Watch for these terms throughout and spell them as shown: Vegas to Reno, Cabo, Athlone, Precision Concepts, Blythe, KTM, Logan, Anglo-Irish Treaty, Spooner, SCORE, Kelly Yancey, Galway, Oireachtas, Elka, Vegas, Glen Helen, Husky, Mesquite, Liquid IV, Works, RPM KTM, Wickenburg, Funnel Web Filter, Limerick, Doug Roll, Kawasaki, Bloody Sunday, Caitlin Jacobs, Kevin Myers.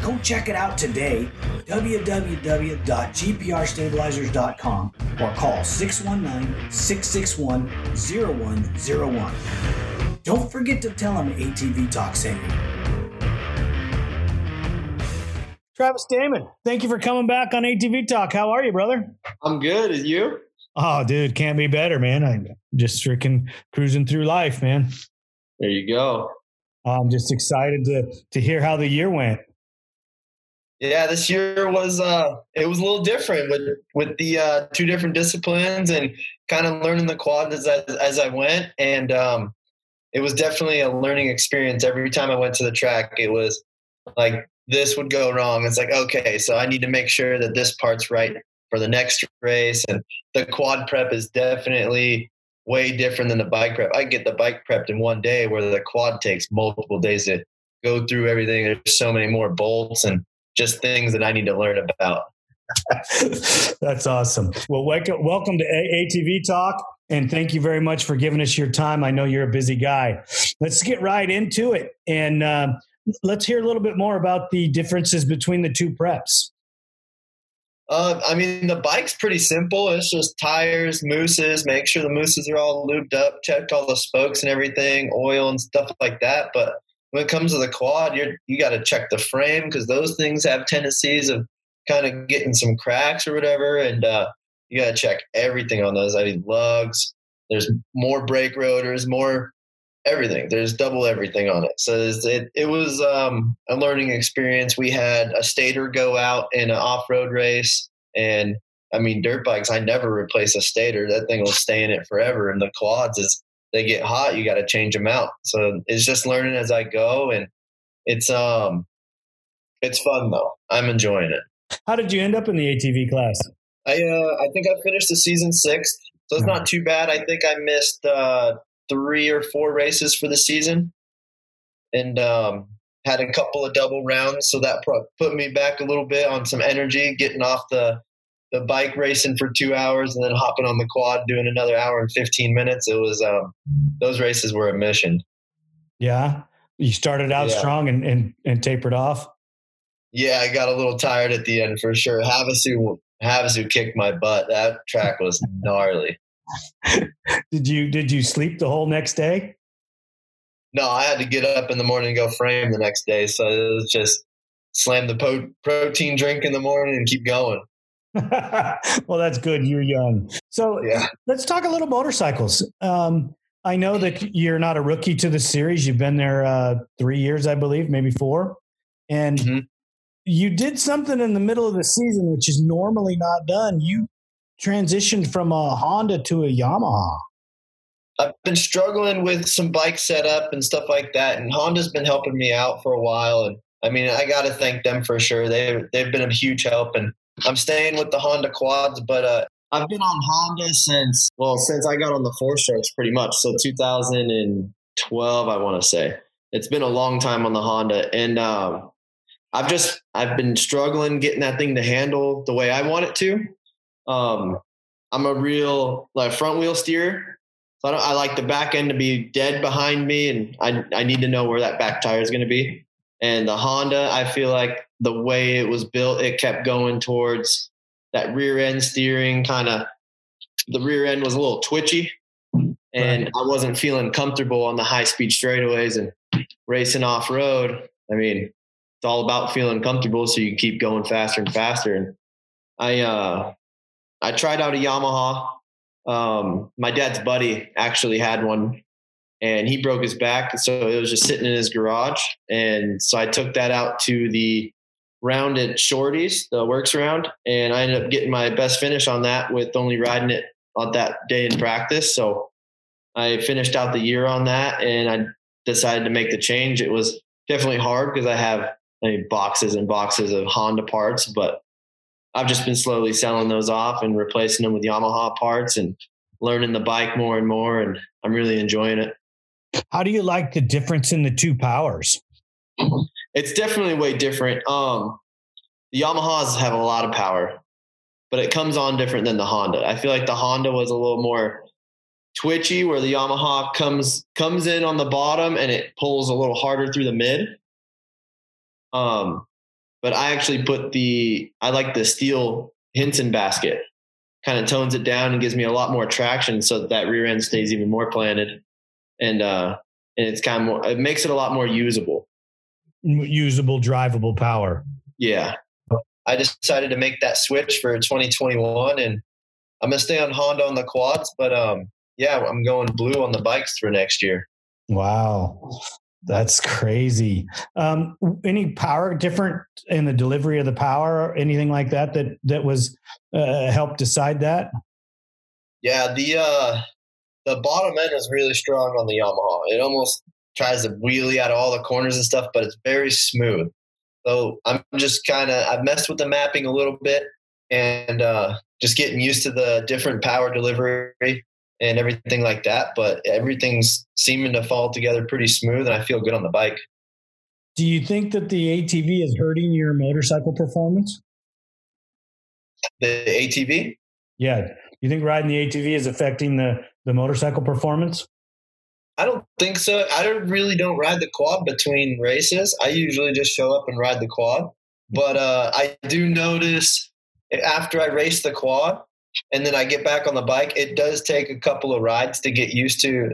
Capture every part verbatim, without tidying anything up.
Go check it out today, w w w dot g p r stabilizers dot com, or call six one nine, six six one, zero one zero one. Don't forget to tell them A T V Talk sent you. Travis Damon, thank you for coming back on A T V Talk. How are you, brother? I'm good. And you? Oh, dude, can't be better, man. I'm just freaking cruising through life, man. There you go. I'm just excited to to hear how the year went. Yeah, this year was uh, it was a little different with with the uh, two different disciplines and kind of learning the quads as I, as I went, and um, it was definitely a learning experience. Every time I went to the track, it was like this would go wrong. It's like, okay, so I need to make sure that this part's right for the next race, and the quad prep is definitely way different than the bike prep. I get the bike prepped in one day, where the quad takes multiple days to go through everything. There's so many more bolts and just things that I need to learn about. That's awesome. Well, welcome, welcome to A T V Talk, and thank you very much for giving us your time. I know you're a busy guy. Let's get right into it, and uh, let's hear a little bit more about the differences between the two preps. Uh, I mean, the bike's pretty simple. It's just tires, mousses, make sure the mousses are all lubed up, check all the spokes and everything, oil and stuff like that. But when it comes to the quad, you're, you got to check the frame because those things have tendencies of kind of getting some cracks or whatever. And uh, you got to check everything on those. I mean, lugs, there's more brake rotors, more everything. There's double everything on it. So it, it was um, a learning experience. We had a stator go out in an off-road race. And, I mean, dirt bikes, I never replace a stator. That thing will stay in it forever. And the quads, is they get hot, you got to change them out. So it's just learning as I go. And it's um, it's fun, though. I'm enjoying it. How did you end up in the A T V class? I uh, I think I finished the season sixth. So it's not too bad. I think I missed uh, – three or four races for the season, and um, had a couple of double rounds. So that pro- put me back a little bit on some energy, getting off the, the bike racing for two hours and then hopping on the quad, doing another hour and fifteen minutes. It was, um, those races were a mission. Yeah. You started out yeah. strong and, and, and tapered off. Yeah. I got a little tired at the end for sure. Havasu, Havasu kicked my butt. That track was gnarly. Did you did you sleep the whole next day? No, I had to get up in the morning and go frame the next day. So it was just slam the po- protein drink in the morning and keep going. Well, that's good. You're young. So yeah. Let's talk a little motorcycles. Um, I know that you're not a rookie to the series. You've been there uh, three years, I believe, maybe four. And mm-hmm. you did something in the middle of the season, which is normally not done. You transitioned from a Honda to a Yamaha. I've been struggling with some bike setup and stuff like that, and Honda's been helping me out for a while. And I mean, I got to thank them for sure. They they've been a huge help, and I'm staying with the Honda quads. But uh, I've been on Honda since well since I got on the four strokes, pretty much. So two thousand twelve, I want to say. It's been a long time on the Honda, and um, I've just I've been struggling getting that thing to handle the way I want it to. Um, I'm a real like front wheel steerer. So I, don't, I like the back end to be dead behind me, and I I need to know where that back tire is going to be. And the Honda, I feel like the way it was built, it kept going towards that rear end steering. Kind of the rear end was a little twitchy, and right. I wasn't feeling comfortable on the high speed straightaways and racing off road. I mean, it's all about feeling comfortable so you can keep going faster and faster. And I uh, I tried out a Yamaha. Um, my dad's buddy actually had one, and he broke his back. So it was just sitting in his garage. And so I took that out to the round at Shorties, the Works round. And I ended up getting my best finish on that with only riding it on that day in practice. So I finished out the year on that, and I decided to make the change. It was definitely hard because I have I mean, boxes and boxes of Honda parts, but I've just been slowly selling those off and replacing them with Yamaha parts and learning the bike more and more. And I'm really enjoying it. How do you like the difference in the two powers? It's definitely way different. Um, the Yamahas have a lot of power, but it comes on different than the Honda. I feel like the Honda was a little more twitchy, where the Yamaha comes, comes in on the bottom and it pulls a little harder through the mid. Um, But I actually put the, I like the steel Henson basket, kind of tones it down and gives me a lot more traction, so that, that rear end stays even more planted. And, uh, and it's kind of more, it makes it a lot more usable. Usable, drivable power. Yeah. I just decided to make that switch for twenty twenty-one, and I'm going to stay on Honda on the quads, but um, yeah, I'm going blue on the bikes for next year. Wow. That's crazy. Um, any power different in the delivery of the power or anything like that, that, that was, uh, helped decide that? Yeah. The, uh, the bottom end is really strong on the Yamaha. It almost tries to wheelie out of all the corners and stuff, but it's very smooth. So I'm just kind of, I've messed with the mapping a little bit, and, uh, just getting used to the different power delivery and everything like that, but everything's seeming to fall together pretty smooth, and I feel good on the bike. Do you think that the A T V is hurting your motorcycle performance? The A T V? Yeah. You think riding the A T V is affecting the, the motorcycle performance? I don't think so. I don't really don't ride the quad between races. I usually just show up and ride the quad, but uh, I do notice after I race the quad, and then I get back on the bike, it does take a couple of rides to get used to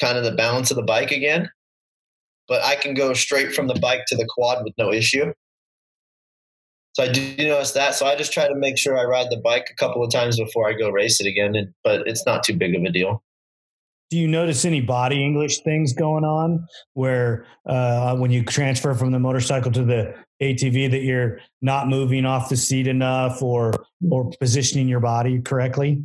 kind of the balance of the bike again. But I can go straight from the bike to the quad with no issue. So I do notice that. So I just try to make sure I ride the bike a couple of times before I go race it again. And, but it's not too big of a deal. Do you notice any body English things going on where uh, when you transfer from the motorcycle to the A T V that you're not moving off the seat enough or or positioning your body correctly?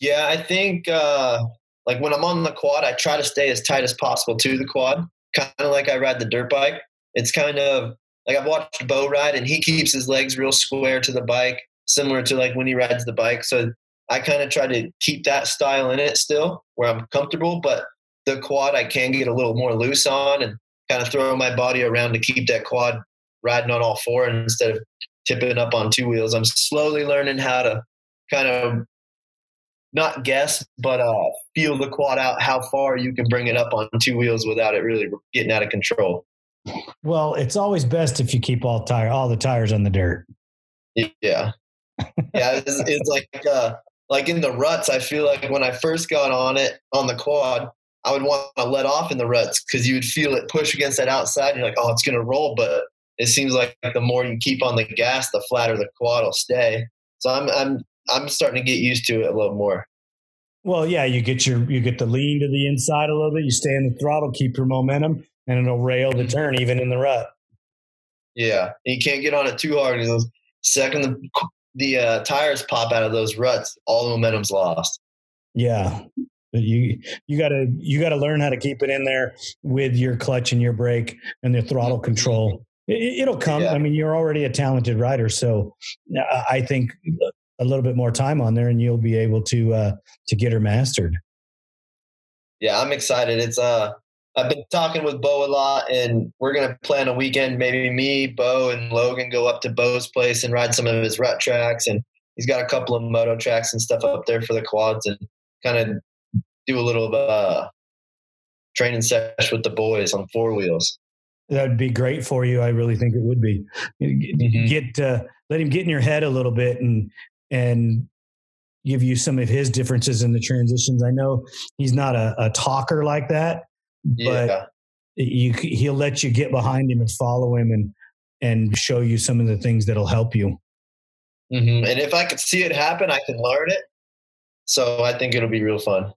Yeah, I think uh, like when I'm on the quad, I try to stay as tight as possible to the quad, kind of like I ride the dirt bike. It's kind of like I've watched Bo ride, and he keeps his legs real square to the bike, similar to like when he rides the bike. So I kind of try to keep that style in it still, where I'm comfortable, but the quad I can get a little more loose on and kind of throw my body around to keep that quad riding on all four instead of tipping up on two wheels. I'm slowly learning how to kind of not guess, but uh, feel the quad out, how far you can bring it up on two wheels without it really getting out of control. Well, it's always best if you keep all tire, all the tires on the dirt. Yeah. Yeah. It's, it's like, uh, Like in the ruts, I feel like when I first got on it on the quad, I would want to let off in the ruts because you would feel it push against that outside. And you're like, oh, it's going to roll. But it seems like the more you keep on the gas, the flatter the quad will stay. So I'm I'm I'm starting to get used to it a little more. Well, yeah, you get your you get the lean to the inside a little bit. You stay in the throttle, keep your momentum, and it'll rail the turn even in the rut. Yeah, and you can't get on it too hard. Because second the the uh, tires pop out of those ruts, all the momentum's lost. Yeah. You, you gotta, you gotta learn how to keep it in there with your clutch and your brake and the throttle control. It, it'll come. Yeah. I mean, you're already a talented rider, so I think a little bit more time on there and you'll be able to, uh, to get her mastered. Yeah. I'm excited. It's, uh, I've been talking with Bo a lot, and we're going to plan a weekend. Maybe me, Bo, and Logan go up to Bo's place and ride some of his rut tracks and he's got a couple of moto tracks and stuff up there for the quads, and kind of do a little uh, training session with the boys on four wheels. That'd be great for you. I really think it would be. Mm-hmm. Get uh, let him get in your head a little bit and and give you some of his differences in the transitions. I know he's not a, a talker like that, but yeah. you, he'll let you get behind him and follow him and and show you some of the things that'll help you. Mm-hmm. And if I could see it happen, I can learn it. So I think it'll be real fun.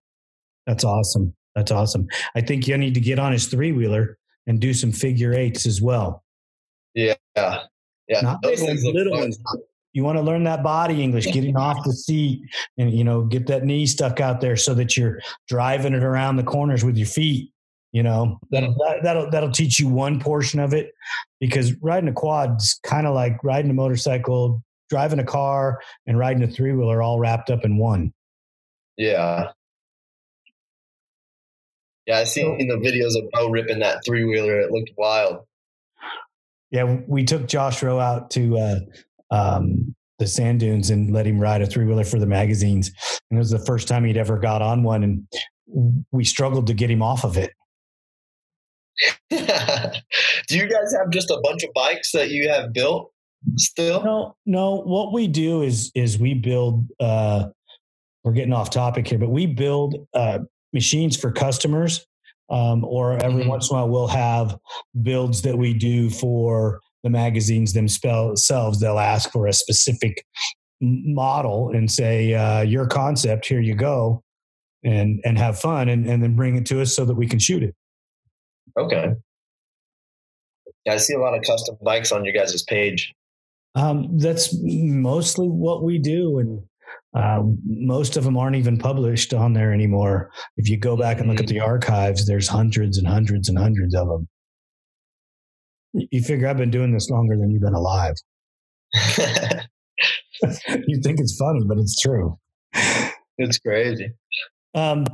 That's awesome. That's awesome. I think you need to get on his three-wheeler and do some figure eights as well. Yeah. Yeah. Not those big ones, little fun. ones. You want to learn that body English, getting off the seat and, you know, get that knee stuck out there so that you're driving it around the corners with your feet. You know, that'll, that'll, that'll teach you one portion of it, because riding a quad is kind of like riding a motorcycle, driving a car, and riding a three-wheeler all wrapped up in one. Yeah. Yeah, I seen in the videos of Bo ripping that three-wheeler. It looked wild. Yeah, we took Josh Rowe out to uh, um, the sand dunes and let him ride a three-wheeler for the magazines. And it was the first time he'd ever got on one, and we struggled to get him off of it. Do you guys have just a bunch of bikes that you have built still? No, no. What we do is is we build uh, – we're getting off topic here, but we build uh, – machines for customers, um, or every mm-hmm. once in a while we'll have builds that we do for the magazines themselves. They'll ask for a specific model and say, uh, your concept, here you go, and, and have fun, and, and then bring it to us so that we can shoot it. Okay. Yeah, I see a lot of custom bikes on your guys' page. Um, that's mostly what we do. And Uh, most of them aren't even published on there anymore. If you go back and look at the archives, there's hundreds and hundreds and hundreds of them. You figure I've been doing this longer than you've been alive. You think it's funny, but it's true. It's crazy. Um,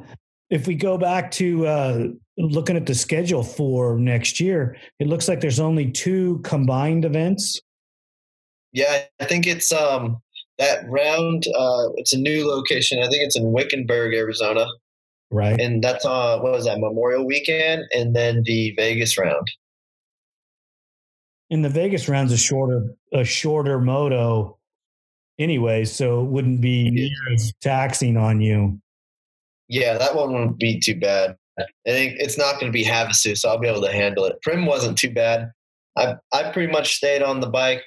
if we go back to uh, looking at the schedule for next year, it looks like there's only two combined events. Yeah, I think it's... Um That round, uh, it's a new location. I think it's in Wickenburg, Arizona. Right. And that's, uh, what was that, Memorial Weekend, and then the Vegas round. And the Vegas round's a shorter a shorter moto anyway, so it wouldn't be near as taxing on you. Yeah, that one wouldn't be too bad. And it, it's not going to be Havasu, so I'll be able to handle it. Prim wasn't too bad. I I pretty much stayed on the bike,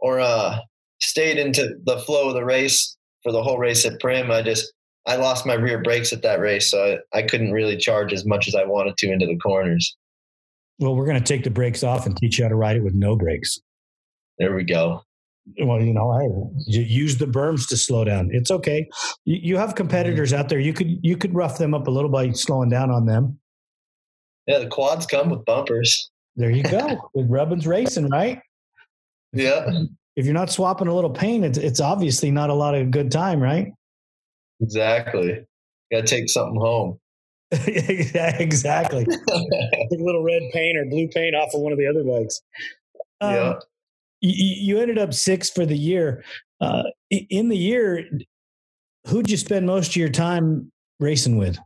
or uh. stayed into the flow of the race for the whole race at Prim. I just, I lost my rear brakes at that race, so I, I couldn't really charge as much as I wanted to into the corners. Well, we're going to take the brakes off and teach you how to ride it with no brakes. There we go. Well, you know, hey, use the berms to slow down. It's okay. You, you have competitors out there. You could, you could rough them up a little by slowing down on them. Yeah. The quads come with bumpers. There you go. With Rubbin's racing, right? Yeah. If you're not swapping a little paint, it's, it's obviously not a lot of good time, right? Exactly. Got to take something home. Exactly. Take a little red paint or blue paint off of one of the other bikes. Um, yeah. You, you ended up sixth for the year. Uh, in the year, who'd you spend most of your time racing with?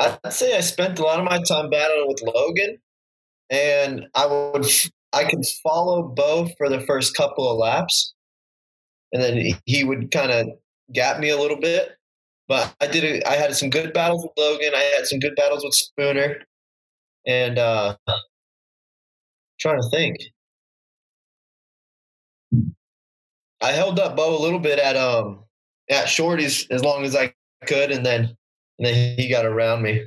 I'd say I spent a lot of my time battling with Logan, and I would. I could follow Bo for the first couple of laps, and then he would kind of gap me a little bit. But I did. A, I had some good battles with Logan. I had some good battles with Spooner, and uh, I'm trying to think. I held up Bo a little bit at um at Shorties as long as I could, and then and then he got around me.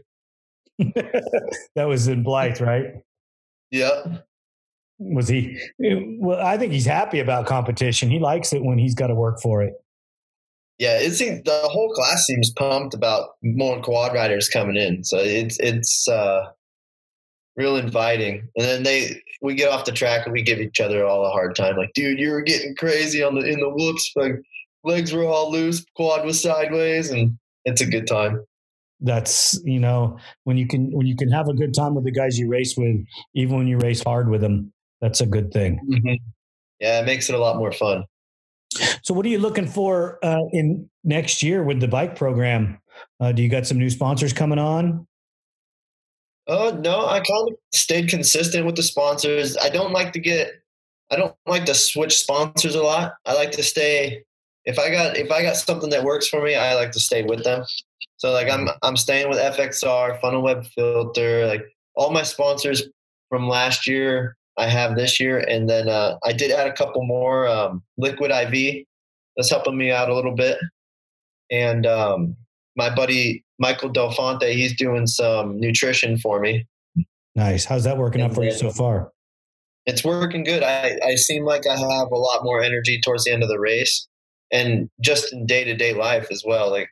That was in Blythe, right? Yeah. Was he? Well, I think he's happy about competition. He likes it when he's got to work for it. Yeah, it seems the whole class seems pumped about more quad riders coming in. So it's it's uh, real inviting. And then they we get off the track and we give each other all a hard time. Like, dude, you were getting crazy on the in the whoops. Like, legs were all loose, quad was sideways, and it's a good time. That's, you know, when you can when you can have a good time with the guys you race with, even when you race hard with them. That's a good thing. Mm-hmm. Yeah, it makes it a lot more fun. So what are you looking for uh, in next year with the bike program? Uh, do you got some new sponsors coming on? Uh, no, I kind of stayed consistent with the sponsors. I don't like to get, I don't like to switch sponsors a lot. I like to stay, if I got, if I got something that works for me, I like to stay with them. So like I'm, I'm staying with F X R, Funnel Web Filter, like all my sponsors from last year I have this year. And then, uh, I did add a couple more, um, Liquid I V that's helping me out a little bit. And, um, my buddy, Michael Del Fonte, he's doing some nutrition for me. Nice. How's that working out for you so far? It's working good. I, I seem like I have a lot more energy towards the end of the race and just in day-to-day life as well. Like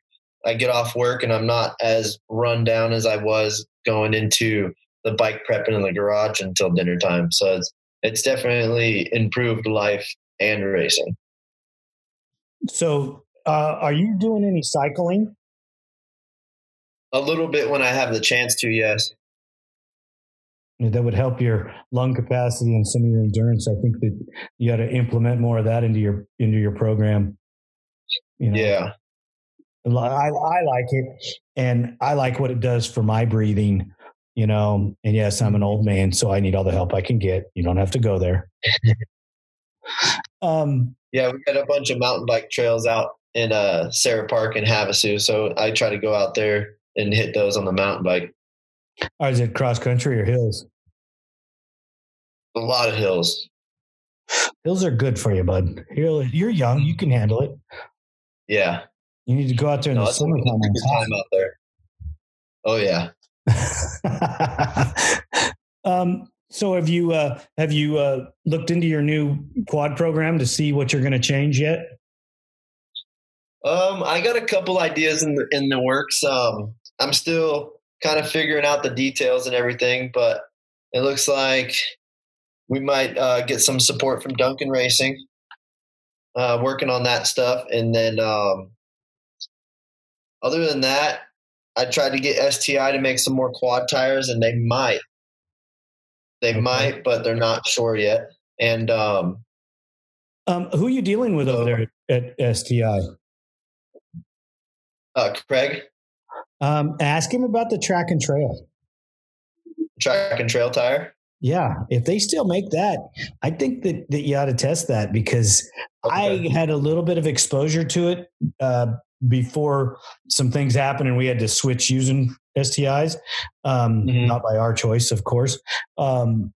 I get off work and I'm not as run down as I was going into the bike prepping in the garage until dinner time. So it's, it's definitely improved life and racing. So uh, are you doing any cycling? A little bit when I have the chance to, yes. Yeah, that would help your lung capacity and some of your endurance. I think that you got to implement more of that into your into your program. You know? Yeah, I, I like it, and I like what it does for my breathing. You know, and yes, I'm an old man, so I need all the help I can get. You don't have to go there. um, yeah, we got a bunch of mountain bike trails out in uh, Sarah Park and Havasu, so I try to go out there and hit those on the mountain bike. Or is it cross country or hills? A lot of hills. Hills are good for you, bud. You're, you're young. You can handle it. Yeah. You need to go out there in no, the summertime. Time out there. Oh yeah. um, so have you, uh, have you, uh, looked into your new quad program to see what you're going to change yet? Um, I got a couple ideas in the, in the works. Um, I'm still kind of figuring out the details and everything, but it looks like we might uh, get some support from Duncan Racing, uh, working on that stuff. And then um, other than that, I tried to get S T I to make some more quad tires, and they might. They okay. might, but they're not sure yet. And um, um, who are you dealing with so, over there at S T I? Uh, Craig? Um, ask him about the track and trail. Track and trail tire? Yeah. If they still make that, I think that, that you ought to test that because okay. I had a little bit of exposure to it uh, before some things happened and we had to switch using S T Is. Um, mm-hmm. Not by our choice, of course. Um,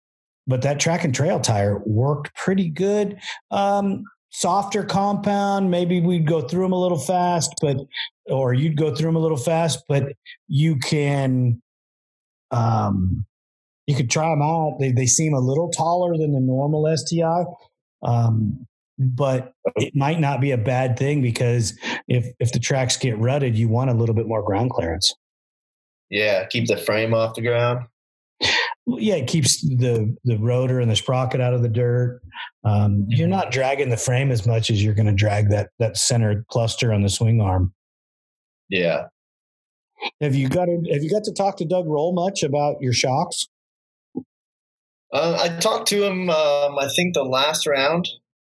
but that track and trail tire worked pretty good. Um, softer compound. Maybe we'd go through them a little fast, but or you'd go through them a little fast, but you can, um, you could try them out. They, they seem a little taller than the normal S T I. Um, but it might not be a bad thing because if, if the tracks get rutted, you want a little bit more ground clearance. Yeah. Keep the frame off the ground. Yeah. It keeps the, the rotor and the sprocket out of the dirt. Um, you're not dragging the frame as much as you're going to drag that, that center cluster on the swing arm. Yeah. Have you got to, have you got to talk to Doug Roll much about your shocks? Uh, I talked to him, um, I think the last round,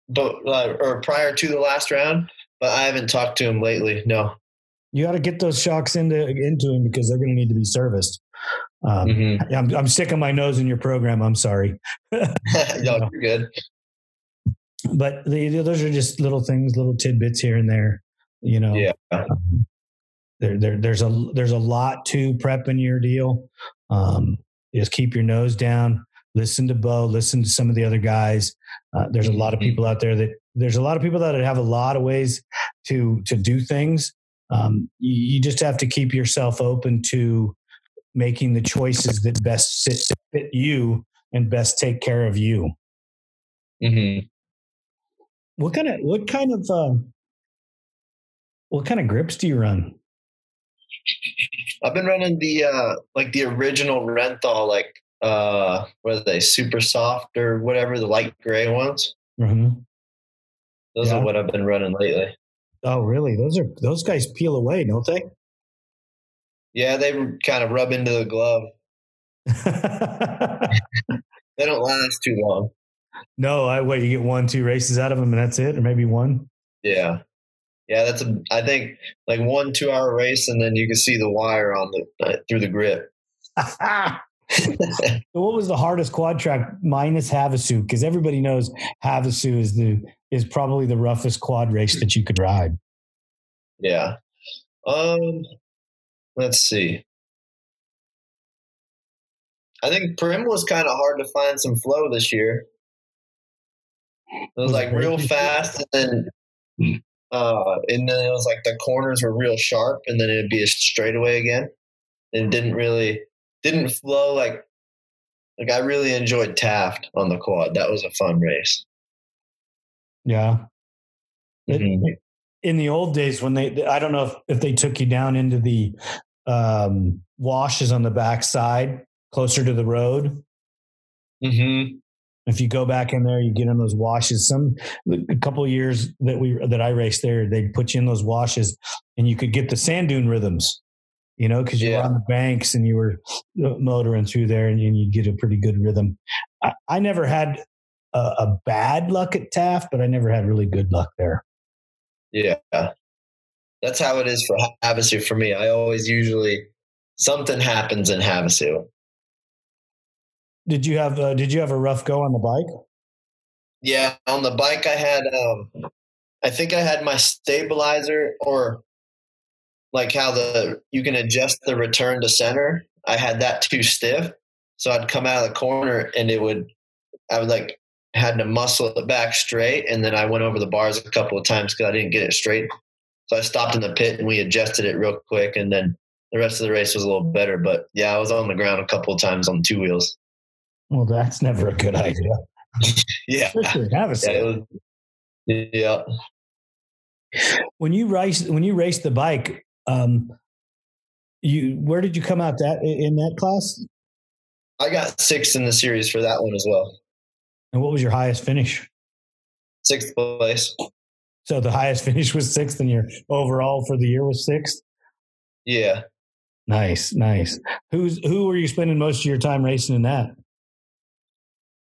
but uh, or prior to the last round, but I haven't talked to him lately. No. You got to get those shocks into into him because they're going to need to be serviced. Um, mm-hmm. I'm, I'm sticking my nose in your program. I'm sorry. No, you're good. But the, those are just little things, little tidbits here and there. You know. Yeah. Um, There, there, there's a, there's a lot to prep in your deal. Um, just keep your nose down, listen to Bo, listen to some of the other guys. Uh, there's a lot of people out there that there's a lot of people that have a lot of ways to, to do things. Um, you, you just have to keep yourself open to making the choices that best sit, fit you and best take care of you. Mm-hmm. What kind of, what kind of, uh, what kind of grips do you run? I've been running the, uh, like the original Renthal, like, uh, what are they, super soft or whatever, the light gray ones. Mm-hmm. Those yeah. are what I've been running lately. Oh, really? Those are, those guys peel away, don't they? Yeah. They kind of rub into the glove. They don't last too long. No, I wait, you get one, two races out of them and that's it. Or maybe one. Yeah. Yeah, that's a, I think like one two hour race, and then you can see the wire on the uh, through the grip. What was the hardest quad track minus Havasu? Because everybody knows Havasu is the is probably the roughest quad race that you could ride. Yeah. Um. Let's see. I think Prim was kind of hard to find some flow this year. It was, was like it real fast, and then. Uh, and then it was like the corners were real sharp, and then it'd be a straightaway again. And didn't really, didn't flow like, like I really enjoyed Taft on the quad. That was a fun race. Yeah. Mm-hmm. It, in the old days when they, I don't know if, if they took you down into the um, washes on the backside closer to the road. Mm-hmm. If you go back in there, you get in those washes. Some a couple of years that we that I raced there, they'd put you in those washes, and you could get the sand dune rhythms, you know, because you yeah. were on the banks and you were motoring through there, and, and you'd get a pretty good rhythm. I, I never had a, a bad luck at Taft, but I never had really good luck there. Yeah, that's how it is for Havasu for me. I always usually something happens in Havasu. Did you have uh, did you have a rough go on the bike? Yeah, on the bike I had um, I think I had my stabilizer, or like how the you can adjust the return to center. I had that too stiff, so I'd come out of the corner and it would I would like had to muscle it back straight, and then I went over the bars a couple of times because I didn't get it straight. So I stopped in the pit and we adjusted it real quick, and then the rest of the race was a little better. But yeah, I was on the ground a couple of times on two wheels. Well, that's never a good idea. Yeah. Have a yeah, yeah. When you race, when you race the bike, um, you where did you come out that in that class? I got sixth in the series for that one as well. And what was your highest finish? Sixth place. So the highest finish was sixth, and your overall for the year was sixth. Yeah. Nice, nice. Who's who were you spending most of your time racing in that?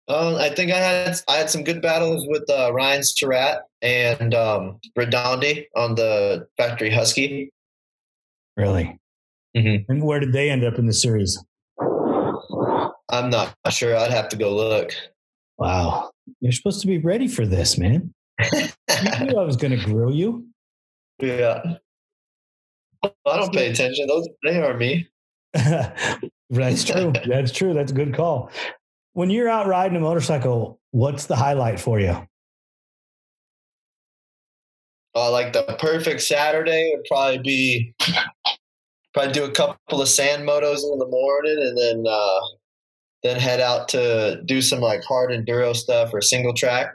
Uh, I think I had I had some good battles with uh, Ryan Surratt and um, Redondi on the factory Husky. Really? Mm-hmm. And where did they end up in the series? I'm not sure. I'd have to go look. Wow. You're supposed to be ready for this, man. You knew I was going to grill you. Yeah. I don't pay attention. Those They are me. That's true. That's true. That's a good call. When you're out riding a motorcycle, what's the highlight for you? Uh, like the perfect Saturday would probably be probably do a couple of sand motos in the morning, and then uh, then head out to do some like hard enduro stuff or single track,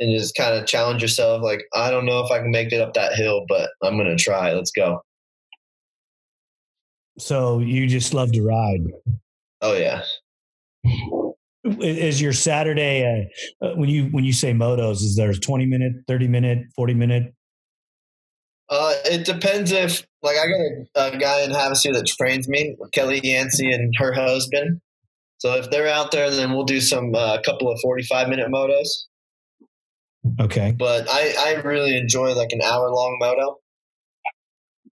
and just kind of challenge yourself. Like, I don't know if I can make it up that hill, but I'm gonna try. Let's go. So you just love to ride. Oh yeah. Is your Saturday uh, when you when you say motos? Is there a twenty minute, thirty minute, forty minute? Uh, it depends if like I got a, a guy in Havasu that trains me, Kelly Yancey and her husband. So if they're out there, then we'll do some a uh, couple of forty five minute motos. Okay, but I I really enjoy like an hour long moto.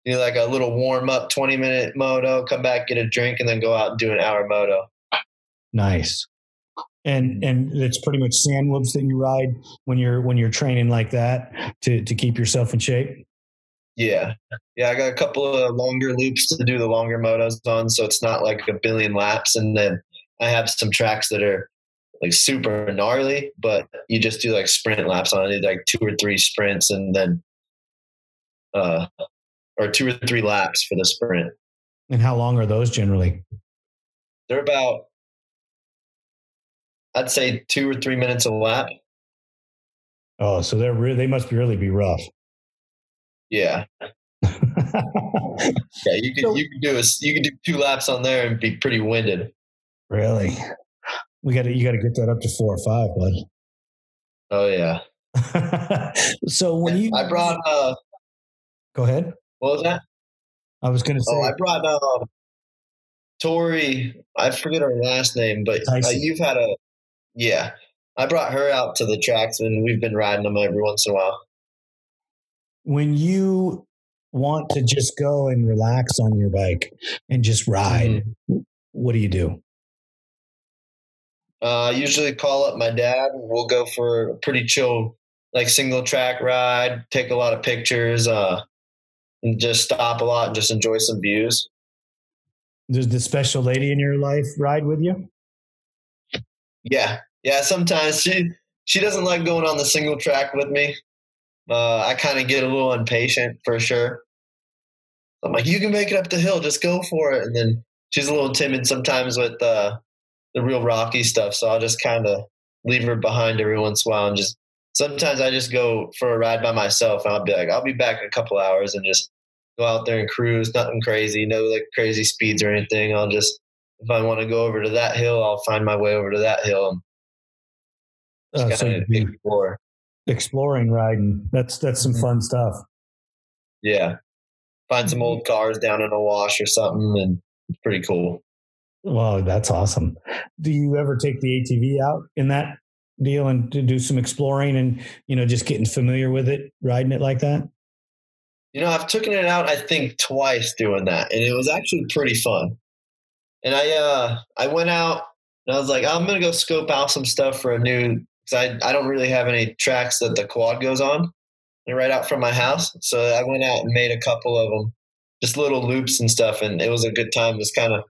Do like a little warm up twenty minute moto, come back, get a drink, and then go out and do an hour moto. Nice. And and it's pretty much sand whoops that you ride when you're when you're training like that to, to keep yourself in shape? Yeah. Yeah, I got a couple of longer loops to do the longer motos on, so it's not like a billion laps. And then I have some tracks that are like super gnarly, but you just do like sprint laps on it, like two or three sprints and then uh or two or three laps for the sprint. And how long are those generally? They're about I'd say two or three minutes a lap. Oh, so they're re- they must really be rough. Yeah. yeah, you could so, you could do a, you could do two laps on there and be pretty winded. Really? We got to you got to get that up to four or five, buddy. Oh yeah. So when you I brought uh Go ahead. What was that? I was going to say oh, I brought uh, Tori, I forget her last name, but uh, you've had a Yeah. I brought her out to the tracks and we've been riding them every once in a while. when you want to just go and relax on your bike and just ride, mm-hmm. what do you do? Uh, I usually call up my dad and we'll go for a pretty chill, like single track ride, take a lot of pictures, uh, and just stop a lot and just enjoy some views. Does the special lady in your life ride with you? Yeah. Yeah. Sometimes she, she doesn't like going on the single track with me. Uh, I kind of get a little impatient for sure. I'm like, you can make it up the hill, just go for it. And then she's a little timid sometimes with, uh, the real rocky stuff. So I'll just kind of leave her behind every once in a while. And just, sometimes I just go for a ride by myself and I'll be like, I'll be back in a couple hours and just go out there and cruise. Nothing crazy, no like crazy speeds or anything. I'll just, if I want to go over to that hill, I'll find my way over to that hill. And uh, so you'd be explore. exploring, riding. That's, that's some mm-hmm. fun stuff. Yeah. Find some old cars down in a wash or something. And it's pretty cool. Wow, that's awesome. Do you ever take the A T V out in that deal and to do some exploring and, you know, just getting familiar with it, riding it like that? You know, I've taken it out, I think twice doing that, and it was actually pretty fun. And I, uh, I went out and I was like, I'm going to go scope out some stuff for a new, cause I, I don't really have any tracks that the quad goes on. They're right out from my house. So I went out and made a couple of them, just little loops and stuff. And it was a good time. It was kind of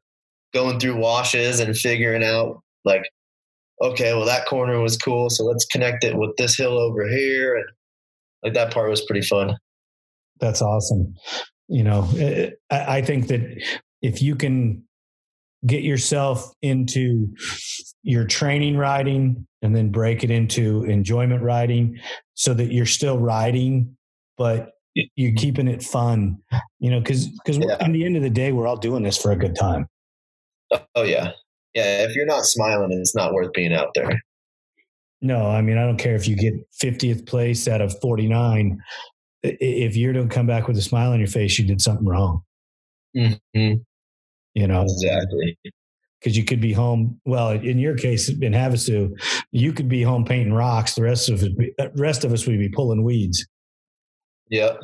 going through washes and figuring out like, okay, well that corner was cool. So let's connect it with this hill over here. And like that part was pretty fun. That's awesome. You know, it, I think that if you can get yourself into your training riding and then break it into enjoyment riding so that you're still riding, but you're keeping it fun, you know, cause, cause yeah. at the end of the day, we're all doing this for a good time. Oh yeah. Yeah. If you're not smiling, it's not worth being out there. No, I mean, I don't care if you get fiftieth place out of forty-nine. If you don't come back with a smile on your face, you did something wrong. Mm-hmm. You know, exactly. Cause you could be home. Well, in your case, in Havasu, you could be home painting rocks. The rest of it, the rest of us would be pulling weeds. Yep.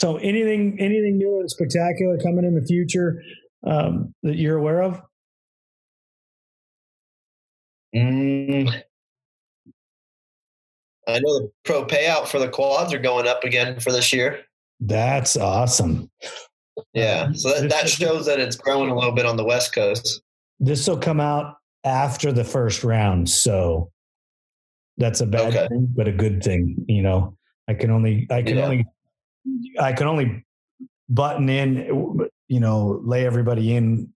So anything, anything new and spectacular coming in the future um, that you're aware of? Mm, I know the pro payout for the quads are going up again for this year. That's awesome. Yeah. So that, that shows that it's growing a little bit on the West Coast. This will come out after the first round. So that's a bad okay. thing, but a good thing. You know, I can only, I can yeah. only, I can only button in, you know, lay everybody in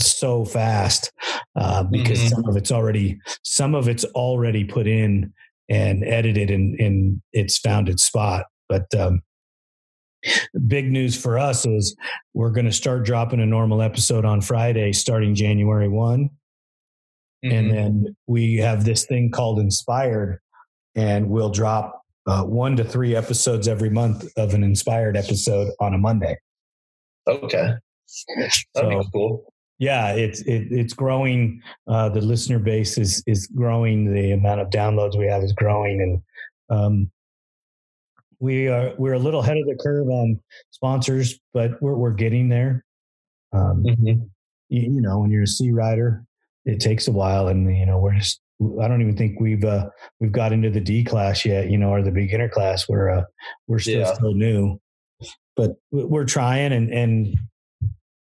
so fast uh, because mm-hmm. some of it's already, some of it's already put in and edited and, and it's found its spot. But um, big news for us is we're going to start dropping a normal episode on Friday, starting January first. Mm-hmm. And then we have this thing called Inspired and we'll drop Uh, one to three episodes every month of an Inspired episode on a Monday. Okay. That'd be cool. Yeah, it's it, it's growing. Uh, the listener base is is growing. The amount of downloads we have is growing, and um, we are we're a little ahead of the curve on sponsors, but we're we're getting there. Um, mm-hmm. you, you know, when you're a sea rider, it takes a while, and you know we're just. I don't even think we've uh, we've got into the D class yet, you know, or the beginner class. We're uh, we're still yeah. so new, but we're trying, and and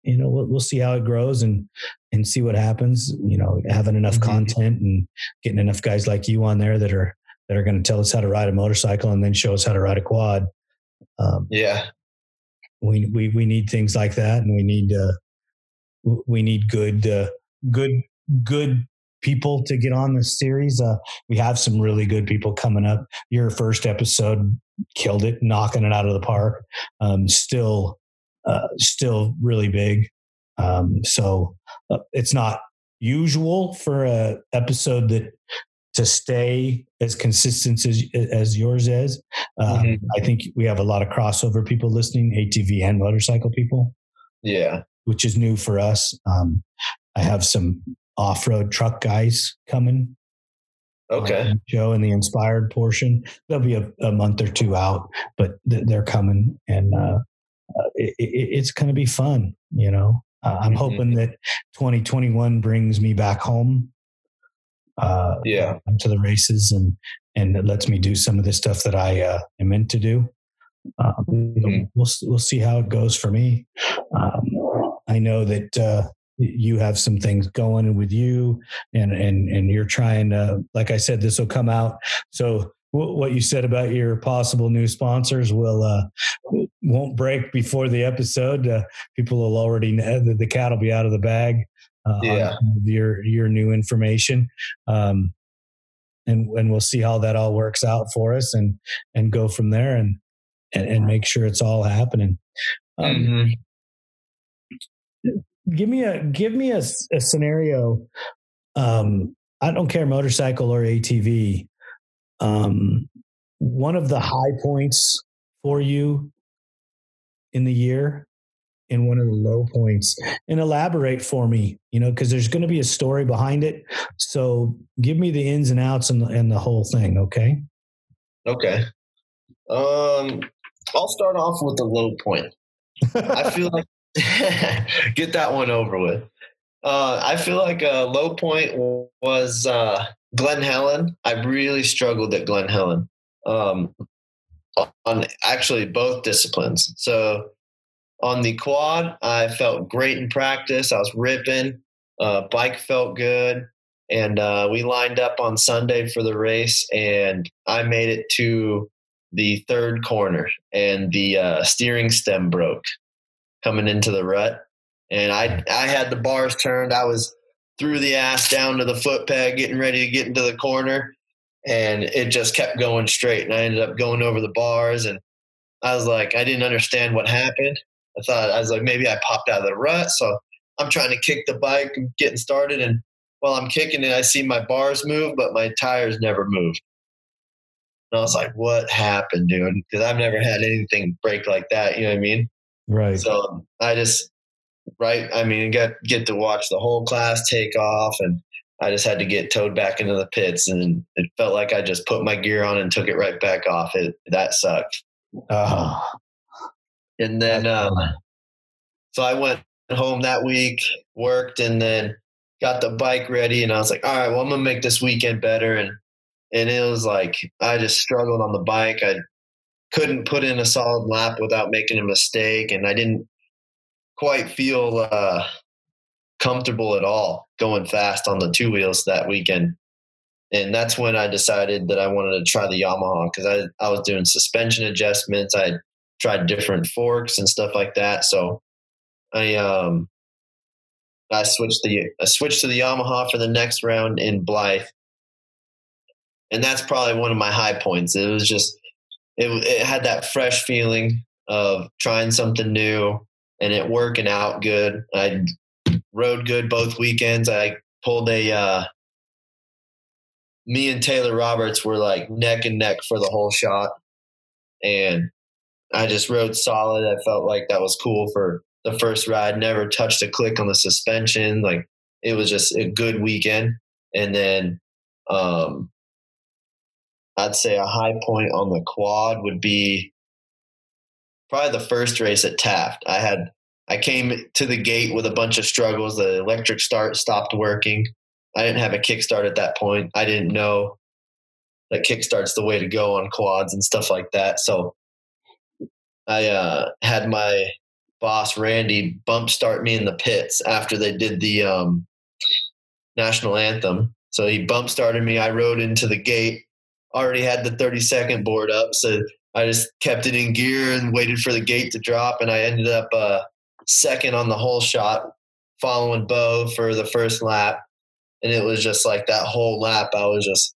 you know we'll, we'll see how it grows and and see what happens. You know, having enough mm-hmm. content and getting enough guys like you on there that are that are going to tell us how to ride a motorcycle and then show us how to ride a quad. Um, yeah, we we we need things like that, and we need uh, we need good uh, good good. people to get on this series. Uh, we have some really good people coming up. Your first episode killed it, knocking it out of the park. Um, still, uh, still really big. Um, so uh, it's not usual for a episode that to stay as consistent as, as yours is. Um, mm-hmm. I think we have a lot of crossover people listening, A T V and motorcycle people. Yeah. Which is new for us. Um, I have some off-road truck guys coming Okay. Like Joe and the Inspired portion. They'll be a, a month or two out, but th- they're coming, and uh, uh, it, it, it's going to be fun. You know, uh, I'm mm-hmm. hoping that twenty twenty-one brings me back home. Uh, yeah. To the races, and and it lets me do some of the stuff that I uh, am meant to do. Uh, mm-hmm. We'll we'll see how it goes for me. Um, I know that uh, you have some things going with you, and and and you're trying to. Like I said, this will come out. So w- what you said about your possible new sponsors will uh, won't break before the episode. Uh, people will already know that the cat will be out of the bag. Uh, yeah. Your, your new information. Um, and, and we'll see how that all works out for us, and, and go from there, and, and, and make sure it's all happening. Um, mm-hmm. give me a, give me a, a scenario. Um, I don't care, motorcycle or A T V. Um, one of the high points for you in the year, in one of the low points, and elaborate for me, you know, because there's going to be a story behind it. So give me the ins and outs and the, and the whole thing. Okay. Okay. Um, I'll start off with the low point. I feel like, get that one over with. Uh, I feel like a low point was, uh, Glen Helen. I really struggled at Glen Helen, um, on actually both disciplines. So, on the quad, I felt great in practice. I was ripping. Uh, bike felt good. And uh, we lined up on Sunday for the race, and I made it to the third corner, and the uh, steering stem broke coming into the rut. And I, I had the bars turned. I was through the ass down to the foot peg, getting ready to get into the corner, and it just kept going straight. And I ended up going over the bars, and I was like, I didn't understand what happened. I thought, I was like, maybe I popped out of the rut. So I'm trying to kick the bike and getting started. And while I'm kicking it, I see my bars move, but my tires never moved. And I was like, what happened, dude? Because I've never had anything break like that. You know what I mean? Right. So I just, right. I mean, got get to watch the whole class take off, and I just had to get towed back into the pits. And it felt like I just put my gear on and took it right back off. It, that sucked. Oh. And then, uh, so I went home that week, worked, and then got the bike ready. And I was like, all right, well, I'm going to make this weekend better. And, and it was like, I just struggled on the bike. I couldn't put in a solid lap without making a mistake. And I didn't quite feel, uh, comfortable at all going fast on the two wheels that weekend. And that's when I decided that I wanted to try the Yamaha, because I, I was doing suspension adjustments. I had tried different forks and stuff like that. So I, um, I switched the, I switched to the Yamaha for the next round in Blythe. And that's probably one of my high points. It was just, it, it had that fresh feeling of trying something new, and it working out good. I rode good both weekends. I pulled a, uh, me and Taylor Roberts were like neck and neck for the whole shot. And I just rode solid. I felt like that was cool for the first ride. Never touched a click on the suspension. Like, it was just a good weekend. And then um, I'd say a high point on the quad would be probably the first race at Taft. I had, I came to the gate with a bunch of struggles. The electric start stopped working. I didn't have a kickstart at that point. I didn't know that kickstart's the way to go on quads and stuff like that. So I uh, had my boss, Randy, bump start me in the pits after they did the um, national anthem. So he bump started me. I rode into the gate, already had the thirty second board up. So I just kept it in gear and waited for the gate to drop. And I ended up uh, second on the whole shot, following Bo for the first lap. And it was just like that whole lap, I was just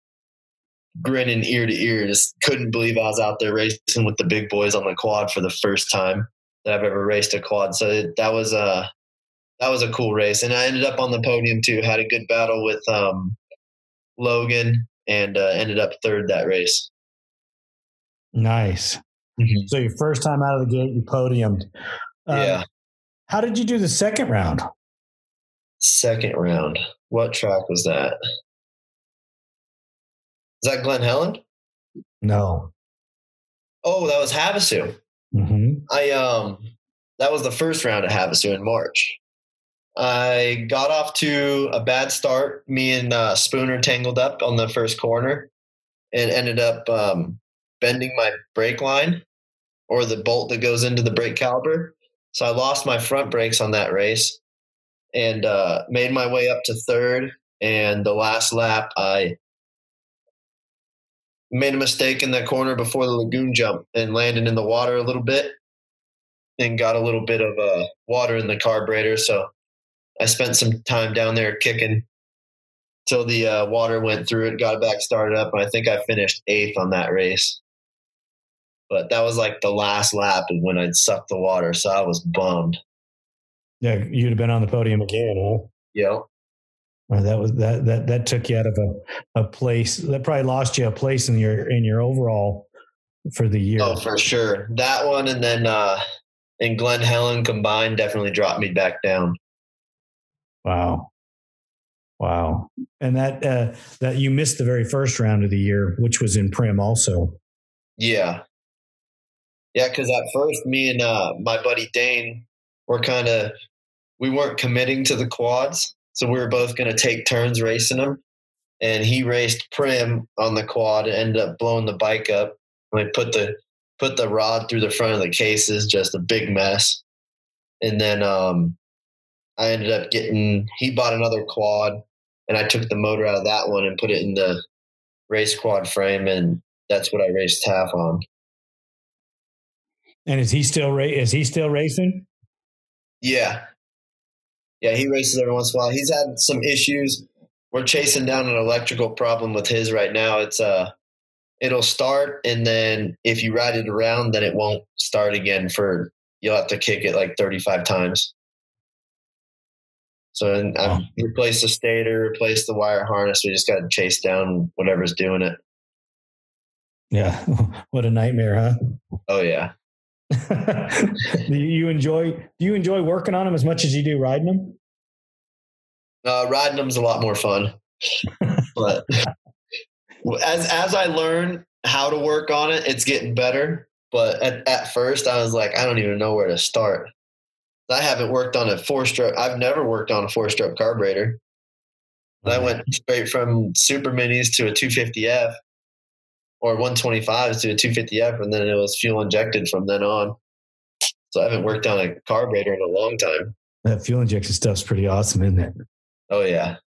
grinning ear to ear, just couldn't believe I was out there racing with the big boys on the quad for the first time that I've ever raced a quad. So it, that was a that was a cool race, and I ended up on the podium too. Had a good battle with um, Logan, and uh, ended up third that race. Nice. Mm-hmm. So your first time out of the gate, you podiumed. Um, yeah. How did you do the second round? Second round. What track was that? Is that Glen Helen? No. Oh, that was Havasu. Mm-hmm. I um, that was the first round at Havasu in March. I got off to a bad start. Me and uh, Spooner tangled up on the first corner and ended up um, bending my brake line, or the bolt that goes into the brake caliper. So I lost my front brakes on that race and uh, made my way up to third. And the last lap, I made a mistake in the corner before the lagoon jump and landed in the water a little bit and got a little bit of uh, water in the carburetor. So I spent some time down there kicking till the uh, water went through it, got it back started up. And I think I finished eighth on that race. But that was like the last lap and when I'd sucked the water. So I was bummed. Yeah. You'd have been on the podium again, huh? Yeah. Well, that was, that, that, that took you out of a, a place that probably lost you a place in your, in your overall for the year. Oh, for sure. That one. And then, uh, and Glen Helen combined definitely dropped me back down. Wow. Wow. And that, uh, that you missed the very first round of the year, which was in Prim also. Yeah. Yeah, because at first, me and uh, my buddy Dane were kind of, we weren't committing to the quads. So we were both going to take turns racing them. And he raced Prim on the quad and ended up blowing the bike up. And we put the put the rod through the front of the cases, just a big mess. And then um, I ended up getting, he bought another quad. And I took the motor out of that one and put it in the race quad frame. And that's what I raced Taft on. And is he still ra- is he still racing? Yeah. Yeah, he races every once in a while. He's had some issues. We're chasing down an electrical problem with his right now. It's uh it'll start and then if you ride it around, then it won't start again for you'll have to kick it like thirty-five times. So and I've wow. replaced the stator, replaced the wire harness. We just gotta chase down whatever's doing it. Yeah. What a nightmare, huh? Oh yeah. do you enjoy do you enjoy working on them as much as you do riding them? Uh, riding them's a lot more fun. But as as I learn how to work on it, it's getting better. But at, at first I was like, I don't even know where to start. I haven't worked on a four stroke. I've never worked on a four stroke carburetor. And I went straight from super minis to a two fifty F. Or one twenty-fives to a two fifty F, and then it was fuel injected from then on. So I haven't worked on a carburetor in a long time. That fuel injection stuff's pretty awesome, isn't it? Oh yeah.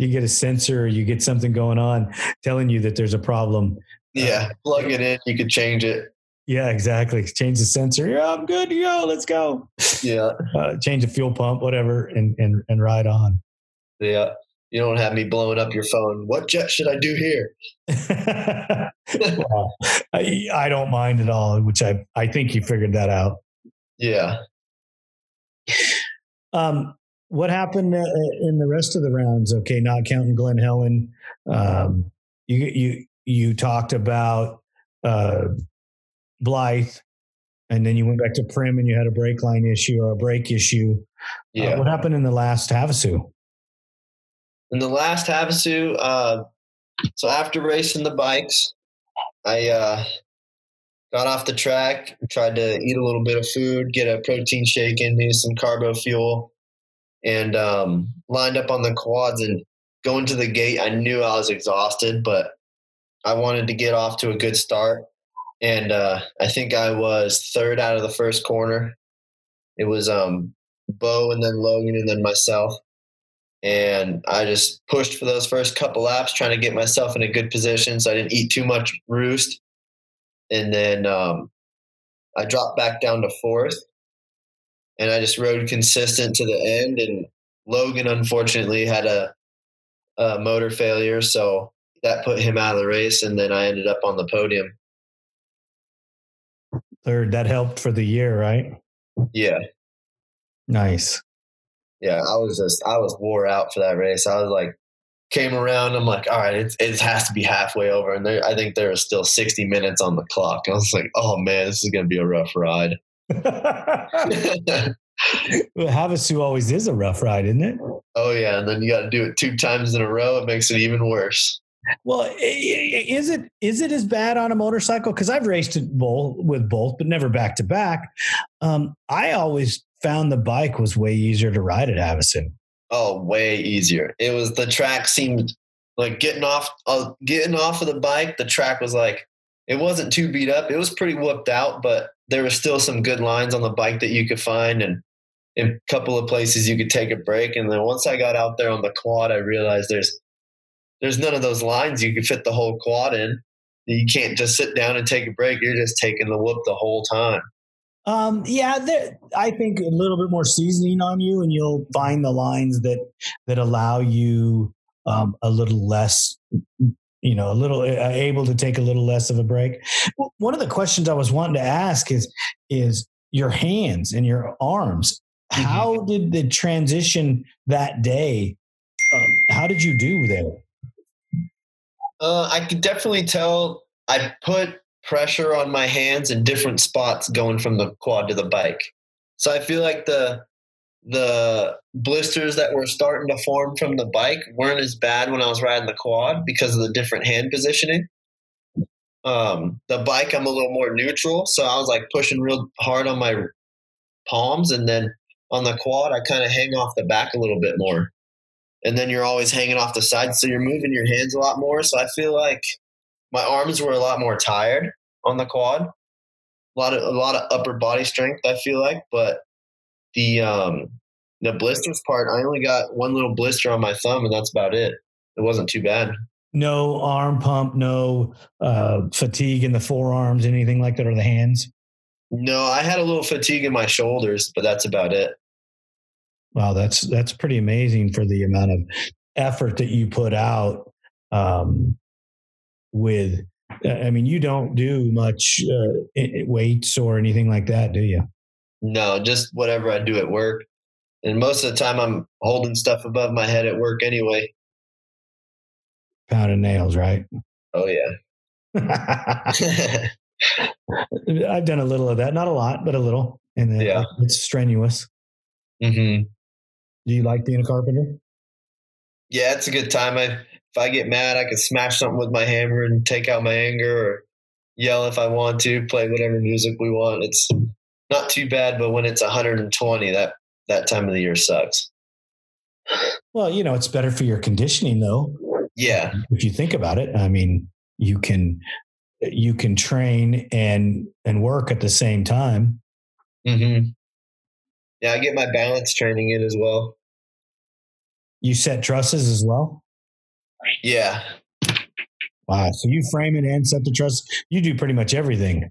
You get a sensor, you get something going on telling you that there's a problem. Yeah, uh, plug it in. You could change it. Yeah, exactly. Change the sensor. Yeah, I'm good to go. Let's go. Yeah. Uh, change the fuel pump, whatever, and and and ride on. Yeah. You don't have me blowing up your phone. What jet should I do here? Well, I, I don't mind at all, which I, I think you figured that out. Yeah. Um, what happened in the rest of the rounds? Okay. Not counting Glen Helen. Um, you, you, you talked about, uh, Blythe, and then you went back to Prim and you had a brake line issue or a brake issue. Yeah. Uh, what happened in the last Havasu? In the last Havasu, uh, so after racing the bikes, I uh, got off the track, tried to eat a little bit of food, get a protein shake in me, some carbo fuel, and um, lined up on the quads and going to the gate. I knew I was exhausted, but I wanted to get off to a good start. And uh, I think I was third out of the first corner. It was um, Bo and then Logan and then myself. And I just pushed for those first couple laps, trying to get myself in a good position so I didn't eat too much roost. And then um, I dropped back down to fourth, and I just rode consistent to the end. And Logan, unfortunately, had a, a motor failure, so that put him out of the race, and then I ended up on the podium. Third, that helped for the year, right? Yeah. Nice. Yeah, I was just, I was wore out for that race. I was like, came around, I'm like, all right, it's, it has to be halfway over. And there, I think there was still sixty minutes on the clock. I was like, oh man, this is going to be a rough ride. Well, Havasu always is a rough ride, isn't it? Oh yeah, and then you got to do it two times in a row. It makes it even worse. Well, is it is it as bad on a motorcycle? Because I've raced it both, with both, but never back to back. Um, I always found the bike was way easier to ride at Havasu. Oh, way easier. It was the track seemed like getting off uh, getting off of the bike. The track was like it wasn't too beat up. It was pretty whooped out, but there were still some good lines on the bike that you could find, and in a couple of places you could take a break. And then once I got out there on the quad, I realized there's there's none of those lines. You could fit the whole quad in. You can't just sit down and take a break. You're just taking the whoop the whole time. Um, yeah, there, I think a little bit more seasoning on you, and you'll find the lines that that allow you um, a little less, you know, a little uh, able to take a little less of a break. One of the questions I was wanting to ask is is your hands and your arms. Mm-hmm. How did the transition that day? Um, how did you do there? Uh, I could definitely tell I put pressure on my hands in different spots going from the quad to the bike. So I feel like the the blisters that were starting to form from the bike weren't as bad when I was riding the quad because of the different hand positioning. Um, the bike, I'm a little more neutral. So I was like pushing real hard on my palms. And then on the quad, I kind of hang off the back a little bit more. And then you're always hanging off the side, so you're moving your hands a lot more. So I feel like my arms were a lot more tired on the quad. A lot of a lot of upper body strength, I feel like. But the um, the blisters part, I only got one little blister on my thumb, and that's about it. It wasn't too bad. No arm pump, no uh, fatigue in the forearms, anything like that, or the hands? No, I had a little fatigue in my shoulders, but that's about it. Wow, that's that's pretty amazing for the amount of effort that you put out. Um, with, I mean, you don't do much uh, weights or anything like that, do you? No, just whatever I do at work, and most of the time I'm holding stuff above my head at work anyway. Pound of nails, right? Oh yeah. I've done a little of that, not a lot, but a little, and then yeah. It's strenuous. Mm-hmm. Do you like being a carpenter? Yeah, it's a good time. I, if I get mad, I can smash something with my hammer and take out my anger, or yell if I want to, play whatever music we want. It's not too bad, but when it's one hundred twenty, that, that time of the year sucks. Well, you know, it's better for your conditioning though. Yeah. If you think about it, I mean, you can, you can train and, and work at the same time. Mm-hmm. Yeah, I get my balance training in as well. You set trusses as well? Yeah. Wow. So you frame it and set the truss. You do pretty much everything.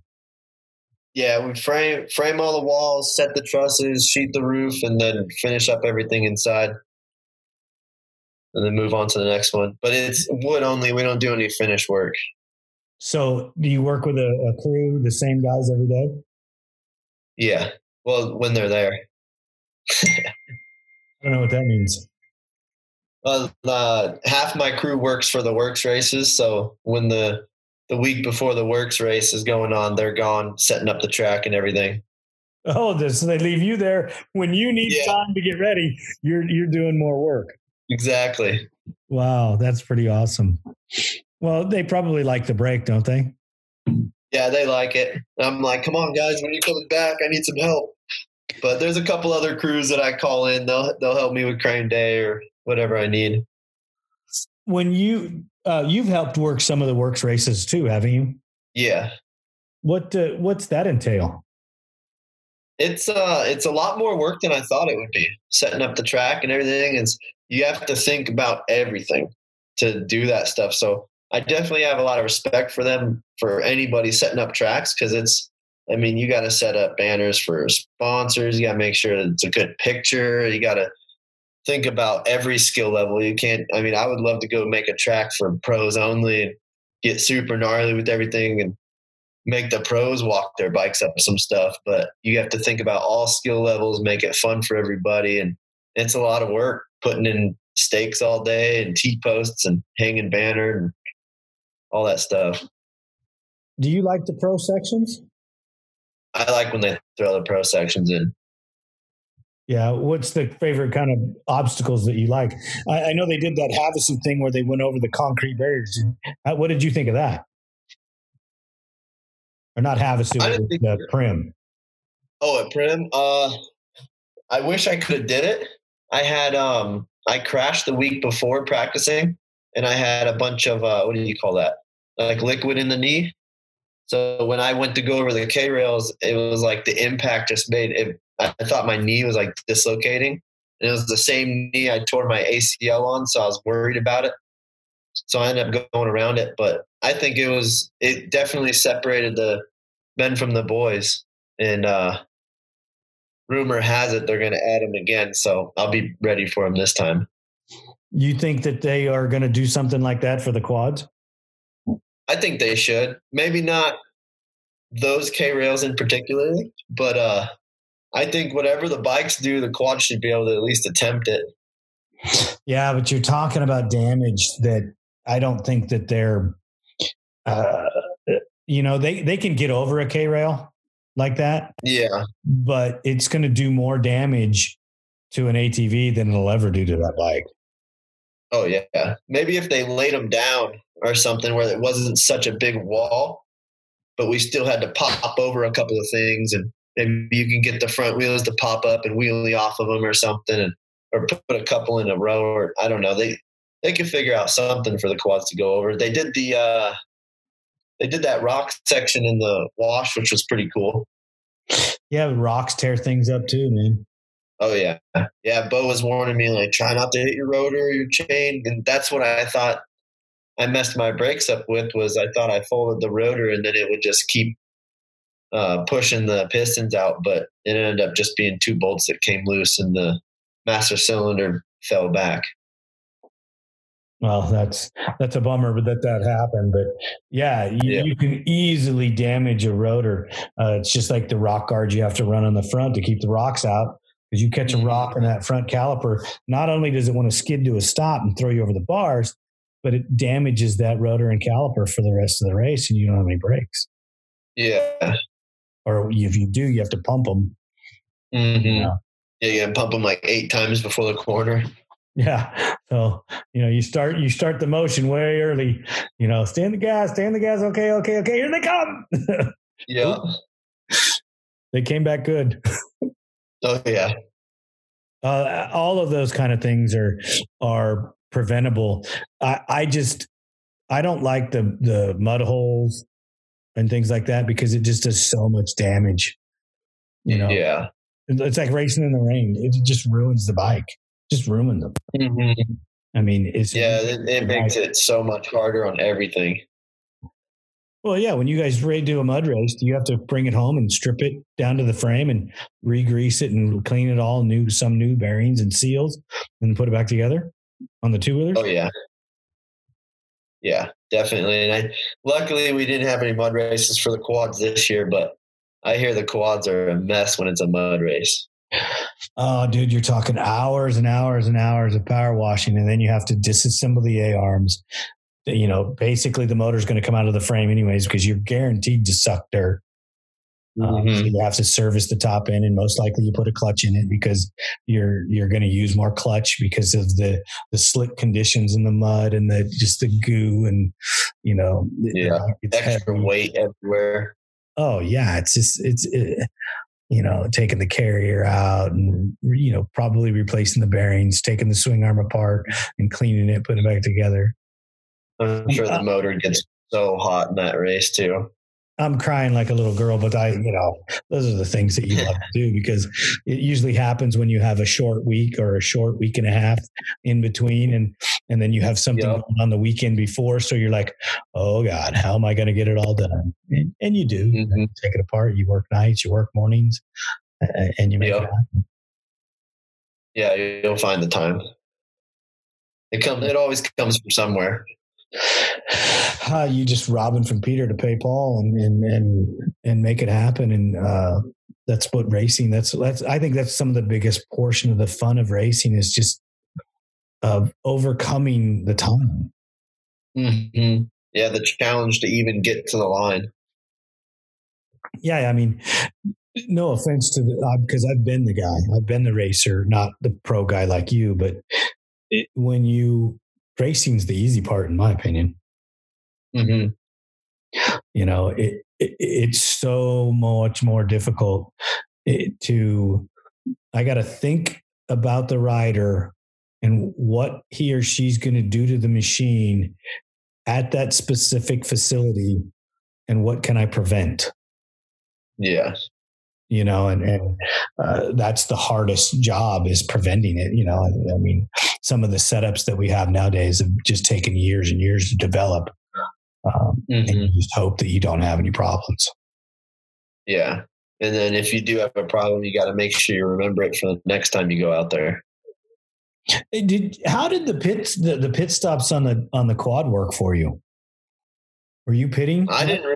Yeah, we frame frame all the walls, set the trusses, sheet the roof, and then finish up everything inside. And then move on to the next one. But it's wood only. We don't do any finish work. So do you work with a, a crew, the same guys every day? Yeah. Well, when they're there. I don't know what that means. Well, uh, half my crew works for the Works races. So when the, the week before the Works race is going on, they're gone setting up the track and everything. Oh, so they leave you there when you need yeah. time to get ready. You're, you're doing more work. Exactly. Wow. That's pretty awesome. Well, they probably like the break, don't they? Yeah, they like it. I'm like, come on, guys, when you're coming back, I need some help. But there's a couple other crews that I call in. They'll they'll help me with crane day or whatever I need. When you uh, you've helped work some of the Works races too, haven't you? Yeah. What uh, what's that entail? It's uh it's a lot more work than I thought it would be. Setting up the track and everything, and you have to think about everything to do that stuff. So I definitely have a lot of respect for them, for anybody setting up tracks, because it's, I mean, you got to set up banners for sponsors. You got to make sure it's a good picture. You got to think about every skill level. You can't, I mean, I would love to go make a track for pros only and get super gnarly with everything and make the pros walk their bikes up some stuff. But you have to think about all skill levels, make it fun for everybody. And it's a lot of work putting in stakes all day and T-posts and hanging banner and all that stuff. Do you like the pro sections? I like when they throw the pro sections in. Yeah. What's the favorite kind of obstacles that you like? I, I know they did that Havasu thing where they went over the concrete barriers. What did you think of that? Or not Havasu, uh, Prim. Oh, at Prim. Uh, I wish I could have did it. I had, um, I crashed the week before practicing, and I had a bunch of, uh, what do you call that? Like liquid in the knee. So when I went to go over the K rails, it was like the impact just made it. I thought my knee was like dislocating, and it was the same knee I tore my A C L on. So I was worried about it. So I ended up going around it, but I think it was, it definitely separated the men from the boys, and, uh, rumor has it they're going to add him again, so I'll be ready for him this time. You think that they are going to do something like that for the quads? I think they should. Maybe not those K-rails in particular, but uh, I think whatever the bikes do, the quad should be able to at least attempt it. Yeah, but you're talking about damage that I don't think that they're uh, – you know, they, they can get over a K-rail like that. Yeah. But it's going to do more damage to an A T V than it'll ever do to that bike. Oh yeah. Maybe if they laid them down or something where it wasn't such a big wall, but we still had to pop over a couple of things, and maybe you can get the front wheels to pop up and wheelie off of them or something, and or put a couple in a row, or I don't know. They, they could figure out something for the quads to go over. They did the, uh, They did that rock section in the wash, which was pretty cool. Yeah, rocks tear things up too, man. Oh, yeah. Yeah, Bo was warning me, like, try not to hit your rotor or your chain. And that's what I thought I messed my brakes up with, was I thought I folded the rotor and then it would just keep uh, pushing the pistons out. But it ended up just being two bolts that came loose and the master cylinder fell back. Well, that's that's a bummer, but that that happened. But yeah, you, yeah. you can easily damage a rotor. Uh, it's just like the rock guard you have to run on the front to keep the rocks out. Because you catch a rock in that front caliper, not only does it want to skid to a stop and throw you over the bars, but it damages that rotor and caliper for the rest of the race, and you don't have any brakes. Yeah. Or if you do, you have to pump them. Mm-hmm. You know? Yeah, you got to pump them like eight times before the corner. Yeah. So, you know, you start, you start the motion way early, you know, stay in the gas, stay in the gas. Okay. Okay. Okay. Here they come. Yeah. They came back good. Oh yeah. Uh, all of those kind of things are, are preventable. I, I just, I don't like the, the mud holes and things like that, because it just does so much damage, you know? Yeah. It's like racing in the rain. It just ruins the bike. Just ruin them. Mm-hmm. I mean, it's yeah, it, it makes it so much harder on everything. Well, yeah, when you guys do a mud race, you have to bring it home and strip it down to the frame and re-grease it and clean it all new, some new bearings and seals, and put it back together on the two wheelers. Oh yeah, yeah, definitely. And I luckily we didn't have any mud races for the quads this year, but I hear the quads are a mess when it's a mud race. Oh, dude, you're talking hours and hours and hours of power washing, and then you have to disassemble the A-arms. You know, basically the motor's going to come out of the frame anyways, because you're guaranteed to suck dirt. Mm-hmm. Um, so you have to service the top end, and most likely you put a clutch in it, because you're you're going to use more clutch because of the the slick conditions in the mud and the just the goo, and you know, yeah, you know, it's extra heavy weight everywhere. Oh yeah, it's just it's. It, you know, taking the carrier out and, you know, probably replacing the bearings, taking the swing arm apart and cleaning it, putting it back together. I'm sure the motor gets so hot in that race too. I'm crying like a little girl, but I, you know, those are the things that you love to do, because it usually happens when you have a short week or a short week and a half in between. And, and then you have something yep. going on the weekend before. So you're like, oh God, how am I going to get it all done? And, and you do. Mm-hmm. You take it apart. You work nights, you work mornings, and you make yep. it happen. Yeah. You'll find the time. It comes, it always comes from somewhere. Uh, you just robbing from Peter to pay Paul, and, and, and, and make it happen. And, uh, that's what racing, that's, that's, I think that's some of the biggest portion of the fun of racing, is just, uh, overcoming the time. Mm-hmm. Yeah. The challenge to even get to the line. Yeah. I mean, No offense to the, because I've been the guy, I've been the racer, not the pro guy like you, but it, when you, racing's the easy part, in my opinion. Mm-hmm. You know, it, it it's so much more difficult it, to, I got to think about the rider and what he or she's going to do to the machine at that specific facility, and what can I prevent? Yes. You know, and, and uh, that's the hardest job, is preventing it. You know, I, I mean, some of the setups that we have nowadays have just taken years and years to develop. Um, mm-hmm. And you just hope that you don't have any problems. Yeah. And then if you do have a problem, you got to make sure you remember it for the next time you go out there. Did, how did the pits, the, the pit stops on the, on the quad work for you? Were you pitting? I didn't.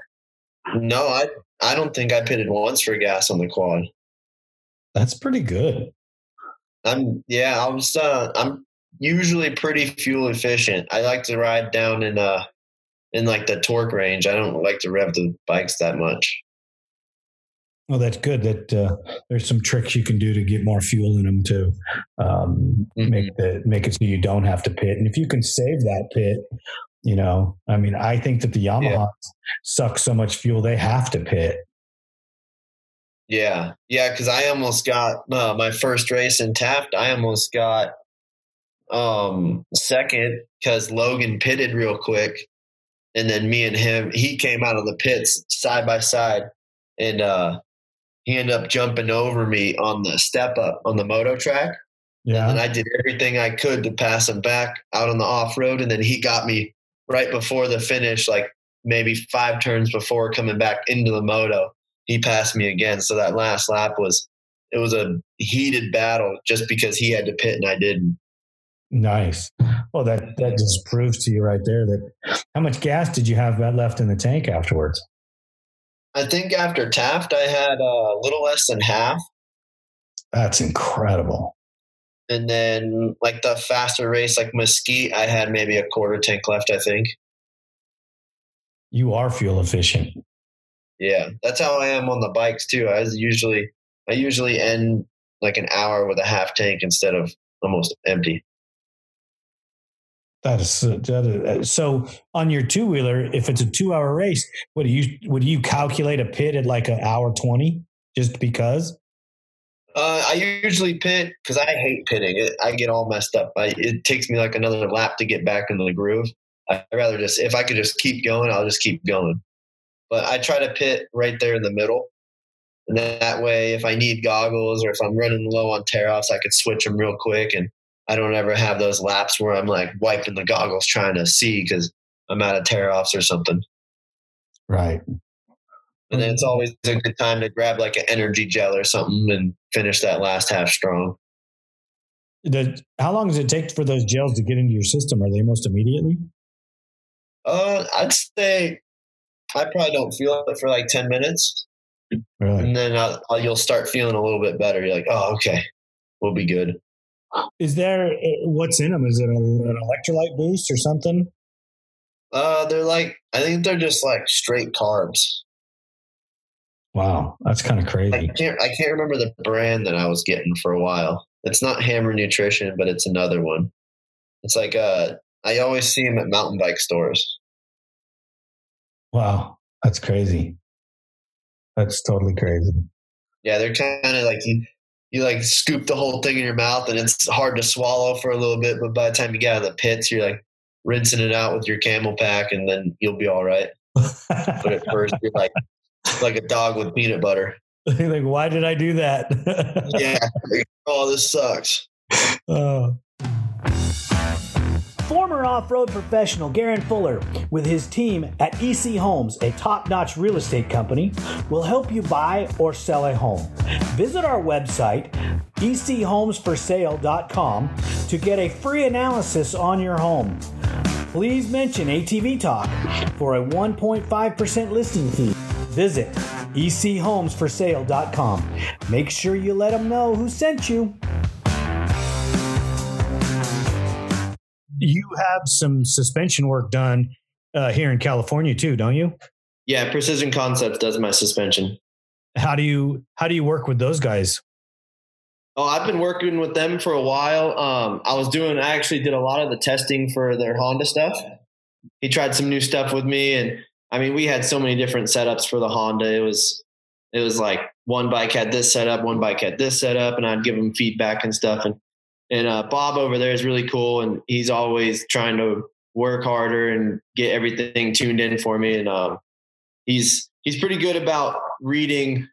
No, I, I don't think I pitted once for gas on the quad. That's pretty good. I'm, yeah, I was, uh, I'm usually pretty fuel efficient. I like to ride down in, uh, in like the torque range. I don't like to rev the bikes that much. Well, that's good that uh, there's some tricks you can do to get more fuel in them to um, mm-hmm. make the, make it so you don't have to pit. And if you can save that pit, you know, I mean, I think that the Yamaha yeah. sucks so much fuel, they have to pit. Yeah. Yeah. Because I almost got uh, my first race in Taft. I almost got um, second because Logan pitted real quick. And then me and him, he came out of the pits side by side, and uh, he ended up jumping over me on the step up on the moto track. Yeah. And I did everything I could to pass him back out on the off road. And then he got me right before the finish, like maybe five turns before coming back into the moto, he passed me again. So that last lap was, it was a heated battle just because he had to pit and I didn't. Nice. Well, that, that just proves to you right there that how much gas did you have left in the tank afterwards? I think after Taft, I had a little less than half. That's incredible. And then like the faster race, like Mesquite, I had maybe a quarter tank left, I think. You are fuel efficient. Yeah. That's how I am on the bikes too. I was usually, I usually end like an hour with a half tank instead of almost empty. That is, that is so on your two wheeler, if it's a two hour race, what do you, would you calculate a pit at like an hour twenty just because? Uh, I usually pit because I hate pitting. It, I get all messed up. I, it takes me like another lap to get back into the groove. I'd rather just, if I could just keep going, I'll just keep going. But I try to pit right there in the middle. And then that way, if I need goggles or if I'm running low on tear-offs, I could switch them real quick. And I don't ever have those laps where I'm like wiping the goggles trying to see because I'm out of tear-offs or something. Right. And then it's always a good time to grab like an energy gel or something and finish that last half strong. The, how long does it take for those gels to get into your system? Are they almost immediately? Uh, I'd say I probably don't feel it for like ten minutes. Really? And then I'll, I'll, you'll start feeling a little bit better. You're like, oh, okay, we'll be good. Is there, what's in them? Is it a, an electrolyte boost or something? Uh, they're like, I think they're just like straight carbs. Wow, that's kind of crazy. I can't, I can't remember the brand that I was getting for a while. It's not Hammer Nutrition, but it's another one. It's like, uh, I always see them at mountain bike stores. Wow, that's crazy. That's totally crazy. Yeah, they're kind of like, you, you like scoop the whole thing in your mouth and it's hard to swallow for a little bit. But by the time you get out of the pits, you're like rinsing it out with your camel pack and then you'll be all right. But at first you're like, like a dog with peanut butter. Like, why did I do that? Yeah. Oh, this sucks. Oh. Former off-road professional Garen Fuller with his team at E C Homes, a top-notch real estate company, will help you buy or sell a home. Visit our website, e c homes for sale dot com, to get a free analysis on your home. Please mention A T V Talk for a one point five percent listing fee. Visit e c homes for sale dot com. Make sure you let them know who sent you. You have some suspension work done uh, here in California too, don't you? Yeah, Precision Concepts does my suspension. How do you, how do you work with those guys? Oh, I've been working with them for a while. Um, I was doing, I actually did a lot of the testing for their Honda stuff. He tried some new stuff with me. And I mean, we had so many different setups for the Honda. It was, it was like one bike had this setup, one bike had this setup, and I'd give them feedback and stuff. And, and, uh, Bob over there is really cool. And he's always trying to work harder and get everything tuned in for me. And, um, he's, he's pretty good about reading,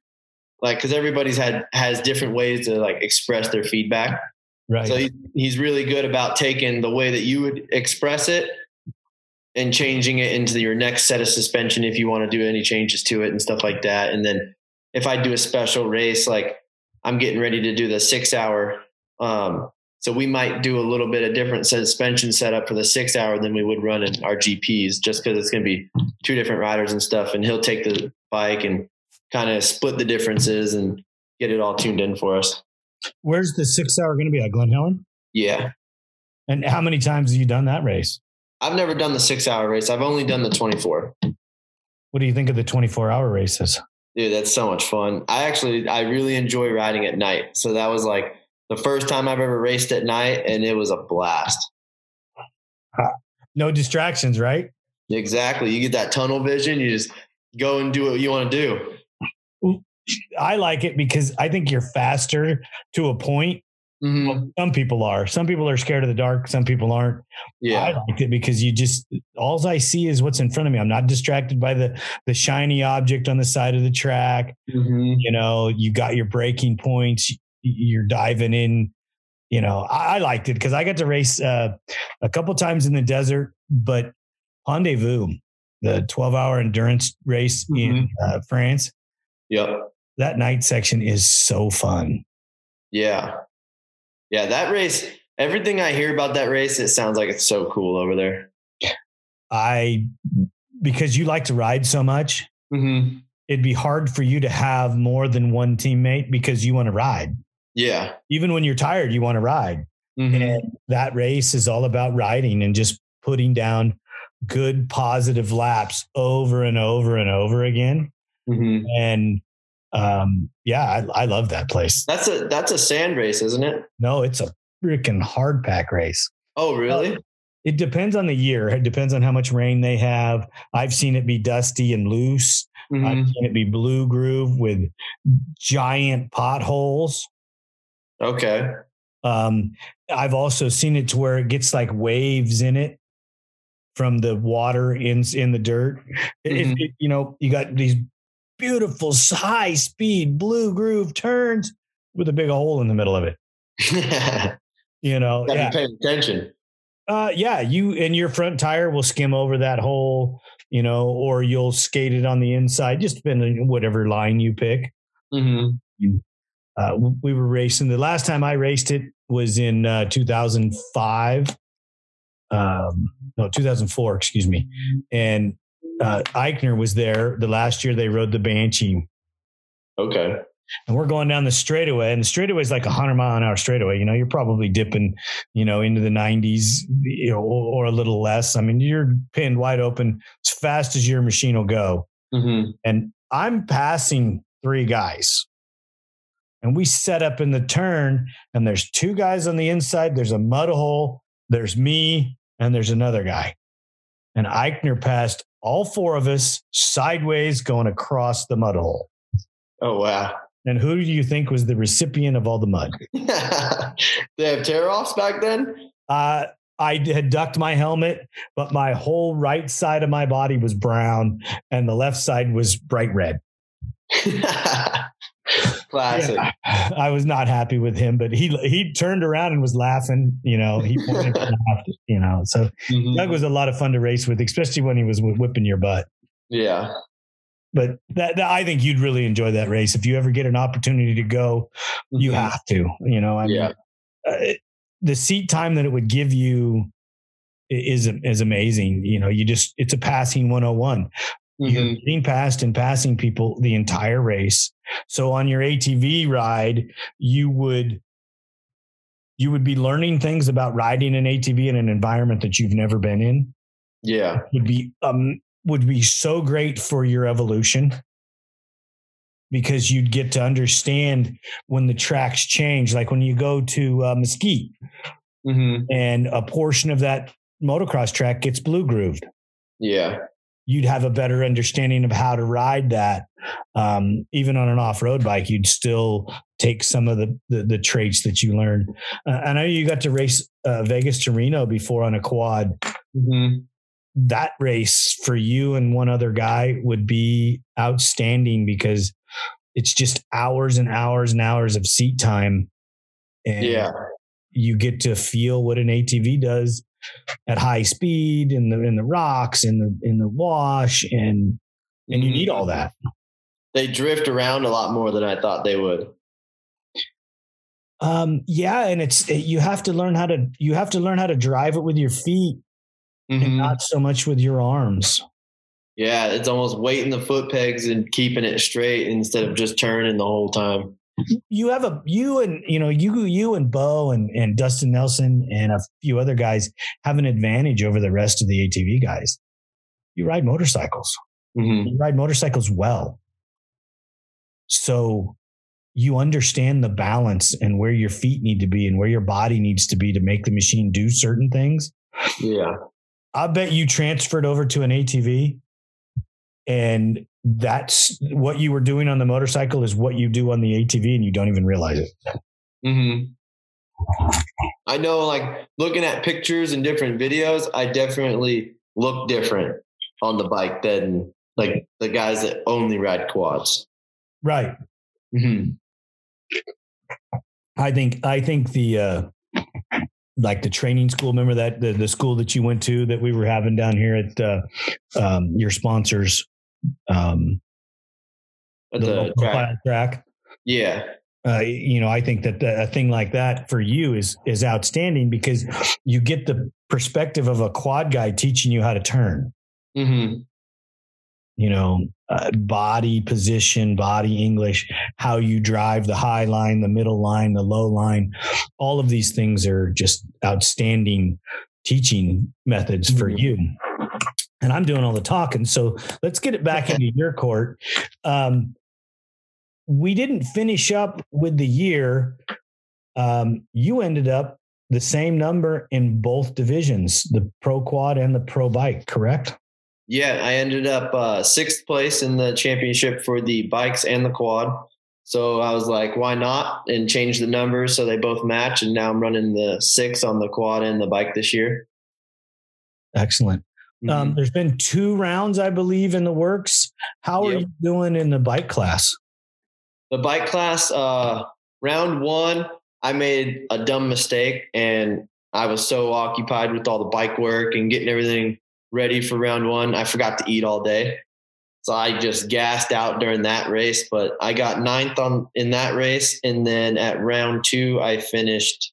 like, cause everybody's had, has different ways to like express their feedback. Right. So he, he's really good about taking the way that you would express it and changing it into your next set of suspension, if you want to do any changes to it and stuff like that. And then if I do a special race, like I'm getting ready to do the six hour. Um, so we might do a little bit of different suspension setup for the six hour than we would run in our G Ps, just cause it's going to be two different riders and stuff. And he'll take the bike and kind of split the differences and get it all tuned in for us. Where's the six hour going to be at, Glen Helen? Yeah. And how many times have you done that race? I've never done the six hour race. I've only done the twenty-four. What do you think of the twenty-four hour races? Dude, that's so much fun. I actually, I really enjoy riding at night. So that was like the first time I've ever raced at night, and it was a blast. No distractions, right? Exactly. You get that tunnel vision. You just go and do what you want to do. I like it because I think you're faster to a point. Mm-hmm. Well, some people are, some people are scared of the dark. Some people aren't. Yeah. I liked it because you just, all I see is what's in front of me. I'm not distracted by the, the shiny object on the side of the track. Mm-hmm. You know, you got your braking points, you're diving in, you know, I, I liked it because I got to race uh, a couple times in the desert, but Rendezvous, the twelve hour endurance race mm-hmm. in uh, France. Yep. That night section is so fun. Yeah. Yeah, that race, everything I hear about that race, it sounds like it's so cool over there. I, because you like to ride so much, mm-hmm. it'd be hard for you to have more than one teammate because you want to ride. Yeah. Even when you're tired, you want to ride. Mm-hmm. And that race is all about riding and just putting down good positive laps over and over and over again. Mm-hmm. And Um, yeah, I, I love that place. That's a, that's a sand race, isn't it? No, it's a freaking hard pack race. Oh, really? Well, it depends on the year. It depends on how much rain they have. I've seen it be dusty and loose. Mm-hmm. I've seen it be blue groove with giant potholes. Okay. Um, I've also seen it to where it gets like waves in it from the water in, in the dirt. It, mm-hmm. it, you know, you got these beautiful high speed blue groove turns with a big hole in the middle of it. You know, gotta yeah. pay attention. Uh, yeah, you and your front tire will skim over that hole, you know, or you'll skate it on the inside, just depending on whatever line you pick. Mm-hmm. Uh, we were racing. The last time I raced it was in uh, two thousand five. Um, no, two thousand four, excuse me. And Uh, Eichner was there the last year they rode the Banshee. Okay. And we're going down the straightaway, and the straightaway is like a hundred mile an hour straightaway. You know, you're probably dipping, you know, into the nineties, you know, or, or a little less. I mean, you're pinned wide open as fast as your machine will go. Mm-hmm. And I'm passing three guys, and we set up in the turn, and there's two guys on the inside. There's a mud hole. There's me. And there's another guy. And Eichner passed all four of us sideways going across the mud hole. Oh, wow. And who do you think was the recipient of all the mud? They have tear-offs back then? Uh, I had ducked my helmet, but my whole right side of my body was brown, and the left side was bright red. Classic. Yeah, I, I was not happy with him, but he he turned around and was laughing. You know, he pointed and laughed. You know, so mm-hmm. Doug was a lot of fun to race with, especially when he was whipping your butt. Yeah, but that, that I think you'd really enjoy that race if you ever get an opportunity to go. Mm-hmm. You have to. You know, I mean, yeah. uh, the seat time that it would give you is is amazing. You know, you just it's a passing one oh one. You're being passed and passing people the entire race. So on your A T V ride, you would, you would be learning things about riding an A T V in an environment that you've never been in. Yeah. It would be, um, would be so great for your evolution. because you'd get to understand when the tracks change. Like when you go to uh, Mesquite mm-hmm. and a portion of that motocross track gets blue grooved. Yeah. You'd have a better understanding of how to ride that. Um, even on an off-road bike, you'd still take some of the, the, the traits that you learn. Uh, I know you got to race uh, Vegas to Reno before on a quad. Mm-hmm. That race for you and one other guy would be outstanding because it's just hours and hours and hours of seat time. And yeah. you get to feel what an A T V does at high speed in the, in the rocks, in the, in the wash. And, and you need all that. They drift around a lot more than I thought they would. Um, yeah. And it's, it, you have to learn how to, you have to learn how to drive it with your feet mm-hmm. and not so much with your arms. Yeah. It's almost weighting the foot pegs and keeping it straight instead of just turning the whole time. You have a, you and, you know, you, you and Bo and, and Dustin Nelson and a few other guys have an advantage over the rest of the A T V guys. You ride motorcycles, mm-hmm. you ride motorcycles well. So you understand the balance and where your feet need to be and where your body needs to be to make the machine do certain things. Yeah. I bet you transferred over to an A T V and that's what you were doing on the motorcycle is what you do on the A T V and you don't even realize it. Mm-hmm. I know, like looking at pictures and different videos, I definitely look different on the bike than like the guys that only ride quads. Right. Mm-hmm. I think, I think the, uh, like the training school, remember that the, the school that you went to that we were having down here at, uh, um, your sponsors, um, at the, the track. track. Yeah. Uh, you know, I think that the, a thing like that for you is, is outstanding because you get the perspective of a quad guy teaching you how to turn, mm-hmm. you know, uh, body position, body English, how you drive the high line, the middle line, the low line, all of these things are just outstanding teaching methods mm-hmm. for you. And I'm doing all the talking. So let's get it back into your court. Um, we didn't finish up with the year. Um, you ended up the same number in both divisions, the pro quad and the pro bike, correct? Yeah, I ended up uh, sixth place in the championship for the bikes and the quad. So I was like, why not? And change the numbers so they both match. And now I'm running the six on the quad and the bike this year. Excellent. Mm-hmm. Um, there's been two rounds, I believe, in the works. How yep. are you doing in the bike class? The bike class, uh, round one, I made a dumb mistake and I was so occupied with all the bike work and getting everything ready for round one. I forgot to eat all day. So I just gassed out during that race, but I got ninth on in that race. And then at round two, I finished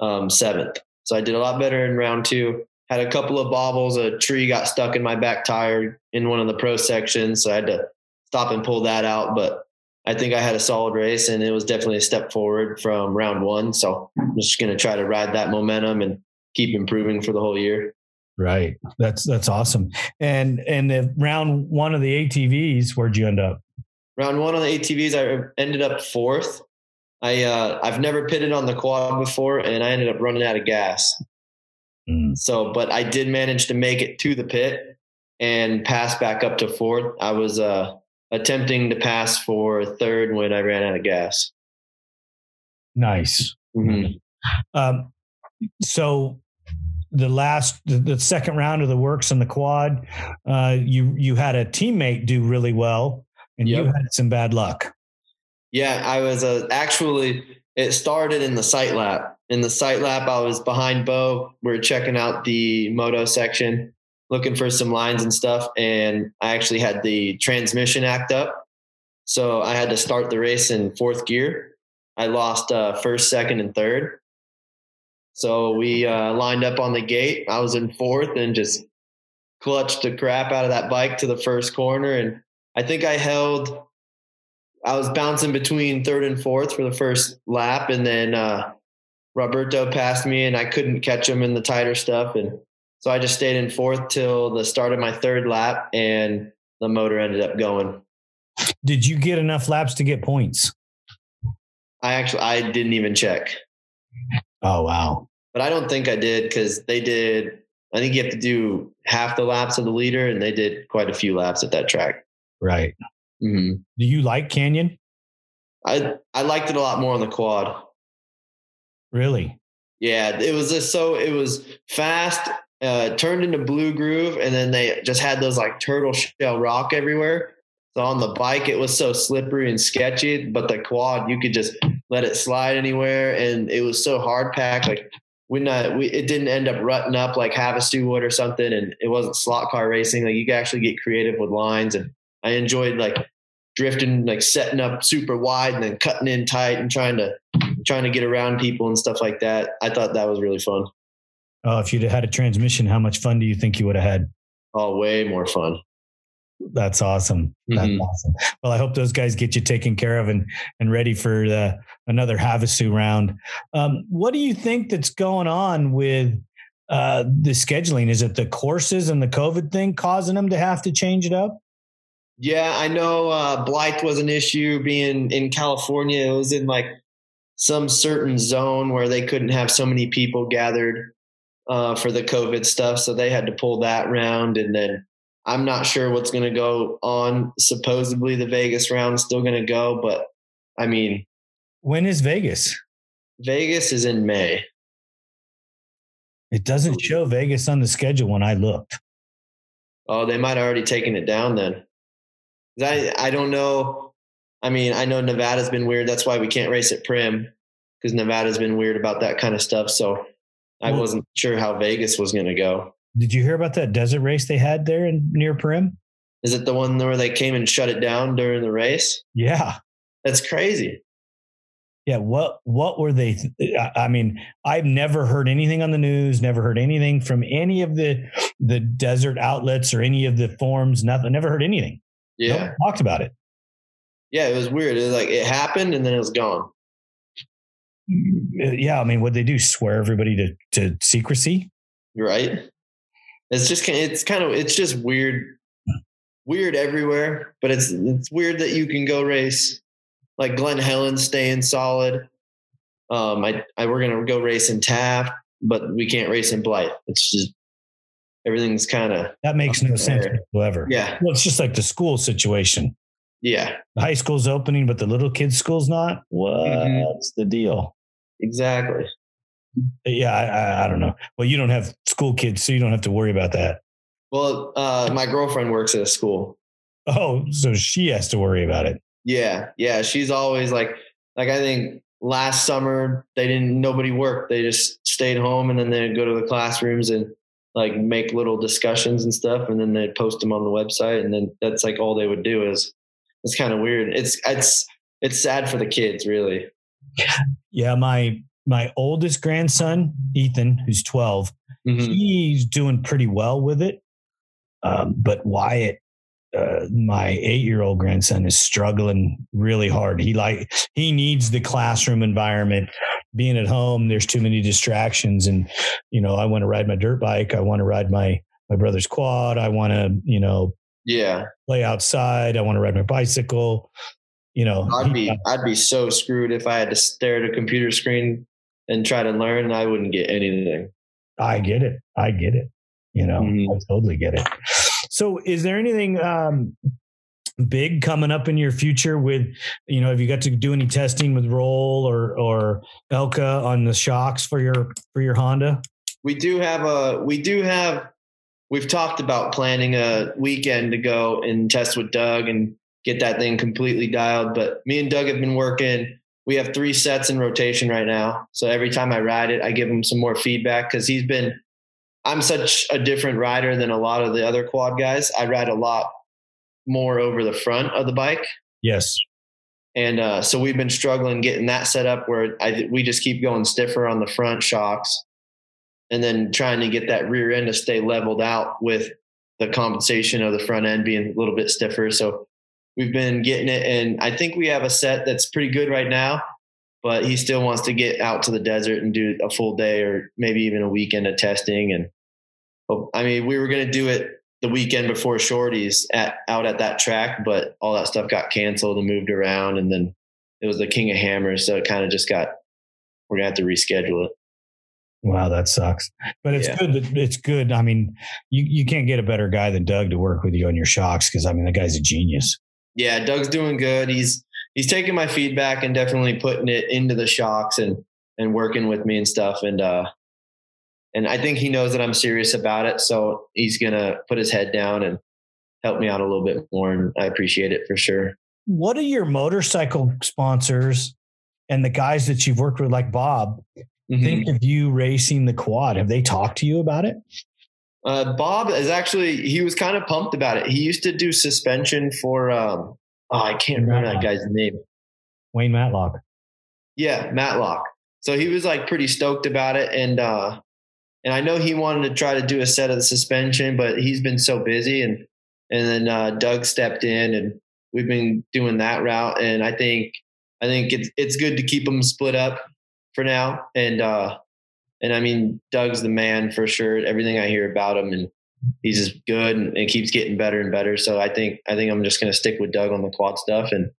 um, seventh. So I did a lot better in round two. Had a couple of bobbles, a tree got stuck in my back tire in one of the pro sections. So I had to stop and pull that out. But I think I had a solid race and it was definitely a step forward from round one. So I'm just going to try to ride that momentum and keep improving for the whole year. Right. That's, that's awesome. And, and the round one of the A T Vs, where'd you end up? Round one on the A T Vs, I ended up fourth. I, uh, I've never pitted on the quad before and I ended up running out of gas. So, but I did manage to make it to the pit and pass back up to fourth. I was uh, attempting to pass for third when I ran out of gas. Nice. Mm-hmm. Um, so the last, the, the second round of the works on the quad, uh, you, you had a teammate do really well and yep. you had some bad luck. Yeah, I was uh, actually, it started in the sight lap. In the sight lap, I was behind Bo. We were checking out the moto section, looking for some lines and stuff. And I actually had the transmission act up. So I had to start the race in fourth gear. I lost uh, first, second, and third. So we uh, lined up on the gate. I was in fourth and just clutched the crap out of that bike to the first corner. And I think I held, I was bouncing between third and fourth for the first lap. And then, uh, Roberto passed me and I couldn't catch him in the tighter stuff. And so I just stayed in fourth till the start of my third lap and the motor ended up going. Did you get enough laps to get points? I actually, I didn't even check. Oh, wow. But I don't think I did, because they did, I think you have to do half the laps of the leader, and they did quite a few laps at that track. Right. Mm-hmm. Do you like Canyon? I, I liked it a lot more on the quad. Really? Yeah, it was just so, it was fast, uh, turned into blue groove, and then they just had those like turtle shell rock everywhere. So on the bike, it was so slippery and sketchy, but the quad, you could just let it slide anywhere. And it was so hard packed. Like when I, we, it didn't end up rutting up like Havasu would or something. And it wasn't slot car racing. Like you could actually get creative with lines. And I enjoyed like drifting, like setting up super wide and then cutting in tight and trying to, trying to get around people and stuff like that. I thought that was really fun. Oh, if you'd had a transmission, how much fun do you think you would have had? Oh, way more fun. That's awesome. That's mm-hmm. awesome. Well, I hope those guys get you taken care of and, and ready for the, another Havasu round. Um, what do you think that's going on with uh, the scheduling? Is it the courses and the COVID thing causing them to have to change it up? Yeah, I know uh, Blythe was an issue being in California. It was in like some certain zone where they couldn't have so many people gathered uh, for the COVID stuff. So they had to pull that round, and then I'm not sure what's going to go on. Supposedly the Vegas round is still going to go, but I mean, when is Vegas? Vegas is in May. It doesn't show Vegas on the schedule when I looked. Oh, they might have already taken it down then. I, I don't know. I mean, I know Nevada's been weird. That's why we can't race at Prim, because Nevada's been weird about that kind of stuff. So I wasn't sure how Vegas was going to go. Did you hear about that desert race they had there in near Prim? Is it the one where they came and shut it down during the race? Yeah. That's crazy. Yeah. What, what were they? Th- I mean, I've never heard anything on the news, never heard anything from any of the, the desert outlets or any of the forums, nothing, never heard anything. Yeah. No one talked about it. Yeah. It was weird. It was like, it happened and then it was gone. Yeah. I mean, what'd they do? Swear everybody to, to secrecy. Right. It's just, it's kind of, it's just weird, weird everywhere, but it's, it's weird that you can go race like Glen Helen staying solid. Um, I, I, we're going to go race in Taft, but we can't race in Blythe. It's just, everything's kind of, that makes no sense whatsoever. Yeah. Well, it's just like the school situation. Yeah. The high school's opening, but the little kids school's not. What's mm-hmm. the deal? Exactly. Yeah, I, I don't know. Well, you don't have school kids, so you don't have to worry about that. Well, uh, my girlfriend works at a school. Oh, so she has to worry about it. Yeah, yeah. She's always like, like I think last summer they didn't, nobody worked. They just stayed home, and then they'd go to the classrooms and like make little discussions and stuff, and then they'd post them on the website, and then that's like all they would do. Is it's kind of weird. It's it's it's sad for the kids, really. Yeah, my. My oldest grandson, Ethan, who's twelve, mm-hmm. he's doing pretty well with it. Um, but Wyatt, uh, my eight-year-old grandson, is struggling really hard. He like he needs the classroom environment. Being at home, there's too many distractions. And, you know, I want to ride my dirt bike. I want to ride my, my brother's quad. I want to, you know, yeah, play outside. I want to ride my bicycle. You know, I'd be, I'd be so screwed if I had to stare at a computer screen and try to learn, and I wouldn't get anything. I get it. I get it. You know, mm-hmm. I totally get it. So is there anything um, big coming up in your future with, you know, have you got to do any testing with Roll or, or Elka on the shocks for your, for your Honda? We do have a, we do have, we've talked about planning a weekend to go and test with Doug and get that thing completely dialed. But me and Doug have been working. We have three sets in rotation right now. So every time I ride it, I give him some more feedback, because he's been, I'm such a different rider than a lot of the other quad guys. I ride a lot more over the front of the bike. Yes. And uh, so we've been struggling getting that set up where I, we just keep going stiffer on the front shocks, and then trying to get that rear end to stay leveled out with the compensation of the front end being a little bit stiffer. So we've been getting it, and I think we have a set that's pretty good right now, but he still wants to get out to the desert and do a full day or maybe even a weekend of testing. And I mean, we were going to do it the weekend before Shorties at out at that track, but all that stuff got canceled and moved around. And then it was the King of Hammers. So it kind of just got, we're gonna have to reschedule it. Wow, that sucks. But it's yeah. good. That it's good. I mean, you, you can't get a better guy than Doug to work with you on your shocks. Cause I mean, the guy's a genius. Yeah. Doug's doing good. He's, he's taking my feedback and definitely putting it into the shocks and, and working with me and stuff. And, uh, and I think he knows that I'm serious about it. So he's going to put his head down and help me out a little bit more. And I appreciate it for sure. What are your motorcycle sponsors and the guys that you've worked with, like Bob, mm-hmm. think of you racing the quad? Have they talked to you about it? Uh, Bob is actually, he was kind of pumped about it. He used to do suspension for, um, oh, I can't remember that guy's name. Wayne Matlock. Yeah. Matlock. So he was like pretty stoked about it. And, uh, And I know he wanted to try to do a set of the suspension, but he's been so busy. And, and then uh, Doug stepped in and we've been doing that route. And I think, I think it's, it's good to keep them split up for now. And, uh, and I mean, Doug's the man for sure. Everything I hear about him, and he's just good and, and keeps getting better and better. So I think, I think I'm just going to stick with Doug on the quad stuff. And,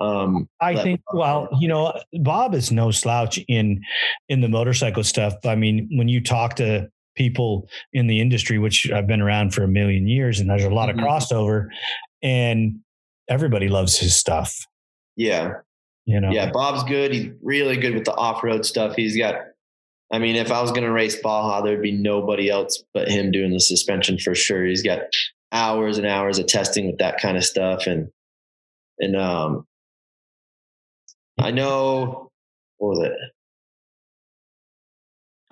Um, I think, well, you know, Bob is no slouch in, in the motorcycle stuff. I mean, when you talk to people in the industry, which I've been around for a million years, and there's a lot mm-hmm. of crossover, and everybody loves his stuff. Yeah. You know, yeah, Bob's good. He's really good with the off-road stuff. He's got, I mean, if I was going to race Baja, there'd be nobody else but him doing the suspension for sure. He's got hours and hours of testing with that kind of stuff. And, and, um, I know, what was it?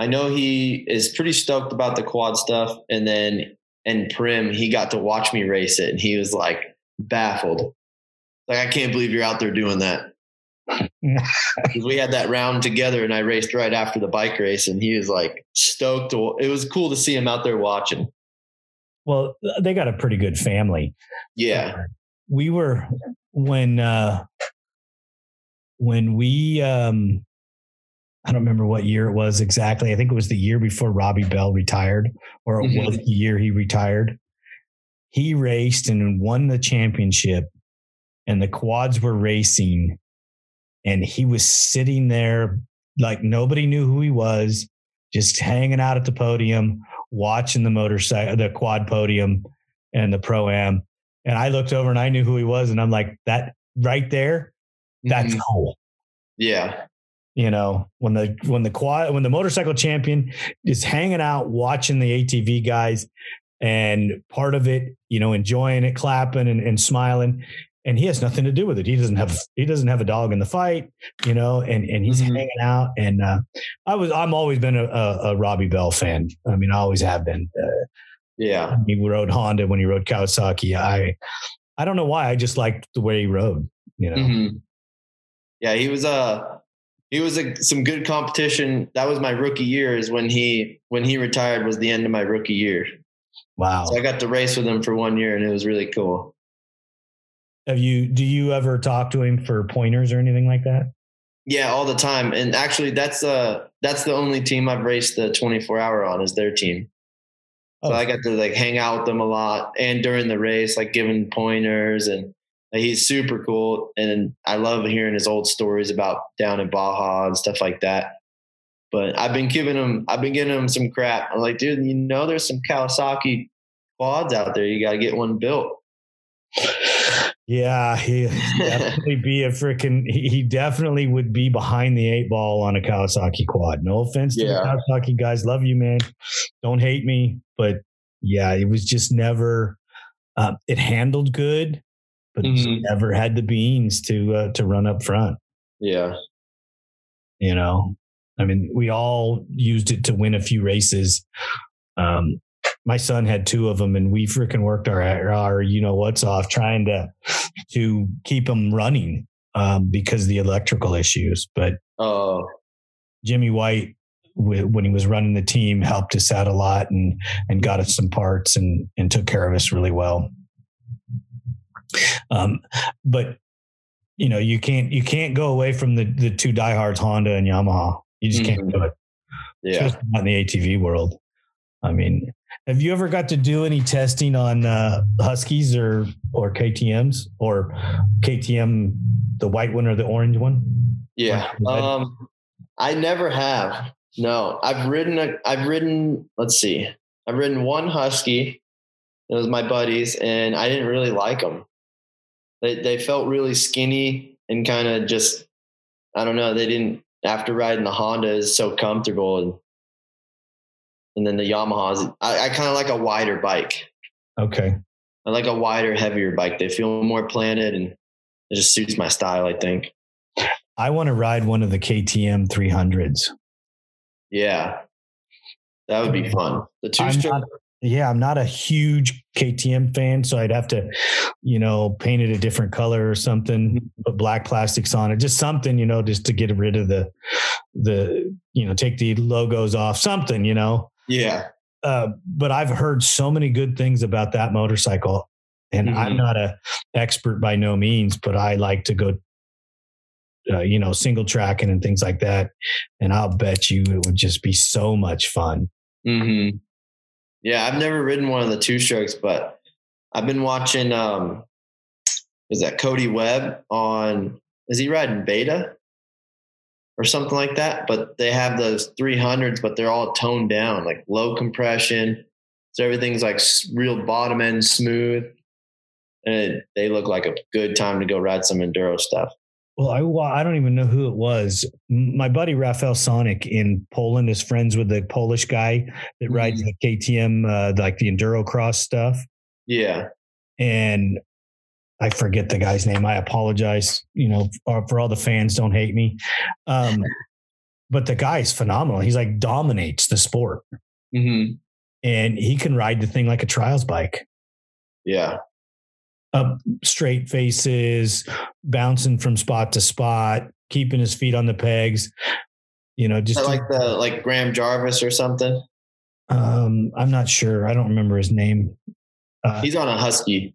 I know he is pretty stoked about the quad stuff. And then, and Prim, he got to watch me race it. And he was like baffled. Like, I can't believe you're out there doing that. We had that round together and I raced right after the bike race. And he was like stoked. To, it was cool to see him out there watching. Well, they got a pretty good family. Yeah. Uh, we were when, uh, When we, um, I don't remember what year it was exactly. I think it was the year before Robbie Bell retired, or it mm-hmm. was the year he retired. He raced and won the championship, and the quads were racing, and he was sitting there like nobody knew who he was, just hanging out at the podium, watching the motorcycle, the quad podium and the Pro-Am. And I looked over and I knew who he was, and I'm like, that right there. That's mm-hmm. cool. Yeah. You know, when the, when the quad, when the motorcycle champion is hanging out, watching the A T V guys and part of it, you know, enjoying it, clapping and, and smiling, and he has nothing to do with it. He doesn't have, he doesn't have a dog in the fight, you know, and, and he's mm-hmm. hanging out. And, uh, I was, I'm always been a, a, a Robbie Bell fan. I mean, I always have been. Uh, yeah. He rode Honda when he rode Kawasaki. I, I don't know why. I just liked the way he rode, you know? Mm-hmm. Yeah, he was a he was a, some good competition. That was my rookie year. Is when he when he retired was the end of my rookie year. Wow! So I got to race with him for one year, and it was really cool. Have you? Do you ever talk to him for pointers or anything like that? Yeah, all the time. And actually, that's uh that's the only team I've raced the twenty-four hour on is their team. Oh. So I got to like hang out with them a lot, and during the race, like giving pointers and. He's super cool. And I love hearing his old stories about down in Baja and stuff like that. But I've been giving him, I've been giving him some crap. I'm like, dude, you know, there's some Kawasaki quads out there. You got to get one built. Yeah. He'd definitely be a freaking, he definitely would be behind the eight ball on a Kawasaki quad. No offense to yeah. the Kawasaki guys. Love you, man. Don't hate me. But yeah, it was just never, uh, it handled good. But mm-hmm. he's never had the beans to uh, to run up front. Yeah. You know, I mean, we all used it to win a few races. Um, my son had two of them, and we freaking worked our, our you know what's off trying to to keep them running um, because of the electrical issues. But oh, Jimmy White, when he was running the team, helped us out a lot and and got us some parts and and took care of us really well. Um, but you know, you can't, you can't go away from the, the two diehards, Honda and Yamaha. You just mm-hmm. can't do it. Yeah. Just not in the A T V world. I mean, Have you ever got to do any testing on uh, Huskies or, or K T Ms or K T M, the white one or the orange one? Yeah. Um, I never have. No, I've ridden, a, I've ridden, let's see, I've ridden one Husky. It was my buddies and I didn't really like them. They, they felt really skinny and kind of just, I don't know. They didn't, after riding the Honda is so comfortable and, and then the Yamahas, I, I kind of like a wider bike. Okay. I like a wider, heavier bike. They feel more planted and it just suits my style, I think. I want to ride one of the K T M three hundreds. Yeah. That would be fun. The two stroke. Yeah. I'm not a huge K T M fan, so I'd have to, you know, paint it a different color or something, put black plastics on it, just something, you know, just to get rid of the, the, you know, take the logos off something, you know? Yeah. Uh, but I've heard so many good things about that motorcycle and mm-hmm. I'm not a expert by no means, but I like to go, uh, you know, single tracking and things like that. And I'll bet you it would just be so much fun. Mm-hmm. Yeah, I've never ridden one of the two strokes, but I've been watching, um, is that Cody Webb on, is he riding Beta or something like that? But they have those three hundreds, but they're all toned down, like low compression. So everything's like real bottom end smooth. And it, they look like a good time to go ride some enduro stuff. Well, I, I don't even know who it was. My buddy, Rafael Sonic in Poland, is friends with the Polish guy that rides mm-hmm. the K T M, uh, like the enduro cross stuff. Yeah. And I forget the guy's name. I apologize, you know, for, for all the fans, don't hate me. Um, but the guy's phenomenal. He's like dominates the sport mm-hmm. and he can ride the thing like a trials bike. Yeah. Up straight faces, bouncing from spot to spot, keeping his feet on the pegs, you know, just like the, like Graham Jarvis or something. Um, I'm not sure. I don't remember his name. Uh, He's on a Husky,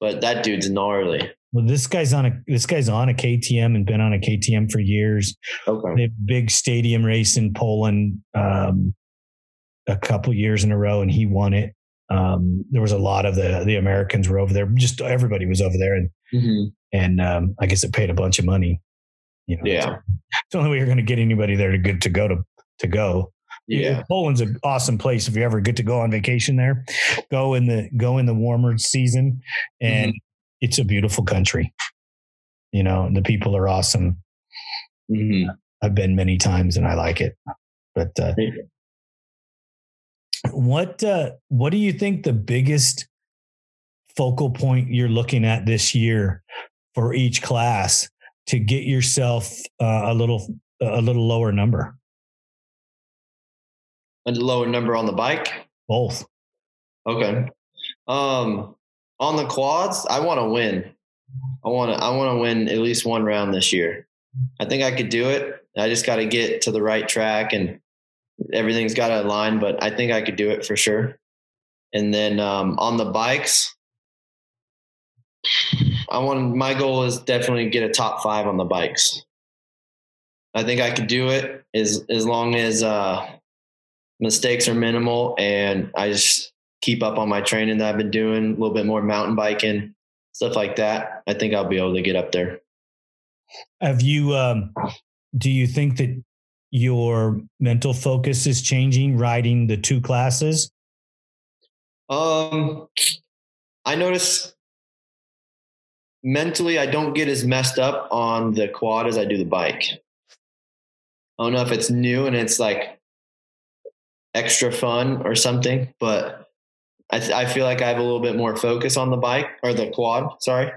but that dude's gnarly. Well, this guy's on a, this guy's on a K T M and been on a K T M for years. Okay. They had a big stadium race in Poland, um, a couple years in a row and he won it. Um, there was a lot of the, the Americans were over there. Just everybody was over there. And, mm-hmm. and, um, I guess it paid a bunch of money, you know, yeah. It's the only way you're going to get anybody there to good to go to, to go. Yeah. Poland's an awesome place. If you ever get to go on vacation there, go in the, go in the warmer season and mm-hmm. it's a beautiful country, you know, and the people are awesome. Mm-hmm. I've been many times and I like it, but, uh, What, uh, what do you think the biggest focal point you're looking at this year for each class to get yourself uh, a little, a little lower number? A lower number on the bike? Both. Okay. Um, on the quads, I want to win. I want to, I want to win at least one round this year. I think I could do it. I just got to get to the right track and everything's got to align, but I think I could do it for sure. And then um, on the bikes, I want, my goal is definitely get a top five on the bikes. I think I could do it as, as long as uh, mistakes are minimal and I just keep up on my training that I've been doing, a little bit more mountain biking, stuff like that. I think I'll be able to get up there. Have you, um, do you think that your mental focus is changing riding the two classes? Um, I notice mentally, I don't get as messed up on the quad as I do the bike. I don't know if it's new and it's like extra fun or something, but I, th- I feel like I have a little bit more focus on the bike or the quad. Sorry.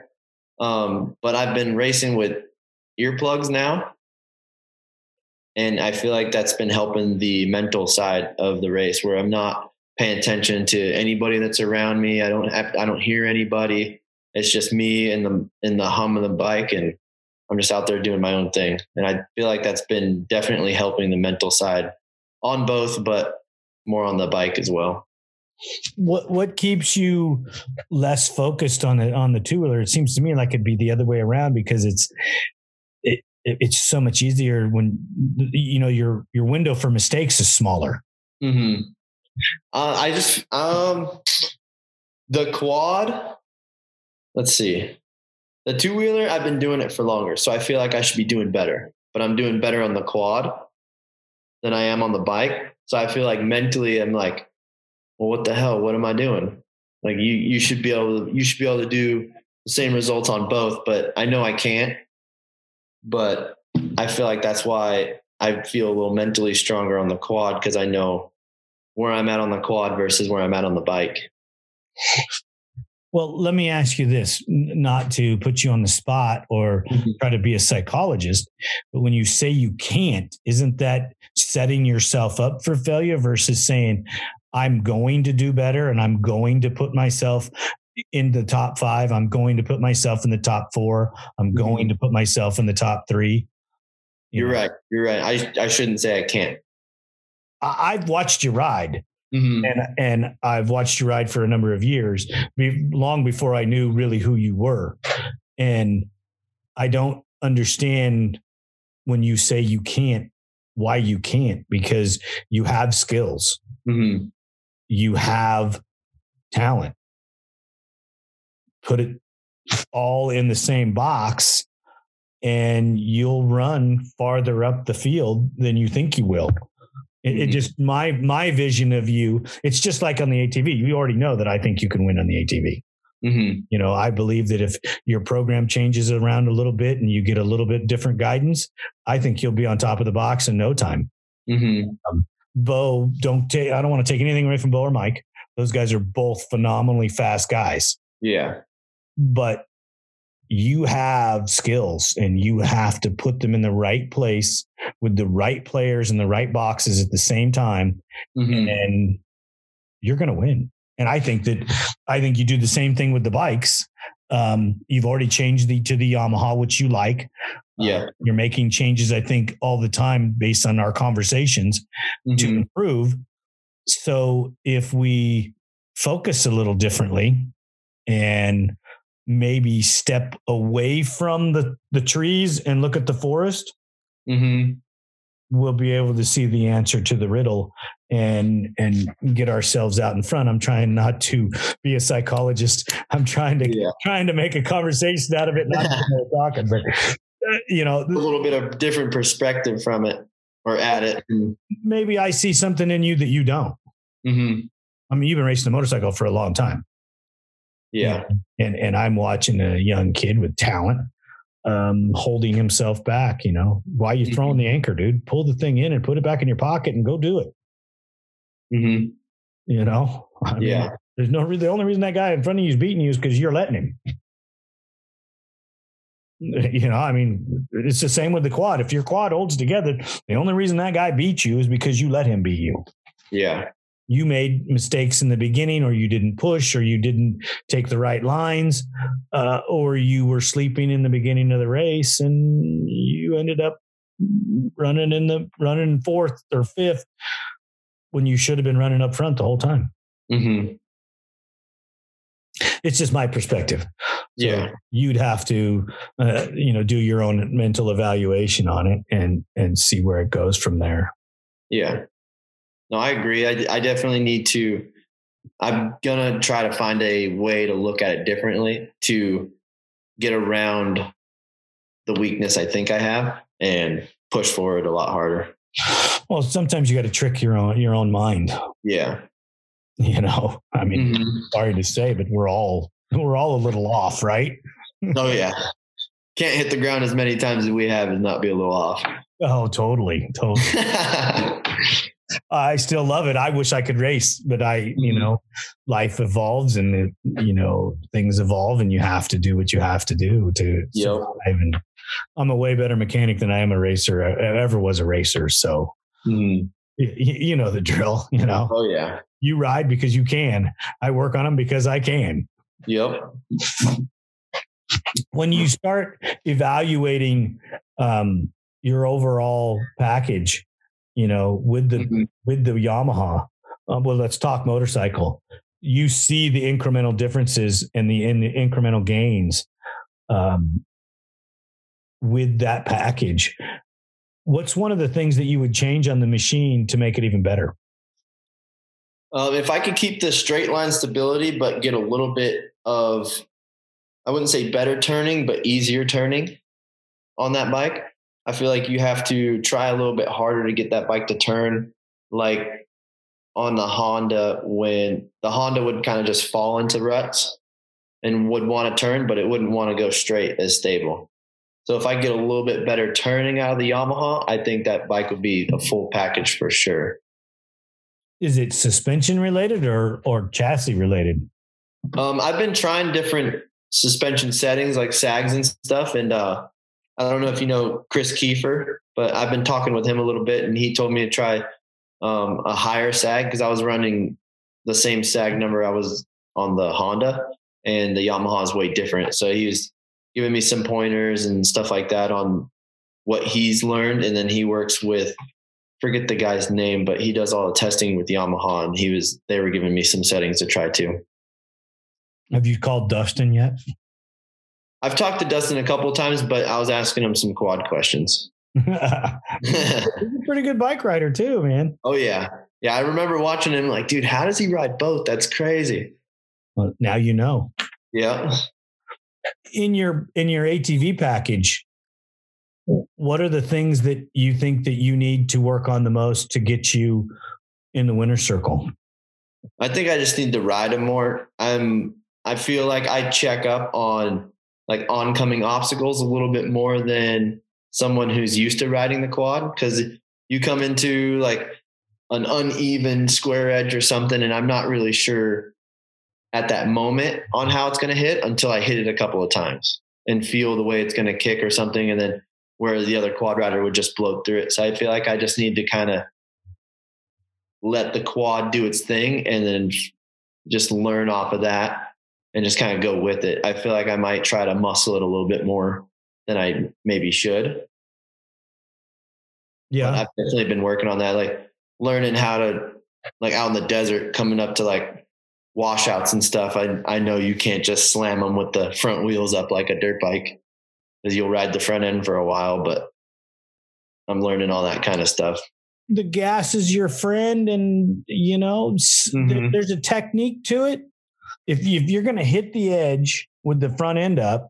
Um, but I've been racing with earplugs now. And I feel like that's been helping the mental side of the race where I'm not paying attention to anybody that's around me. I don't have, I don't hear anybody. It's just me and the, in the hum of the bike. And I'm just out there doing my own thing. And I feel like that's been definitely helping the mental side on both, but more on the bike as well. What, what keeps you less focused on the, on the two wheeler? It seems to me like it'd be the other way around because it's, it, it's so much easier when, you know, your, your window for mistakes is smaller. Mm-hmm. Uh, I just, um, the quad, let's see, the two wheeler, I've been doing it for longer. So I feel like I should be doing better, but I'm doing better on the quad than I am on the bike. So I feel like mentally I'm like, well, what the hell? What am I doing? Like you, you should be able to, you should be able to do the same results on both, but I know I can't, but I feel like that's why I feel a little mentally stronger on the quad. Cause I know where I'm at on the quad versus where I'm at on the bike. Well, let me ask you this, not to put you on the spot or try to be a psychologist, but when you say you can't, isn't that setting yourself up for failure versus saying I'm going to do better and I'm going to put myself in the top five. I'm going to put myself in the top four. I'm going to put myself in the top three. You You're know? right. You're right. I I shouldn't say I can't. I, I've watched you ride. Mm-hmm. And and I've watched you ride for a number of years, long before I knew really who you were. And I don't understand when you say you can't, why you can't, because you have skills, mm-hmm. you have talent. Put it all in the same box and you'll run farther up the field than you think you will. It, it just, my, my vision of you, it's just like on the A T V. You already know that I think you can win on the A T V. Mm-hmm. You know, I believe that if your program changes around a little bit and you get a little bit different guidance, I think you'll be on top of the box in no time. Mm-hmm. Um, Bo, don't take, I don't want to take anything away from Bo or Mike. Those guys are both phenomenally fast guys. Yeah. But you have skills and you have to put them in the right place with the right players in the right boxes at the same time. Mm-hmm. And you're going to win. And I think that, I think you do the same thing with the bikes. Um, you've already changed the, to the Yamaha, which you like. Yeah. Uh, you're making changes, I think, all the time based on our conversations mm-hmm. to improve. So if we focus a little differently and maybe step away from the, the trees and look at the forest, mm-hmm. we'll be able to see the answer to the riddle and, and get ourselves out in front. I'm trying not to be a psychologist. I'm trying to, yeah. trying to make a conversation out of it. Not talking, but you know, a little bit of different perspective from it or at it. Maybe I see something in you that you don't. Mm-hmm. I mean, you've been racing a motorcycle for a long time. Yeah. And, and I'm watching a young kid with talent, um, holding himself back, you know, why are you throwing mm-hmm. the anchor, dude? Pull the thing in and put it back in your pocket and go do it. Mm-hmm. You know, I yeah. mean, there's no reason. The only reason that guy in front of you is beating you is because you're letting him, you know, I mean, it's the same with the quad. If your quad holds together, the only reason that guy beat you is because you let him beat you. Yeah. You made mistakes in the beginning, or you didn't push, or you didn't take the right lines, uh, or you were sleeping in the beginning of the race and you ended up running in the running fourth or fifth when you should have been running up front the whole time. Mm-hmm. It's just my perspective. Yeah. So you'd have to, uh, you know, do your own mental evaluation on it and, and see where it goes from there. Yeah. No, I agree. I, I definitely need to, I'm going to try to find a way to look at it differently to get around the weakness I think I have and push forward a lot harder. Well, sometimes you got to trick your own, your own mind. Yeah. You know, I mean, mm-hmm. sorry to say, but we're all, we're all a little off, right? Oh yeah. Can't hit the ground as many times as we have and not be a little off. Oh, totally. Totally. I still love it. I wish I could race, but I, you know, life evolves and, it, you know, things evolve and you have to do what you have to do to survive. Yep. And I'm a way better mechanic than I am a racer. I ever was a racer. So, mm. you, you know, the drill, you know, oh yeah, you ride because you can. I work on them because I can. Yep. When you start evaluating um, your overall package, you know, with the, mm-hmm. with the Yamaha, um, well, let's talk motorcycle. You see the incremental differences and the, in the incremental gains, um, with that package. What's one of the things that you would change on the machine to make it even better? Um, if I could keep the straight line stability, but get a little bit of, I wouldn't say better turning, but easier turning on that bike, I feel like you have to try a little bit harder to get that bike to turn. Like on the Honda, when the Honda would kind of just fall into ruts and would want to turn, but it wouldn't want to go straight as stable. So if I get a little bit better turning out of the Yamaha, I think that bike would be a full package for sure. Is it suspension related or, or chassis related? Um, I've been trying different suspension settings like sags and stuff. And, uh, I don't know if you know Chris Kiefer, but I've been talking with him a little bit and he told me to try um, a higher sag because I was running the same sag number I was on the Honda, and the Yamaha is way different. So he was giving me some pointers and stuff like that on what he's learned. And then he works with, forget the guy's name, but he does all the testing with Yamaha, and he was, they were giving me some settings to try too. Have you called Dustin yet? I've talked to Dustin a couple of times, but I was asking him some quad questions. He's a pretty good bike rider too, man. Oh yeah. Yeah. I remember watching him like, dude, how does he ride both? That's crazy. Well, now, you know, yeah. In your, in your A T V package, what are the things that you think that you need to work on the most to get you in the winner's circle? I think I just need to ride them more. I'm, I feel like I check up on like oncoming obstacles a little bit more than someone who's used to riding the quad. Cause you come into like an uneven square edge or something, and I'm not really sure at that moment on how it's going to hit until I hit it a couple of times and feel the way it's going to kick or something. And then where the other quad rider would just blow through it. So I feel like I just need to kind of let the quad do its thing and then just learn off of that and just kind of go with it. I feel like I might try to muscle it a little bit more than I maybe should. Yeah. But I've definitely been working on that. Like learning how to, like out in the desert, coming up to like washouts and stuff. I, I know you can't just slam them with the front wheels up like a dirt bike because you'll ride the front end for a while, but I'm learning all that kind of stuff. The gas is your friend, and you know, mm-hmm. there's a technique to it. If you're going to hit the edge with the front end up,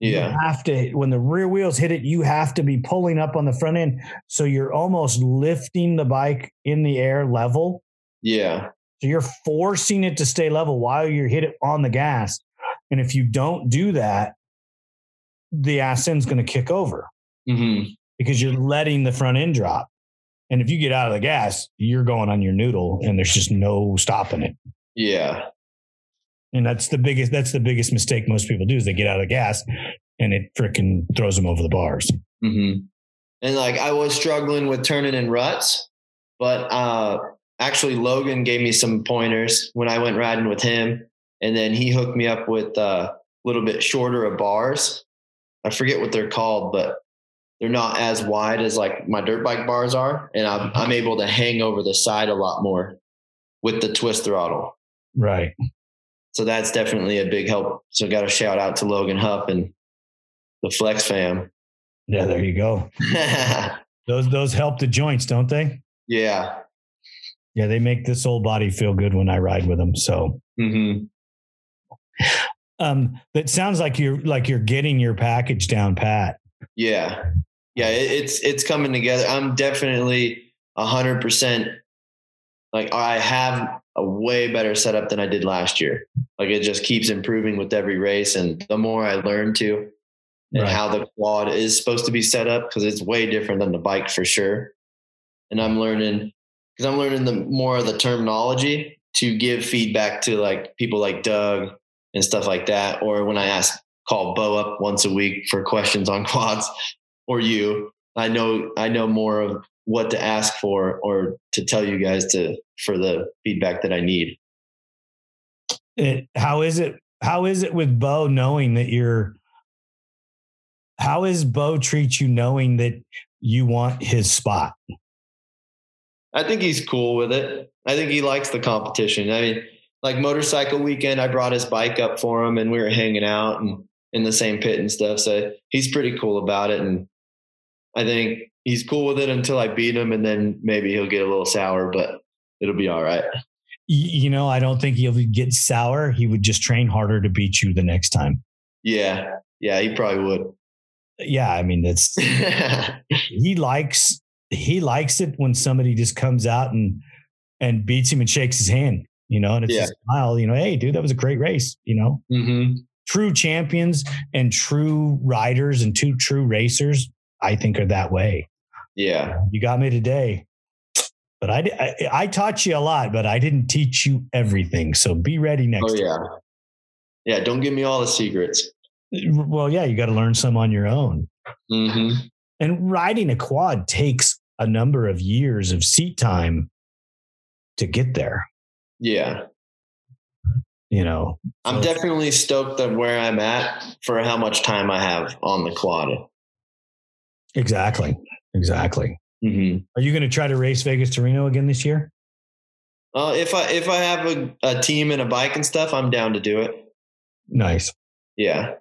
yeah. you have to, when the rear wheels hit it, you have to be pulling up on the front end. So you're almost lifting the bike in the air level. Yeah. So you're forcing it to stay level while you're hit it on the gas. And if you don't do that, the ass end's going to kick over mm-hmm. because you're letting the front end drop. And if you get out of the gas, you're going on your noodle and there's just no stopping it. Yeah. And that's the biggest, that's the biggest mistake most people do is they get out of the gas and it freaking throws them over the bars. Mm-hmm. And like, I was struggling with turning in ruts, but, uh, actually Logan gave me some pointers when I went riding with him. And then he hooked me up with a little bit shorter of bars. I forget what they're called, but they're not as wide as like my dirt bike bars are. And I'm, I'm able to hang over the side a lot more with the twist throttle. Right. So that's definitely a big help. So got a shout out to Logan Hupp and the Flex fam. Yeah, there you go. those those help the joints, don't they? Yeah. Yeah, they make this whole body feel good when I ride with them. So mm-hmm. um, that sounds like you're like you're getting your package down pat. Yeah. Yeah, it, it's it's coming together. I'm definitely a hundred percent like I have a way better setup than I did last year. Like it just keeps improving with every race. And the more I learn to and right. how the quad is supposed to be set up, cause it's way different than the bike for sure. And I'm learning, cause I'm learning the more of the terminology to give feedback to like people like Doug and stuff like that. Or when I ask, call Bo up once a week for questions on quads or you, I know, I know more of what to ask for or to tell you guys to, for the feedback that I need. It, how is it, how is it with Bo knowing that you're, how is Bo treat you knowing that you want his spot? I think he's cool with it. I think he likes the competition. I mean, like motorcycle weekend, I brought his bike up for him and we were hanging out and in the same pit and stuff. So he's pretty cool about it. And I think he's cool with it until I beat him, and then maybe he'll get a little sour, but it'll be all right. you know, I don't think he'll get sour. He would just train harder to beat you the next time. Yeah. Yeah. He probably would. Yeah. I mean, that's, he likes, he likes it when somebody just comes out and, and beats him and shakes his hand, you know, and it's yeah. a smile, you know, hey dude, that was a great race, you know, mm-hmm. True champions and true riders and two true racers, I think, are that way. Yeah. You got me today. But I, I, I taught you a lot, but I didn't teach you everything. So be ready next oh, yeah. time. Yeah. Don't give me all the secrets. Well, yeah, you got to learn some on your own. Mm-hmm. And riding a quad takes a number of years of seat time to get there. Yeah. You know, I'm so definitely stoked on where I'm at for how much time I have on the quad. Exactly. Exactly. Mm-hmm. Are you going to try to race Vegas to Reno again this year? Uh, if I, if I have a, a team and a bike and stuff, I'm down to do it. Nice. Yeah.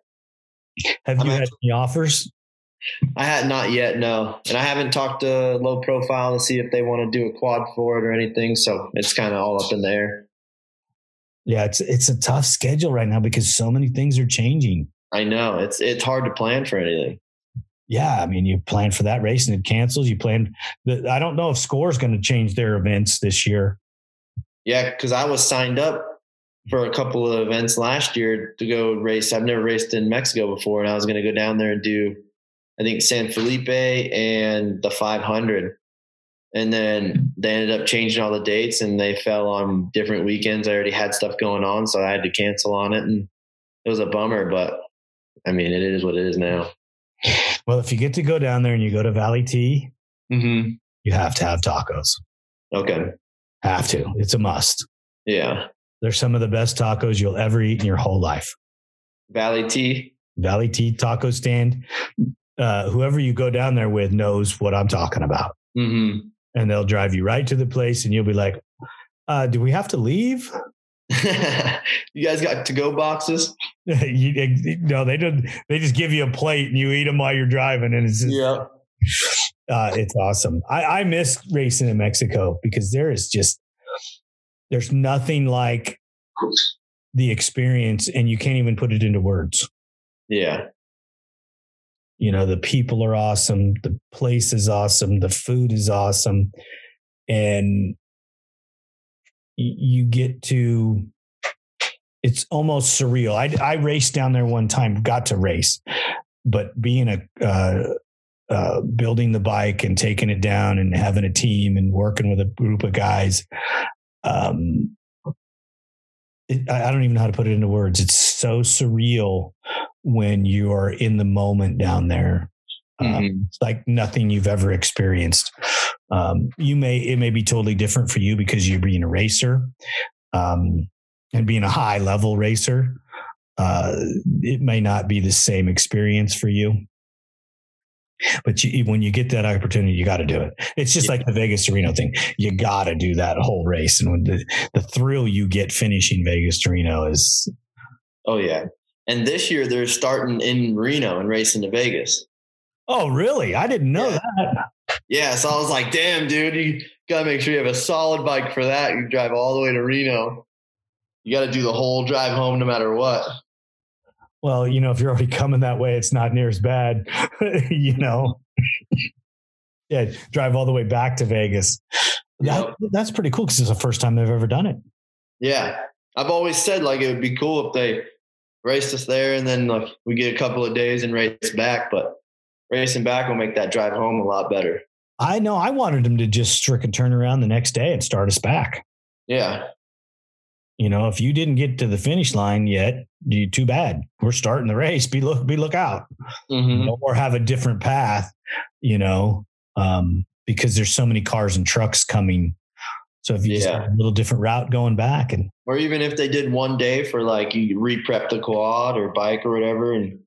Have I'm you had actually, any offers? I had not yet. No. And I haven't talked to Low Profile to see if they want to do a quad for it or anything. So it's kind of all up in the air. Yeah. It's, it's a tough schedule right now because so many things are changing. I know it's, it's hard to plan for anything. Yeah. I mean, you plan for that race and it cancels. You plan the, I don't know if Score is going to change their events this year. Yeah. Cause I was signed up for a couple of events last year to go race. I've never raced in Mexico before. And I was going to go down there and do, I think, San Felipe and the five hundred. And then they ended up changing all the dates and they fell on different weekends. I already had stuff going on, so I had to cancel on it. And it was a bummer, but I mean, it is what it is now. Well, if you get to go down there and you go to Valley T, mm-hmm. you have to have tacos. Okay. Have to. It's a must. Yeah. They're some of the best tacos you'll ever eat in your whole life. Valley T. Valley T taco stand. Uh, whoever you go down there with knows what I'm talking about. Mm-hmm. And they'll drive you right to the place and you'll be like, uh, do we have to leave? You guys got to-go boxes? you, no, they don't. They just give you a plate and you eat them while you're driving. And it's just, yeah. uh, it's awesome. I, I miss racing in Mexico because there is just, there's nothing like the experience and you can't even put it into words. Yeah. You know, the people are awesome. The place is awesome. The food is awesome. And you get to, it's almost surreal. I, I raced down there one time, got to race, but being a, uh, uh, building the bike and taking it down and having a team and working with a group of guys. Um, it, I don't even know how to put it into words. It's so surreal when you are in the moment down there. Um, mm-hmm. It's like nothing you've ever experienced. Um, you may, it may be totally different for you because you're being a racer, um, and being a high level racer, uh, it may not be the same experience for you, but you, when you get that opportunity, you got to do it. It's just yeah. like the Vegas to Reno thing. You got to do that whole race. And when the, the thrill you get finishing Vegas to Reno is, oh yeah. And this year they're starting in Reno and racing to Vegas. Oh, really? I didn't know yeah. that. Yeah. So I was like, damn, dude, you got to make sure you have a solid bike for that. You drive all the way to Reno. You got to do the whole drive home no matter what. Well, you know, if you're already coming that way, it's not near as bad, you know. Yeah. Drive all the way back to Vegas. That, yep. That's pretty cool because it's the first time they've ever done it. Yeah. I've always said, like, it would be cool if they raced us there and then, like, we get a couple of days and race back, but racing back will make that drive home a lot better. I know. I wanted them to just stricken turn around the next day and start us back. Yeah. You know, if you didn't get to the finish line yet, you too bad. We're starting the race. Be look, be look out, mm-hmm. you know, or have a different path, you know, um, because there's so many cars and trucks coming. So if you yeah. just have a little different route going back, and or even if they did one day for, like, you re-prep the quad or bike or whatever, and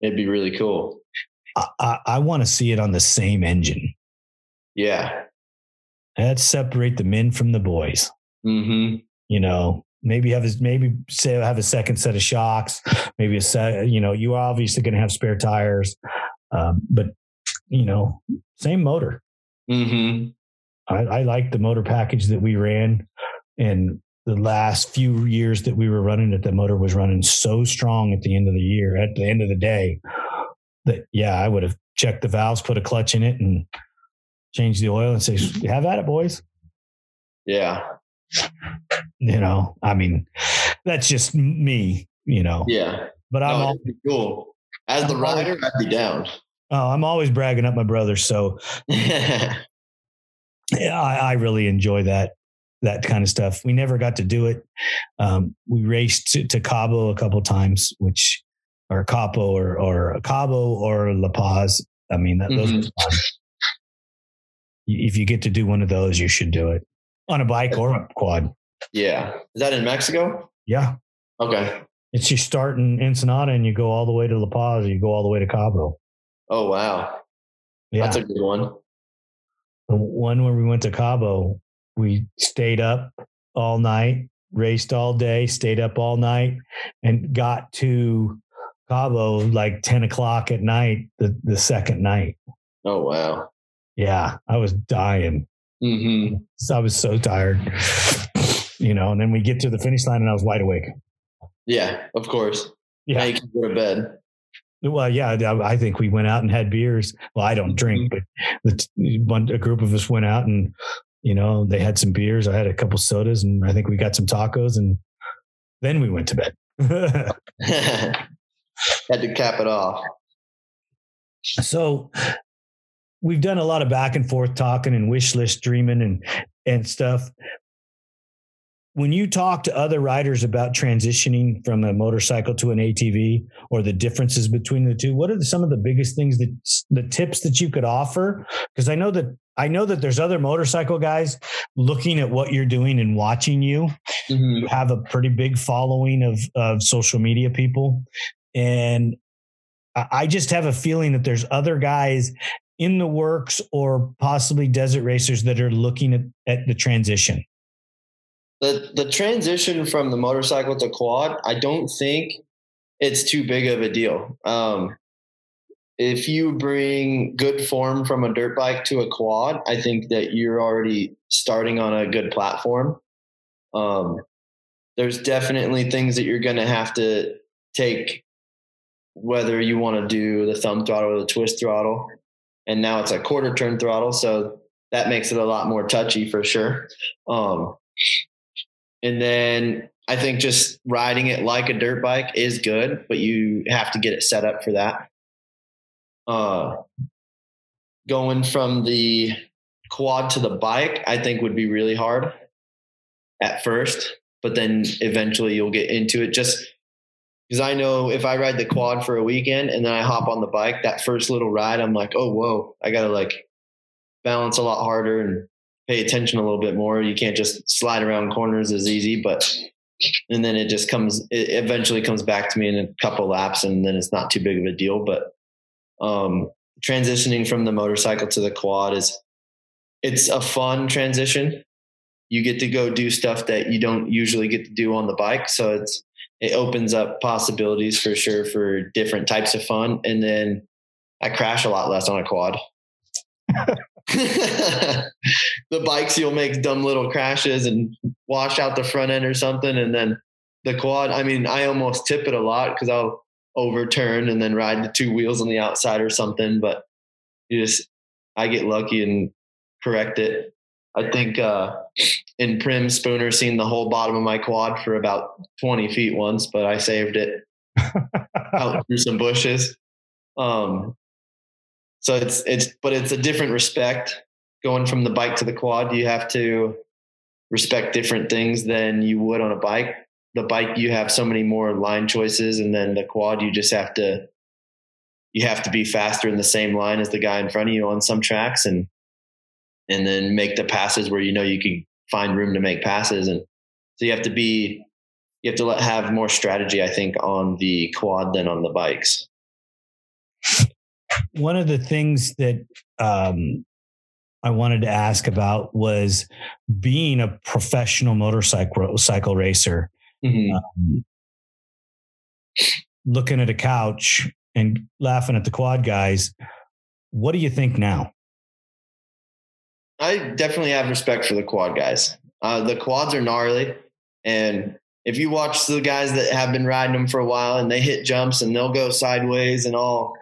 it'd be really cool. I, I, I want to see it on the same engine. Yeah. Let's separate the men from the boys. Mm-hmm. You know, maybe have his, maybe say have a second set of shocks, maybe a set, you know, you are obviously going to have spare tires, um, but, you know, same motor. Mm-hmm. I, I like the motor package that we ran And the last few years that we were running it, the motor was running so strong at the end of the year, at the end of the day, that, yeah, I would have checked the valves, put a clutch in it, and changed the oil and say, have at it, boys. Yeah. You know, I mean, that's just me, you know. Yeah. But I'm no, always, cool. As the I'm rider, always, I'd be down. Oh, I'm always bragging up my brother. So yeah, I, I really enjoy that, that kind of stuff. We never got to do it. Um, we raced to, to Cabo a couple times, which or Capo or, or Cabo or La Paz. I mean, that, mm-hmm. those are fun. If you get to do one of those, you should do it on a bike or a quad. Yeah. Is that in Mexico? Yeah. Okay. It's you start in Ensenada and you go all the way to La Paz, or you go all the way to Cabo. Oh, wow. Yeah. That's a good one. The one where we went to Cabo, we stayed up all night, raced all day, stayed up all night, and got to Cabo like ten o'clock at night, the, the second night. Oh, wow. Yeah. I was dying. Mm-hmm. So I was so tired, you know, and then we get to the finish line and I was wide awake. Yeah, of course. Yeah. Now you can go to bed. Well, yeah, I think we went out and had beers. Well, I don't drink, but the, one, a group of us went out and, you know, they had some beers. I had a couple sodas and I think we got some tacos and then we went to bed. Had to cap it off. So we've done a lot of back and forth talking and wish list dreaming and, and stuff. When you talk to other riders about transitioning from a motorcycle to an A T V or the differences between the two, what are the, some of the biggest things that the tips that you could offer? Because I know that I know that there's other motorcycle guys looking at what you're doing and watching you. Mm-hmm. You have a pretty big following of, of social media people. And I just have a feeling that there's other guys in the works or possibly desert racers that are looking at, at the transition. The the transition from the motorcycle to quad, I don't think it's too big of a deal. Um, if you bring good form from a dirt bike to a quad, I think that you're already starting on a good platform. Um, there's definitely things that you're going to have to take, whether you want to do the thumb throttle or the twist throttle. And now it's a quarter turn throttle. So that makes it a lot more touchy for sure. Um, And then I think just riding it like a dirt bike is good, but you have to get it set up for that. Uh, going from the quad to the bike, I think would be really hard at first, but then eventually you'll get into it. Just because I know if I ride the quad for a weekend and then I hop on the bike, that first little ride, I'm like, oh, whoa, I got to like balance a lot harder and pay attention a little bit more. You can't just slide around corners as easy, but, and then it just comes, it eventually comes back to me in a couple laps and then it's not too big of a deal. But, um, transitioning from the motorcycle to the quad is, it's a fun transition. You get to go do stuff that you don't usually get to do on the bike. So it's, it opens up possibilities for sure for different types of fun. And then I crash a lot less on a quad. The bikes, you'll make dumb little crashes and wash out the front end or something. And then the quad, I mean, I almost tip it a lot because I'll overturn and then ride the two wheels on the outside or something. But you just, I get lucky and correct it. I think uh, in Prim, Spooner seen the whole bottom of my quad for about twenty feet once, but I saved it out through some bushes. Um, So it's, it's, but it's a different respect going from the bike to the quad. You have to respect different things than you would on a bike. The bike, you have so many more line choices. And then the quad, you just have to, you have to be faster in the same line as the guy in front of you on some tracks and, and then make the passes where, you know, you can find room to make passes. And so you have to be, you have to let, have more strategy, I think, on the quad than on the bikes. One of the things that um, I wanted to ask about was being a professional motorcycle cycle racer, mm-hmm. um, looking at a couch and laughing at the quad guys. What do you think now? I definitely have respect for the quad guys. Uh, the quads are gnarly. And if you watch the guys that have been riding them for a while and they hit jumps and they'll go sideways and all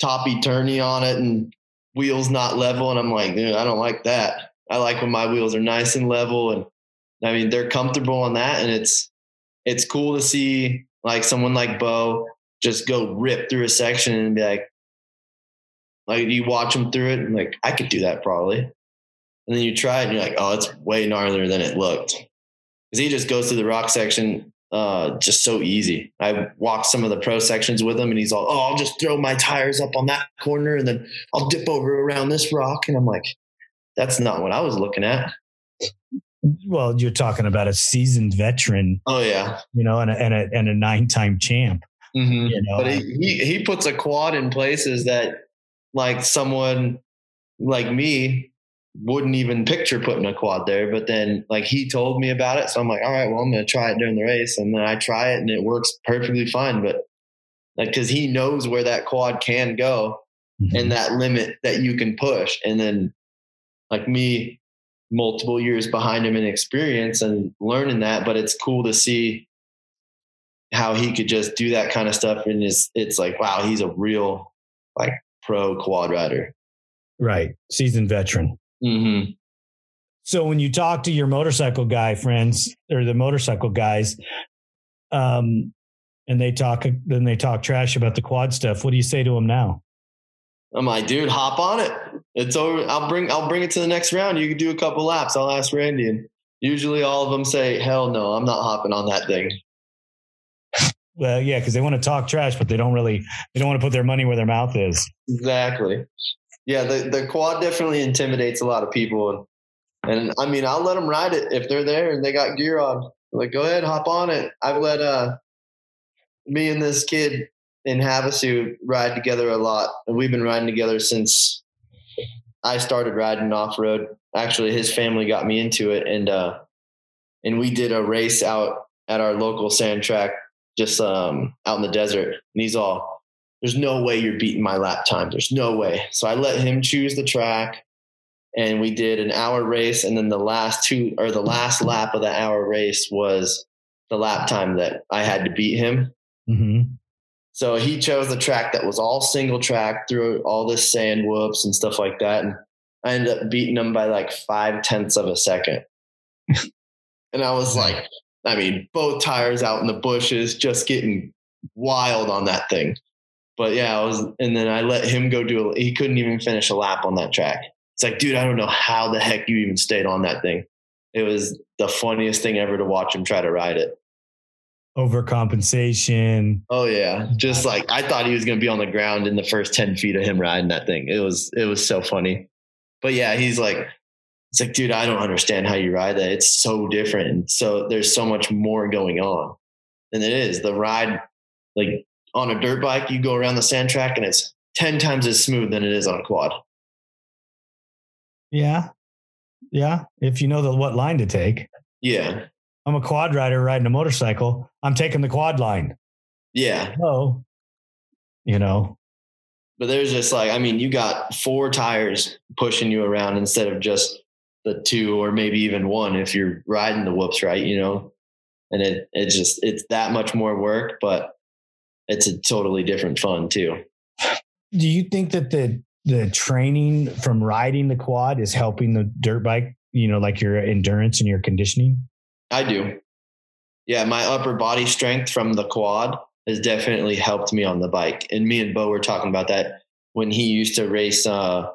toppy-turny on it and wheels not level. And I'm like, dude, I don't like that. I like when my wheels are nice and level. And I mean, they're comfortable on that. And it's, it's cool to see like someone like Bo just go rip through a section and be like, like you watch them through it and like, I could do that probably. And then you try it and you're like, oh, it's way gnarlier than it looked. Cause he just goes through the rock section uh, just so easy. I walked some of the pro sections with him and he's all, oh, I'll just throw my tires up on that corner and then I'll dip over around this rock. And I'm like, that's not what I was looking at. Well, you're talking about a seasoned veteran. Oh yeah. You know, and a, and a, and a nine-time champ. Mm-hmm. You know, but he, he, he puts a quad in places that like someone like me wouldn't even picture putting a quad there. But then like he told me about it. So I'm like, all right, well, I'm going to try it during the race. And then I try it and it works perfectly fine. But like, cause he knows where that quad can go mm-hmm. and that limit that you can push. And then like me, multiple years behind him in experience and learning that, but it's cool to see how he could just do that kind of stuff. And it's, it's like, wow, he's a real like pro quad rider. Right. Seasoned veteran. Mm-hmm. So when you talk to your motorcycle guy friends or the motorcycle guys, um, and they talk, then they talk trash about the quad stuff. What do you say to them now? I'm like, dude, hop on it. It's over. I'll bring, I'll bring it to the next round. You can do a couple laps. I'll ask Randy. And usually all of them say, hell no, I'm not hopping on that thing. Well, yeah, because they want to talk trash, but they don't really, they don't want to put their money where their mouth is. Exactly. Yeah, the, the quad definitely intimidates a lot of people. And, and I mean, I'll let them ride it if they're there and they got gear on. Like, go ahead, hop on it. I've let uh, me and this kid in Havasu ride together a lot. And we've been riding together since I started riding off-road. Actually, his family got me into it. And uh, and we did a race out at our local sand track just um, out in the desert. And he's all, there's no way you're beating my lap time. There's no way. So I let him choose the track and we did an hour race. And then the last two or the last lap of the hour race was the lap time that I had to beat him. Mm-hmm. So he chose the track that was all single track through all this sand whoops and stuff like that. And I ended up beating him by like five tenths of a second. And I was like, I mean, both tires out in the bushes, just getting wild on that thing. But yeah, I was, and then I let him go do a, he couldn't even finish a lap on that track. It's like, dude, I don't know how the heck you even stayed on that thing. It was the funniest thing ever to watch him try to ride it. Overcompensation. Oh yeah. Just like, I thought he was going to be on the ground in the first ten feet of him riding that thing. It was, it was so funny. But yeah, he's like, it's like, dude, I don't understand how you ride that. It's so different. And so there's so much more going on. And it is the ride, like on a dirt bike, you go around the sand track and it's ten times as smooth than it is on a quad. Yeah. Yeah. If you know the, what line to take. Yeah. I'm a quad rider riding a motorcycle. I'm taking the quad line. Yeah. Oh, you know, but there's just like, I mean, you got four tires pushing you around instead of just the two or maybe even one if you're riding the whoops, right? You know, and it it's just it's that much more work, but it's a totally different fun too. Do you think that the the training from riding the quad is helping the dirt bike, you know, like your endurance and your conditioning? I do. Yeah, my upper body strength from the quad has definitely helped me on the bike. And me and Bo were talking about that when he used to race uh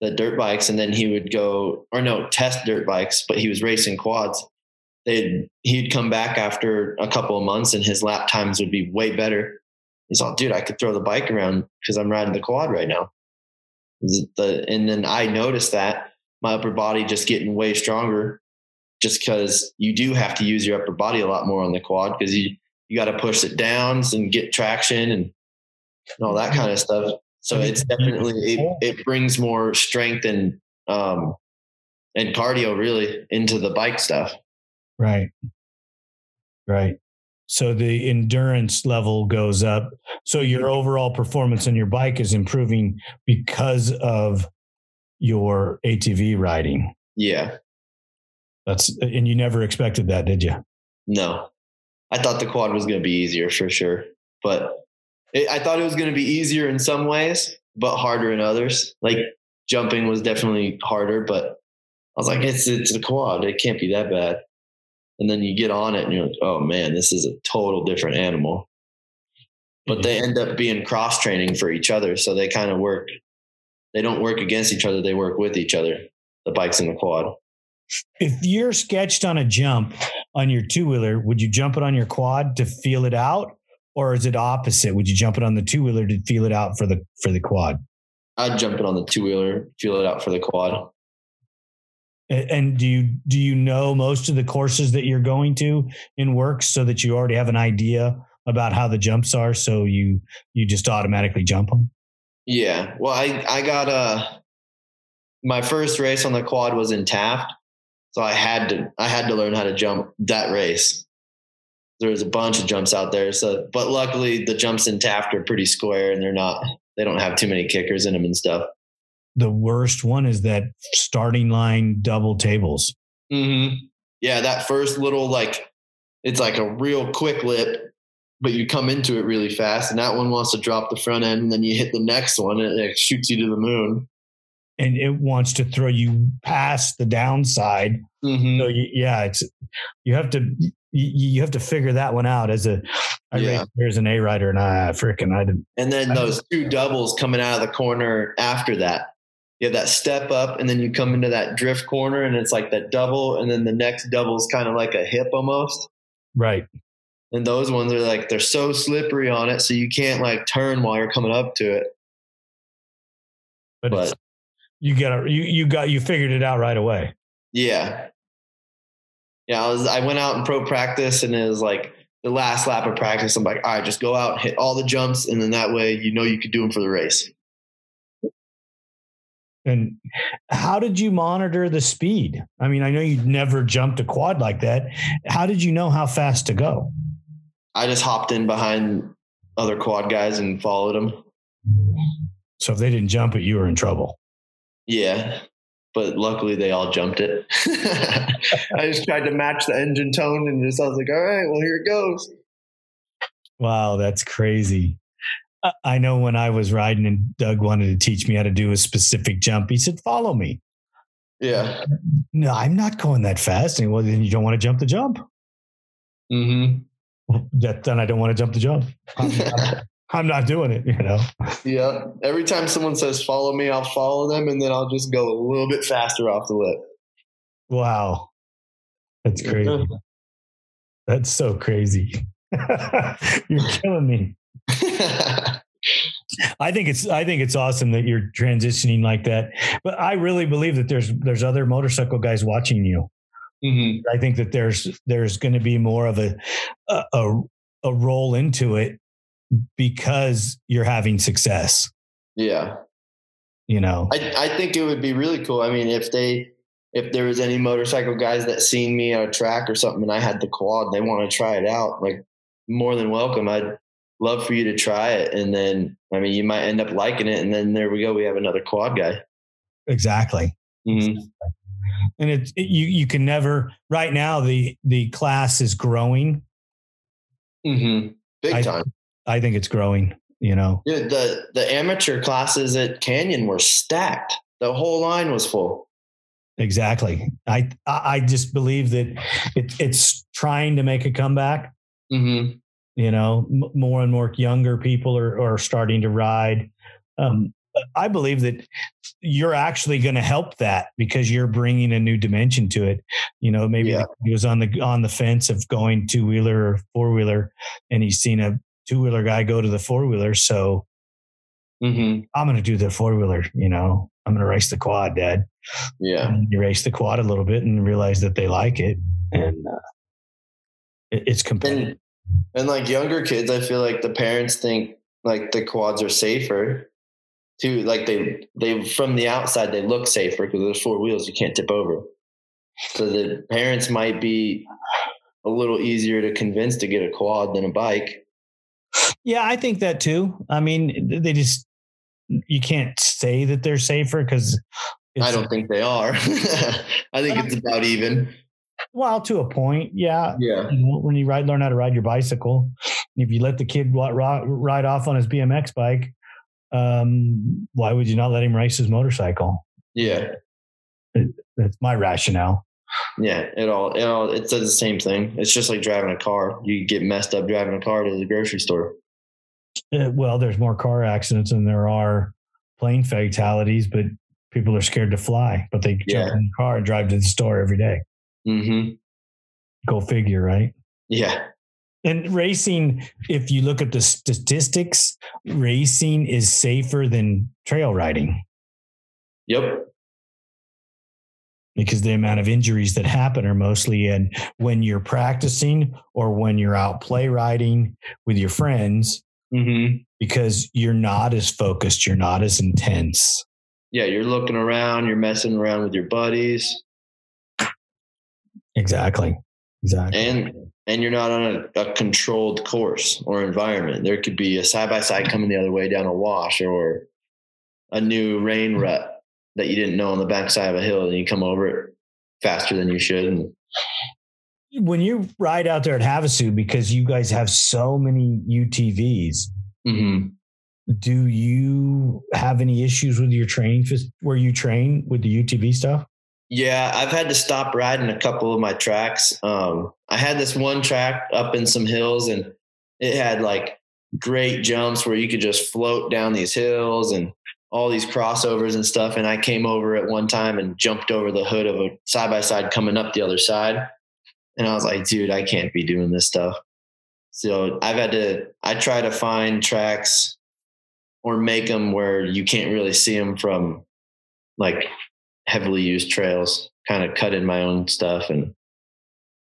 the dirt bikes, and then he would go or no test dirt bikes, but he was racing quads. They'd he'd come back after a couple of months and his lap times would be way better. He's all, dude, I could throw the bike around because I'm riding the quad right now. And then I noticed that my upper body just getting way stronger just because you do have to use your upper body a lot more on the quad because you, you got to push it down and get traction and, and all that kind of stuff. So it's definitely, it, it brings more strength and, um, and cardio really into the bike stuff. Right. Right. So the endurance level goes up. So your overall performance on your bike is improving because of your A T V riding. Yeah. That's, and you never expected that, did you? No, I thought the quad was going to be easier for sure, but it, I thought it was going to be easier in some ways, but harder in others. Like jumping was definitely harder, but I was like, it's, it's a quad. It can't be that bad. And then you get on it and you're like, oh man, this is a total different animal, but they end up being cross training for each other. So they kind of work. They don't work against each other. They work with each other, the bikes and the quad. If you're sketched on a jump on your two wheeler, would you jump it on your quad to feel it out? Or is it opposite? Would you jump it on the two wheeler to feel it out for the, for the quad? I'd jump it on the two wheeler, feel it out for the quad. And do you, do you know most of the courses that you're going to in Works so that you already have an idea about how the jumps are? So you, you just automatically jump them. Yeah. Well, I, I got, uh, my first race on the quad was in Taft. So I had to, I had to learn how to jump that race. There was a bunch of jumps out there. So, but luckily the jumps in Taft are pretty square and they're not, they don't have too many kickers in them and stuff. The worst one is that starting line double tables. Mm-hmm. Yeah. That first little, like, it's like a real quick lip, but you come into it really fast and that one wants to drop the front end and then you hit the next one and it shoots you to the moon. And it wants to throw you past the downside. Mm-hmm. So you, yeah, it's, you have to, you, you have to figure that one out as a, I yeah. raced, there's an A rider and I freaking, I didn't. And then I those didn't. two doubles coming out of the corner after that. You have that step up and then you come into that drift corner and it's like that double. And then the next double is kind of like a hip almost. Right. And those ones are like, they're so slippery on it. So you can't like turn while you're coming up to it. But, but you got, you, you got, you figured it out right away. Yeah. Yeah. I was, I went out in pro practice and it was like the last lap of practice. I'm like, all right, just go out and hit all the jumps. And then that way, you know, you could do them for the race. And how did you monitor the speed? I mean, I know you'd never jumped a quad like that. How did you know how fast to go? I just hopped in behind other quad guys and followed them. So if they didn't jump it, you were in trouble. Yeah, but luckily they all jumped it. I just tried to match the engine tone and just, I was like, all right, well, here it goes. Wow, that's crazy. I know when I was riding and Doug wanted to teach me how to do a specific jump, he said, follow me. Yeah. No, I'm not going that fast. And well, then you don't want to jump the jump. Mm-hmm. That, then I don't want to jump the jump. I'm not, I'm not doing it, you know? Yeah. Every time someone says, follow me, I'll follow them. And then I'll just go a little bit faster off the lip. Wow. That's crazy. That's so crazy. You're killing me. I think it's, I think it's awesome that you're transitioning like that, but I really believe that there's, there's other motorcycle guys watching you. Mm-hmm. I think that there's, there's going to be more of a, a, a roll into it because you're having success. Yeah. You know, I, I think it would be really cool. I mean, if they, if there was any motorcycle guys that seen me on a track or something and I had the quad, they want to try it out, like more than welcome. I'd love for you to try it. And then, I mean, you might end up liking it and then there we go. We have another quad guy. Exactly. Mm-hmm. And it's, it, you, you can never, right now the, the class is growing. Mm-hmm. Big I, time. I think it's growing, you know, yeah, the, the amateur classes at Canyon were stacked. The whole line was full. Exactly. I, I just believe that it, it's trying to make a comeback. Mm-hmm. You know, m- more and more younger people are, are starting to ride. Um, I believe that you're actually going to help that because you're bringing a new dimension to it. You know, maybe yeah. he was on the, on the fence of going two wheeler or four wheeler and he's seen a two wheeler guy go to the four wheeler. So mm-hmm. I'm going to do the four wheeler, you know, I'm going to race the quad, Dad. Yeah. And you race the quad a little bit and realize that they like it. And uh, it, it's competitive. And- And like younger kids, I feel like the parents think like the quads are safer too. Like they, they, from the outside, they look safer because there's four wheels. You can't tip over. So the parents might be a little easier to convince to get a quad than a bike. Yeah. I think that too. I mean, they just, you can't say that they're safer because I don't think they are. I think it's about even. Well, to a point. Yeah. Yeah. You know, when you ride, learn how to ride your bicycle. If you let the kid ride off on his B M X bike, um, why would you not let him race his motorcycle? Yeah. It, that's my rationale. Yeah. It all, it all, it says the same thing. It's just like driving a car. You get messed up driving a car to the grocery store. It, well, there's more car accidents than there are plane fatalities, but people are scared to fly, but they jump yeah. in the car and drive to the store every day. Mm-hmm. Go figure, right? Yeah. And racing, if you look at the statistics, racing is safer than trail riding. Yep. Because the amount of injuries that happen are mostly in when you're practicing or when you're out play riding with your friends, mm-hmm. because you're not as focused. You're not as intense. Yeah. You're looking around, you're messing around with your buddies. Exactly. Exactly. And, and you're not on a, a controlled course or environment. There could be a side-by-side coming the other way down a wash or a new rain rut that you didn't know on the backside of a hill, and you come over it faster than you should. When you ride out there at Havasu, because you guys have so many U T Vs, mm-hmm. do you have any issues with your training where you train with the U T V stuff? Yeah, I've had to stop riding a couple of my tracks. Um, I had this one track up in some hills, and it had like great jumps where you could just float down these hills and all these crossovers and stuff. And I came over at one time and jumped over the hood of a side-by-side coming up the other side. And I was like, dude, I can't be doing this stuff. So I've had to, I try to find tracks or make them where you can't really see them from like heavily used trails, kind of cut in my own stuff. And,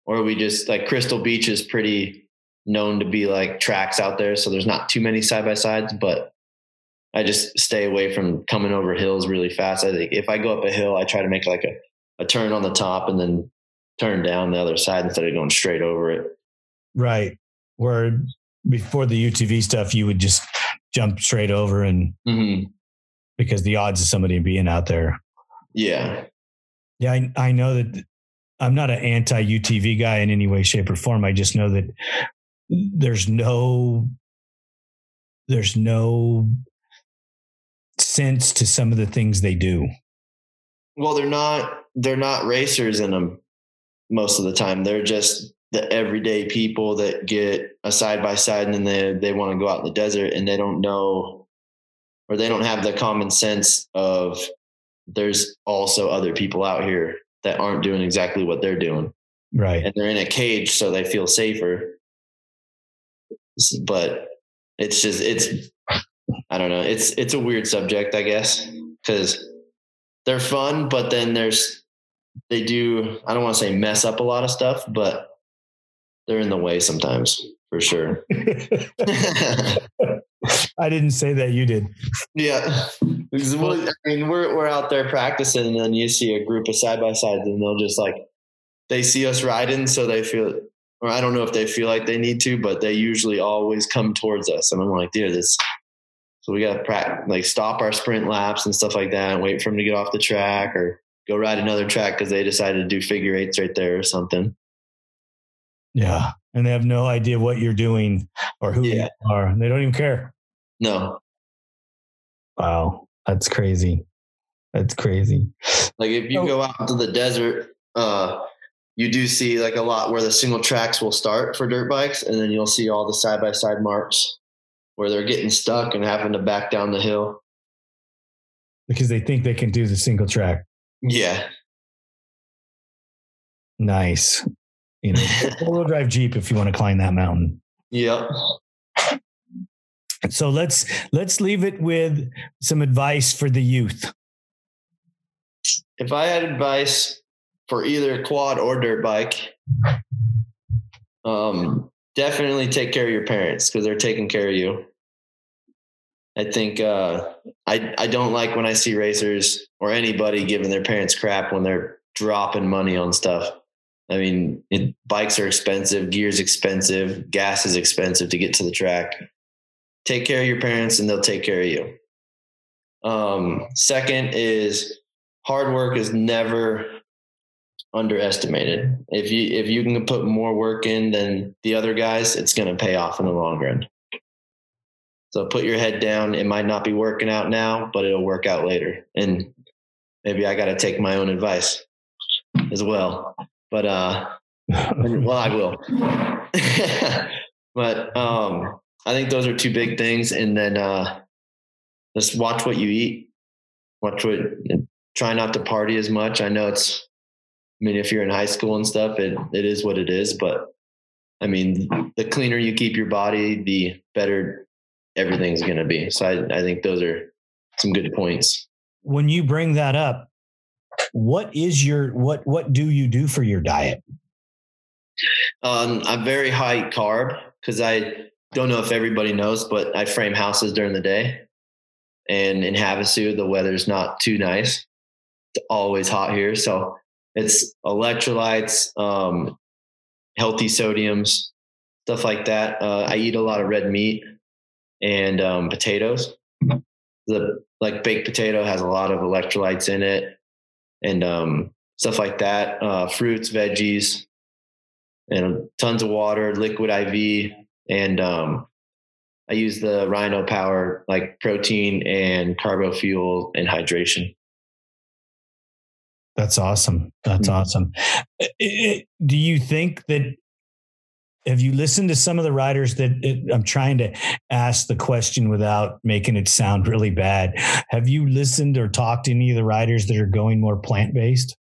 or we just like Crystal Beach is pretty known to be like tracks out there. So there's not too many side-by-sides, but I just stay away from coming over hills really fast. I think if I go up a hill, I try to make like a, a turn on the top and then turn down the other side instead of going straight over it. Right. Where before the U T V stuff, you would just jump straight over and mm-hmm. because the odds of somebody being out there. Yeah. Yeah. I, I know that I'm not an anti-U T V guy in any way, shape or form. I just know that there's no, there's no, sense to some of the things they do. Well, they're not, they're not racers in them most of the time. They're just the everyday people that get a side-by-side and then they, they want to go out in the desert and they don't know, or they don't have the common sense of there's also other people out here that aren't doing exactly what they're doing. Right. And they're in a cage, so they feel safer. But it's just, it's, I don't know. It's, it's a weird subject, I guess, because they're fun, but then there's, they do, I don't want to say mess up a lot of stuff, but they're in the way sometimes for sure. I didn't say that, you did. Yeah. Well, I mean, we're, we're out there practicing and then you see a group of side-by-sides and they'll just like, they see us riding. So they feel, or I don't know if they feel like they need to, but they usually always come towards us. And I'm like, dude, this, so we got to practice, like stop our sprint laps and stuff like that and wait for them to get off the track or go ride another track because they decided to do figure eights right there or something. Yeah. And they have no idea what you're doing or who yeah. you are. They don't even care. No. Wow. That's crazy. That's crazy. Like if you oh. go out to the desert, uh, you do see like a lot where the single tracks will start for dirt bikes and then you'll see all the side-by-side marks where they're getting stuck and having to back down the hill because they think they can do the single track. Yeah. Nice. You know, four-wheel drive Jeep if you want to climb that mountain. Yep. So let's, let's leave it with some advice for the youth. If I had advice for either quad or dirt bike, um, definitely take care of your parents because they're taking care of you. I think uh, I I don't like when I see racers or anybody giving their parents crap when they're dropping money on stuff. I mean, it, bikes are expensive, gear's expensive, gas is expensive to get to the track. Take care of your parents and they'll take care of you. Um, second is hard work is never underestimated. If you, if you can put more work in than the other guys, it's going to pay off in the long run. So put your head down. It might not be working out now, but it'll work out later. And maybe I got to take my own advice as well. But, uh, well, I will. But, um, I think those are two big things. And then, uh, just watch what you eat, watch what, try not to party as much. I know it's, I mean, if you're in high school and stuff, it, it is what it is, but I mean, the cleaner you keep your body, the better everything's going to be. So I, I think those are some good points. When you bring that up, what is your, what, what do you do for your diet? Um, I'm very high carb, cause I don't know if everybody knows, but I frame houses during the day, and in Havasu, the weather's not too nice. It's always hot here. So it's electrolytes, um, healthy sodiums, stuff like that. Uh, I eat a lot of red meat and, um, potatoes. The like baked potato has a lot of electrolytes in it, and, um, stuff like that, uh, fruits, veggies, and tons of water, liquid I V. And, um, I use the Rhino Power, like protein and carbo fuel and hydration. That's awesome. That's mm-hmm. awesome. It, it, do you think that, have you listened to some of the riders that it, I'm trying to ask the question without making it sound really bad. Have you listened or talked to any of the riders that are going more plant-based?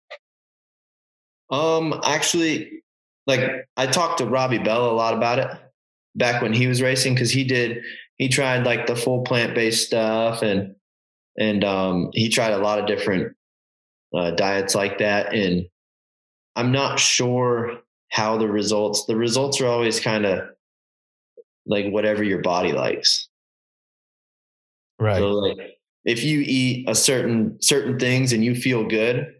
Um, actually, like I talked to Robbie Bell a lot about it back when he was racing. Cause he did, he tried like the full plant-based stuff, and, and, um, he tried a lot of different uh, diets like that. And I'm not sure how the results, the results are always kind of like whatever your body likes. Right. So like if you eat a certain, certain things and you feel good,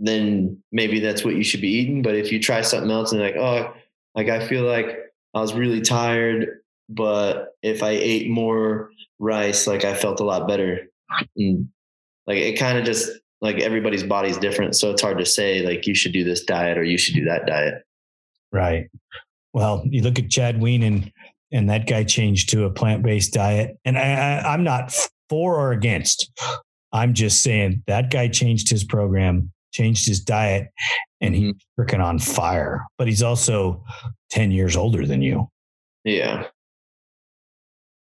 then maybe that's what you should be eating. But if you try something else and like, oh, like I feel like I was really tired, but if I ate more rice, like I felt a lot better. And like, it kind of just like everybody's body's different. So it's hard to say like, you should do this diet or you should do that diet. Right. Well, you look at Chad Weenan, and that guy changed to a plant-based diet. And I, I, I'm not for or against. I'm just saying that guy changed his program, changed his diet, and he's freaking on fire, but he's also ten years older than you. Yeah.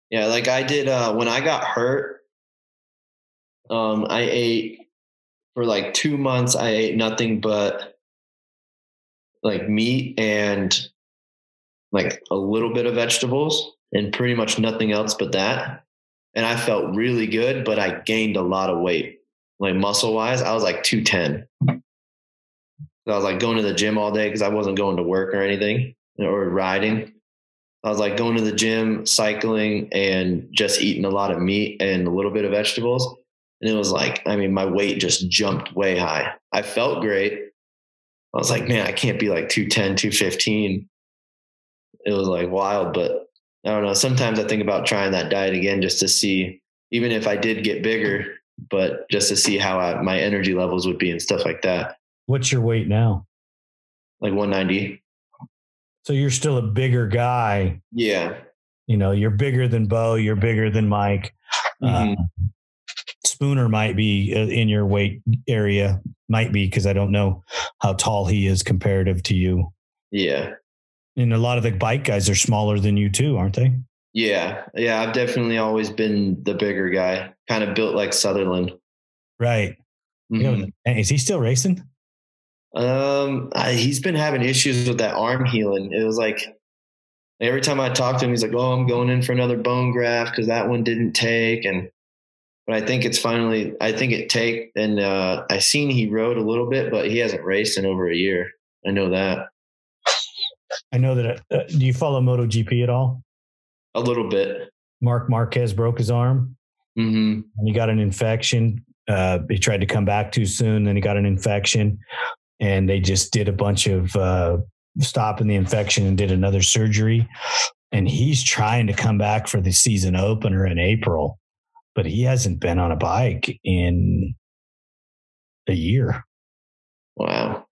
Yeah. Like I did, uh, when I got hurt, um, I ate for like two months. I ate nothing but like meat and like a little bit of vegetables and pretty much nothing else but that. And I felt really good, but I gained a lot of weight. Like muscle wise, I was like two ten. So I was like going to the gym all day because I wasn't going to work or anything or riding. I was like going to the gym, cycling, and just eating a lot of meat and a little bit of vegetables. And it was like, I mean, my weight just jumped way high. I felt great. I was like, man, I can't be like two ten, two fifteen. It was like wild, but I don't know. Sometimes I think about trying that diet again, just to see, even if I did get bigger, but just to see how I, my energy levels would be and stuff like that. What's your weight now? Like one ninety. So you're still a bigger guy. Yeah. You know, you're bigger than Bo. You're bigger than Mike. Mm-hmm. Uh, Spooner might be in your weight area. Might be, because I don't know how tall he is comparative to you. Yeah. And a lot of the bike guys are smaller than you too, aren't they? Yeah. Yeah. I've definitely always been the bigger guy, kind of built like Sutherland. Right. Mm-hmm. You know, is he still racing? Um, I, he's been having issues with that arm healing. It was like, every time I talk to him, he's like, oh, I'm going in for another bone graft, 'cause that one didn't take. And, but I think it's finally, I think it take, and, uh, I seen he rode a little bit, but he hasn't raced in over a year. I know that. I know that. Uh, do you follow MotoGP at all? A little bit. Mark Marquez broke his arm. Mm-hmm. And he got an infection. Uh, he tried to come back too soon. Then he got an infection, and they just did a bunch of, uh, stopping the infection and did another surgery. And he's trying to come back for the season opener in April. But he hasn't been on a bike in a year. Wow.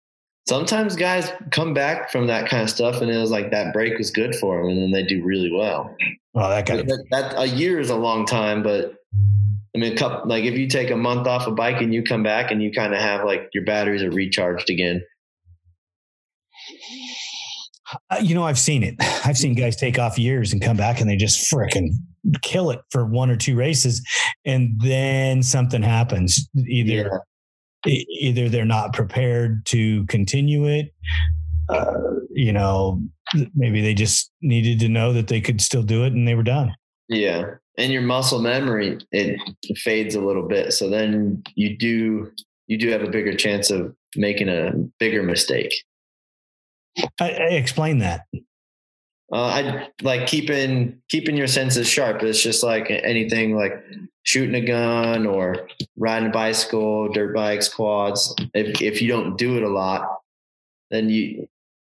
sometimes guys come back from that kind of stuff and it was like that break was good for them and then they do really well. Well, that kind of that, that a year is a long time, but I mean, a couple, like if you take a month off a bike and you come back and you kind of have like your batteries are recharged again. Uh, you know, I've seen it. I've seen guys take off years and come back and they just frickin' kill it for one or two races. And then something happens. Either, yeah. e- either they're not prepared to continue it. Uh, you know, maybe they just needed to know that they could still do it and they were done. Yeah. And your muscle memory, it fades a little bit. So then you do, you do have a bigger chance of making a bigger mistake. I, I explain that. Uh, I like keeping, keeping your senses sharp. It's just like anything, like shooting a gun or riding a bicycle, dirt bikes, quads. If, if you don't do it a lot, then you,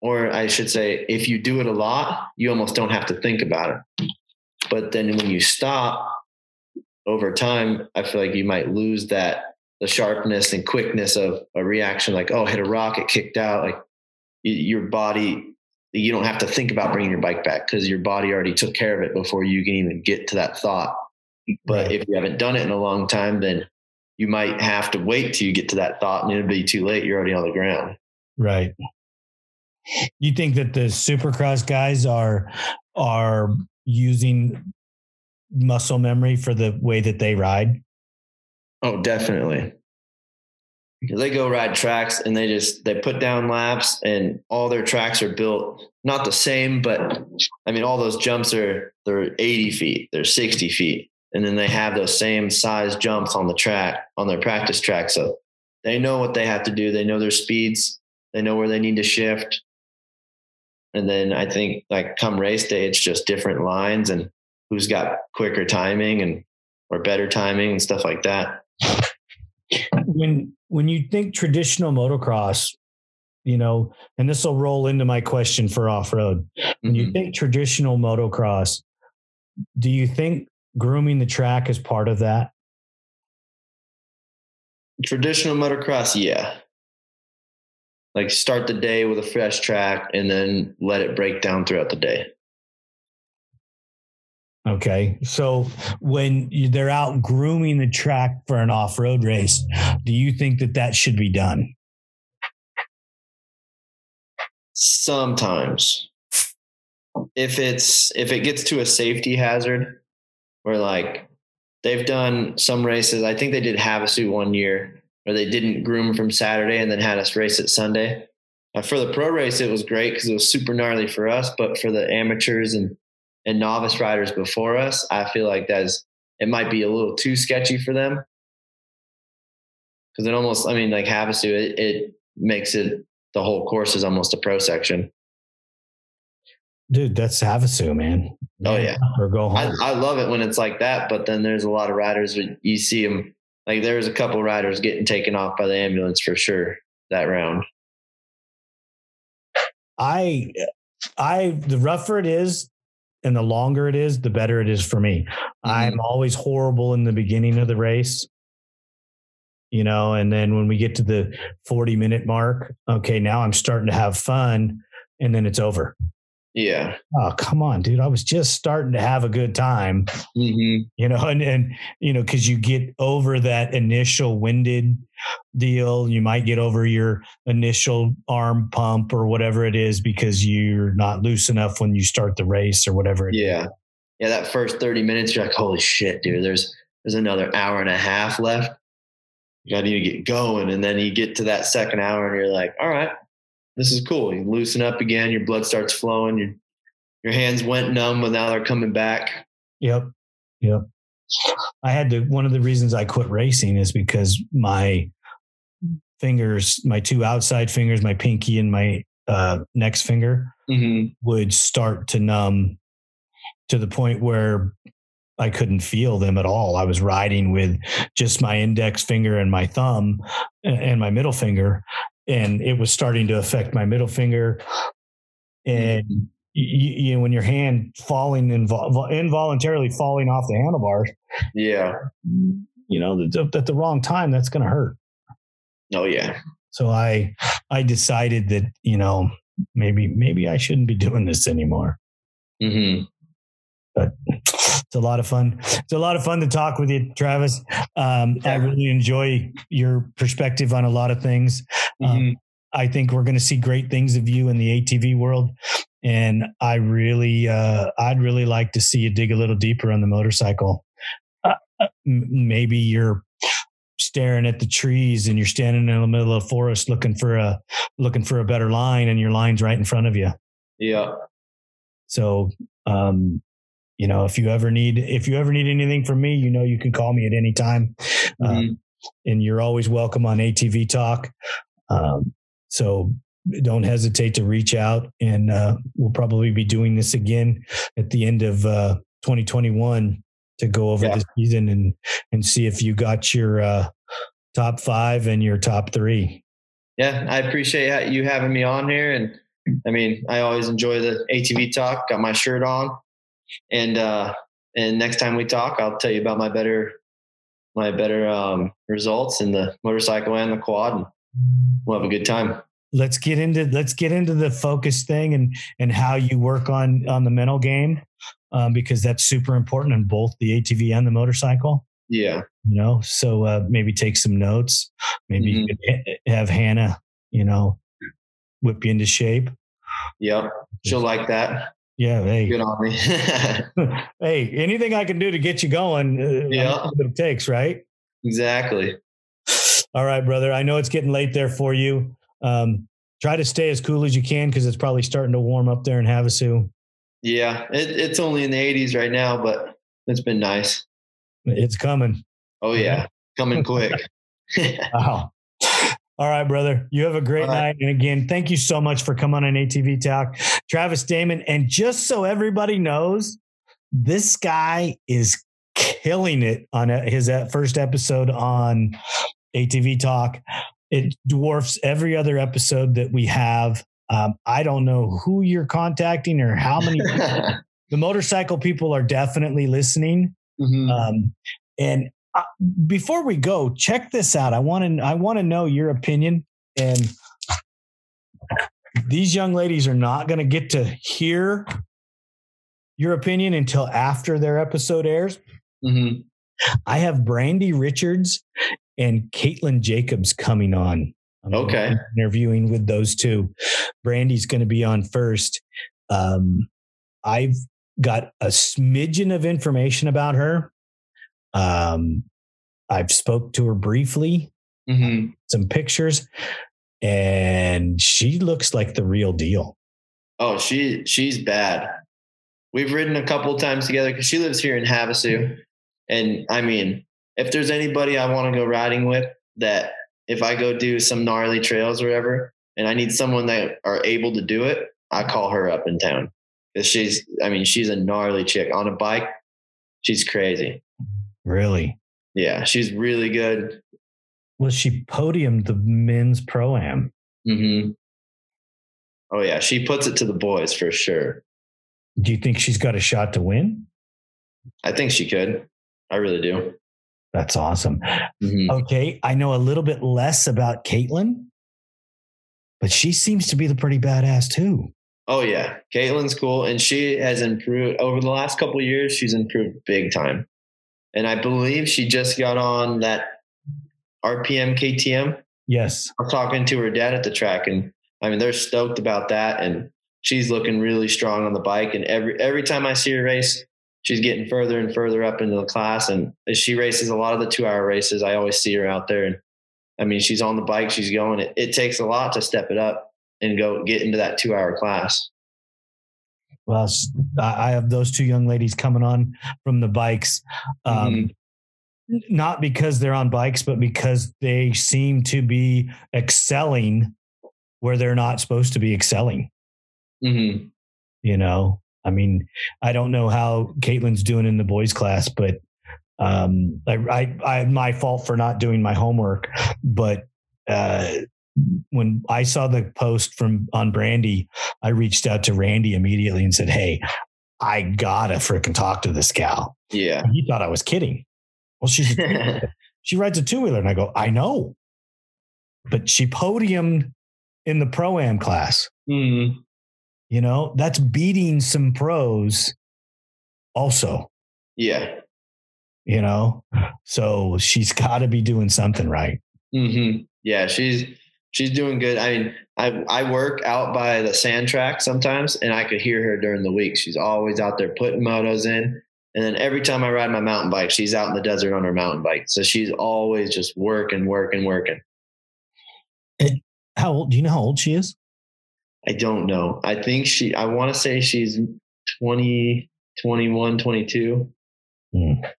or I should say, if you do it a lot, you almost don't have to think about it. But then when you stop over time, I feel like you might lose that, the sharpness and quickness of a reaction. Like, oh, hit a rock, it kicked out. Like your body, you don't have to think about bringing your bike back because your body already took care of it before you can even get to that thought. But if you haven't done it in a long time, then you might have to wait till you get to that thought and it'll be too late. You're already on the ground. Right. You think that the Supercross guys are, are, using muscle memory for the way that they ride? Oh, definitely. They go ride tracks and they just, they put down laps and all their tracks are built, not the same, but I mean, all those jumps are, they're eighty feet, they're sixty feet. And then they have those same size jumps on the track, on their practice track. So they know what they have to do. They know their speeds. They know where they need to shift. And then I think like come race day, it's just different lines and who's got quicker timing and or better timing and stuff like that. When, when you think traditional motocross, you know, and this will roll into my question for off-road. When mm-hmm. you think traditional motocross, do you think grooming the track is part of that? Traditional motocross? Yeah. Like start the day with a fresh track and then let it break down throughout the day. Okay. So when they're out grooming the track for an off-road race, do you think that that should be done? Sometimes. If it's, if it gets to a safety hazard where like they've done some races, I think they did Havasu one year, or they didn't groom from Saturday and then had us race it Sunday. Uh, for the pro race, it was great because it was super gnarly for us, but for the amateurs and, and novice riders before us, I feel like that's, it might be a little too sketchy for them. Cause it almost, I mean, like Havasu, it, it makes it, the whole course is almost a pro section. Dude, that's Havasu, man. Oh yeah. Or go home. I, I love it when it's like that, but then there's a lot of riders when you see them, like there was a couple riders getting taken off by the ambulance for sure that round. I, I, the rougher it is and the longer it is, the better it is for me. Mm-hmm. I'm always horrible in the beginning of the race, you know, and then when we get to the forty minute mark, okay, now I'm starting to have fun and then it's over. Yeah. Oh, come on, dude. I was just starting to have a good time, mm-hmm. you know, and, and, you know, cause you get over that initial winded deal. You might get over your initial arm pump or whatever it is, because you're not loose enough when you start the race or whatever. It yeah. Is. Yeah. That first thirty minutes, you're like, holy shit, dude, there's, there's another hour and a half left. You gotta need to get going. And then you get to that second hour and you're like, all right, this is cool. You loosen up again. Your blood starts flowing. Your your hands went numb, but now they're coming back. Yep. Yep. I had to, one of the reasons I quit racing is because my fingers, my two outside fingers, my pinky and my uh, next finger mm-hmm. would start to numb to the point where I couldn't feel them at all. I was riding with just my index finger and my thumb and my middle finger. And it was starting to affect my middle finger. And mm-hmm. you, you know, when your hand falling invol- involuntarily falling off the handlebars, yeah, you know, at the, the wrong time, that's going to hurt. Oh yeah. So I, I decided that, you know, maybe, maybe I shouldn't be doing this anymore. Mm-hmm. But it's a lot of fun. It's a lot of fun to talk with you, Travis. Um, I really enjoy your perspective on a lot of things. Um, mm-hmm. I think we're going to see great things of you in the A T V world. And I really, uh, I'd really like to see you dig a little deeper on the motorcycle. Uh, maybe you're staring at the trees and you're standing in the middle of a forest looking for a, looking for a better line, and your line's right in front of you. Yeah. So, um, you know, if you ever need, if you ever need anything from me, you know, you can call me at any time. Mm-hmm. Um, and you're always welcome on A T V Talk. Um, So don't hesitate to reach out, and uh, we'll probably be doing this again at the end of uh, twenty twenty-one to go over yeah. the season and, and see if you got your uh, top five and your top three. Yeah. I appreciate you having me on here. And I mean, I always enjoy the A T V Talk, got my shirt on, and, uh, and next time we talk, I'll tell you about my better, my better um, results in the motorcycle and the quad, and we'll have a good time. Let's get into, let's get into the focus thing and, and how you work on, on the mental game, um, because that's super important in both the A T V and the motorcycle. Yeah. You know, so, uh, maybe take some notes, maybe mm-hmm. you could have Hannah, you know, whip you into shape. Yeah. She'll like that. Yeah. Hey, good on me. Hey, anything I can do to get you going, uh, yeah. it takes, right? Exactly. All right, brother. I know it's getting late there for you. Um, try to stay as cool as you can, because it's probably starting to warm up there in Havasu. Yeah, it, it's only in the eighties right now, but it's been nice. It's coming. Oh, yeah. Coming quick. Wow. All right, brother. You have a great night. And again, thank you so much for coming on A T V Talk. Travis Damon. And just so everybody knows, this guy is killing it on his first episode on A T V Talk. It dwarfs every other episode that we have. Um, I don't know who you're contacting or how many people. The motorcycle people are definitely listening. Mm-hmm. Um, and uh, before we go, check this out. I want to, I want to know your opinion, and these young ladies are not going to get to hear your opinion until after their episode airs. Mm-hmm. I have Brandy Richards and Caitlin Jacobs coming on. I'm okay. Interviewing with those two. Brandy's going to be on first. Um, I've got a smidgen of information about her. Um, I've spoke to her briefly, mm-hmm. some pictures, and she looks like the real deal. Oh, she, she's bad. We've ridden a couple of times together, because she lives here in Havasu. And I mean, if there's anybody I want to go riding with, that if I go do some gnarly trails or whatever, and I need someone that are able to do it, I call her up in town. Cause she's, I mean, she's a gnarly chick on a bike. She's crazy. Really? Yeah. She's really good. Well, she podiumed the men's pro-am. Mm-hmm. Oh yeah. She puts it to the boys for sure. Do you think she's got a shot to win? I think she could. I really do. That's awesome. Mm-hmm. Okay. I know a little bit less about Caitlin, but she seems to be the pretty badass too. Oh yeah. Caitlin's cool. And she has improved over the last couple of years. She's improved big time. And I believe she just got on that R P M K T M. Yes. I'm talking to her dad at the track, and I mean, they're stoked about that. And she's looking really strong on the bike. And every, every time I see her race, she's getting further and further up into the class. And she races a lot of the two hour races. I always see her out there. And I mean, she's on the bike, she's going, it, it takes a lot to step it up and go get into that two hour class. Well, I have those two young ladies coming on from the bikes. Um, mm-hmm. Not because they're on bikes, but because they seem to be excelling where they're not supposed to be excelling, mm-hmm. you know? I mean, I don't know how Caitlin's doing in the boys class, but um, I, I, I, my fault for not doing my homework. But uh, when I saw the post from on Brandy, I reached out to Randy immediately and said, "Hey, I gotta freaking talk to this gal." Yeah, and he thought I was kidding. Well, she's a she rides a two wheeler, and I go, "I know." but she podiumed in the Pro-Am class. Mm-hmm. You know, that's beating some pros also. Yeah. You know, so she's got to be doing something right. Mm-hmm. Yeah, she's she's doing good. I mean, I I work out by the sand track sometimes, and I could hear her during the week. She's always out there putting motos in. And then every time I ride my mountain bike, she's out in the desert on her mountain bike. So she's always just working, working, working. And how old, do you know how old she is? I don't know. I think she, I want to say she's twenty, twenty-one, twenty-two. Mm.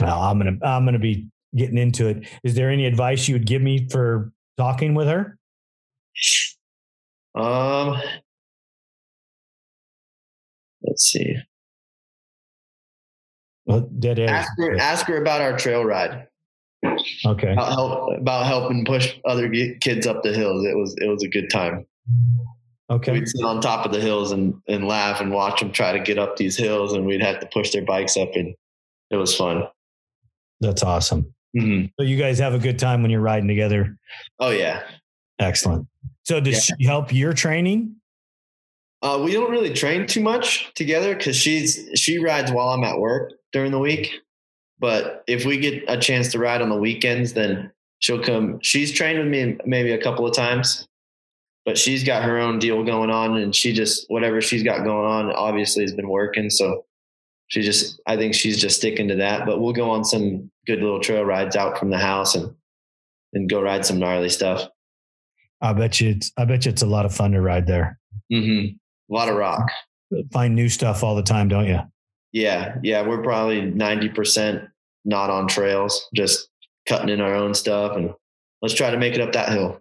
Well, I'm going to, I'm going to be getting into it. Is there any advice you would give me for talking with her? Um, let's see. Well, that is, ask her, ask her about our trail ride. Okay. About, help, about helping push other kids up the hills. It was, it was a good time. Okay. We'd sit on top of the hills and, and laugh and watch them try to get up these hills, and we'd have to push their bikes up, and it was fun. That's awesome. Mm-hmm. So you guys have a good time when you're riding together. Oh yeah. Excellent. So does yeah. she help your training? Uh, we don't really train too much together, cause she's, she rides while I'm at work during the week. But if we get a chance to ride on the weekends, then she'll come. She's trained with me maybe a couple of times, but she's got her own deal going on, and she just, whatever she's got going on, obviously has been working. So she just, I think she's just sticking to that, but we'll go on some good little trail rides out from the house and, and go ride some gnarly stuff. I bet you it's, I bet you it's a lot of fun to ride there. Mm-hmm. A lot of rock. Find new stuff all the time, don't you? Yeah. Yeah. We're probably ninety percent not on trails, just cutting in our own stuff, and let's try to make it up that hill.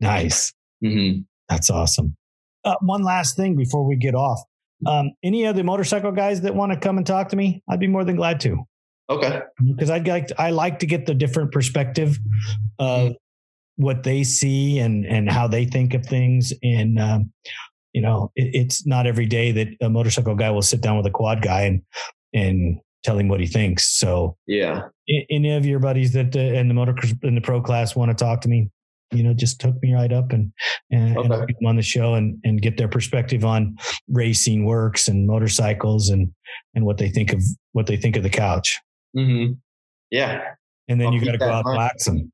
Nice. Mm-hmm. That's awesome. Uh, one last thing before we get off. Um, any other motorcycle guys that want to come and talk to me, I'd be more than glad to. Okay. Because I'd like to, I like to get the different perspective of what they see and, and how they think of things. And, um, you know, it, it's not every day that a motorcycle guy will sit down with a quad guy and, and tell him what he thinks. So yeah, any of your buddies that uh, in the motor in the pro class want to talk to me, you know, just hook me right up and, and, okay. and get them on the show and, and get their perspective on racing, works, and motorcycles, and, and what they think of, what they think of the couch. Mm-hmm. Yeah. And then I'll you got to go out and wax them.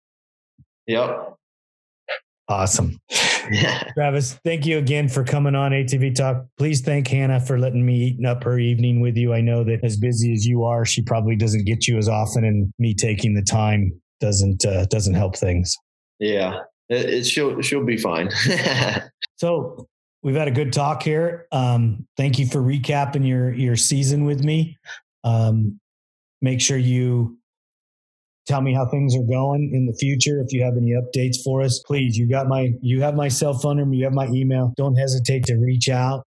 Yep. Awesome. Yeah. Travis, thank you again for coming on A T V Talk. Please thank Hannah for letting me eat up her evening with you. I know that as busy as you are, she probably doesn't get you as often, and me taking the time doesn't, uh, doesn't help things. Yeah, it, it, she'll, she'll be fine. So we've had a good talk here. Um, thank you for recapping your, your season with me. Um, make sure you tell me how things are going in the future. If you have any updates for us, please, you got my, you have my cell phone number, you have my email. Don't hesitate to reach out.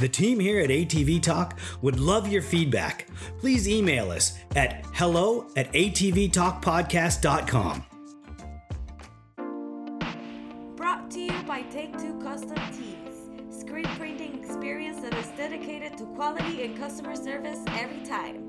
The team here at A T V Talk would love your feedback. Please email us at hello at atvtalkpodcast.com. Brought to you by Take-Two Custom Tees, screen printing experience that is dedicated to quality and customer service every time.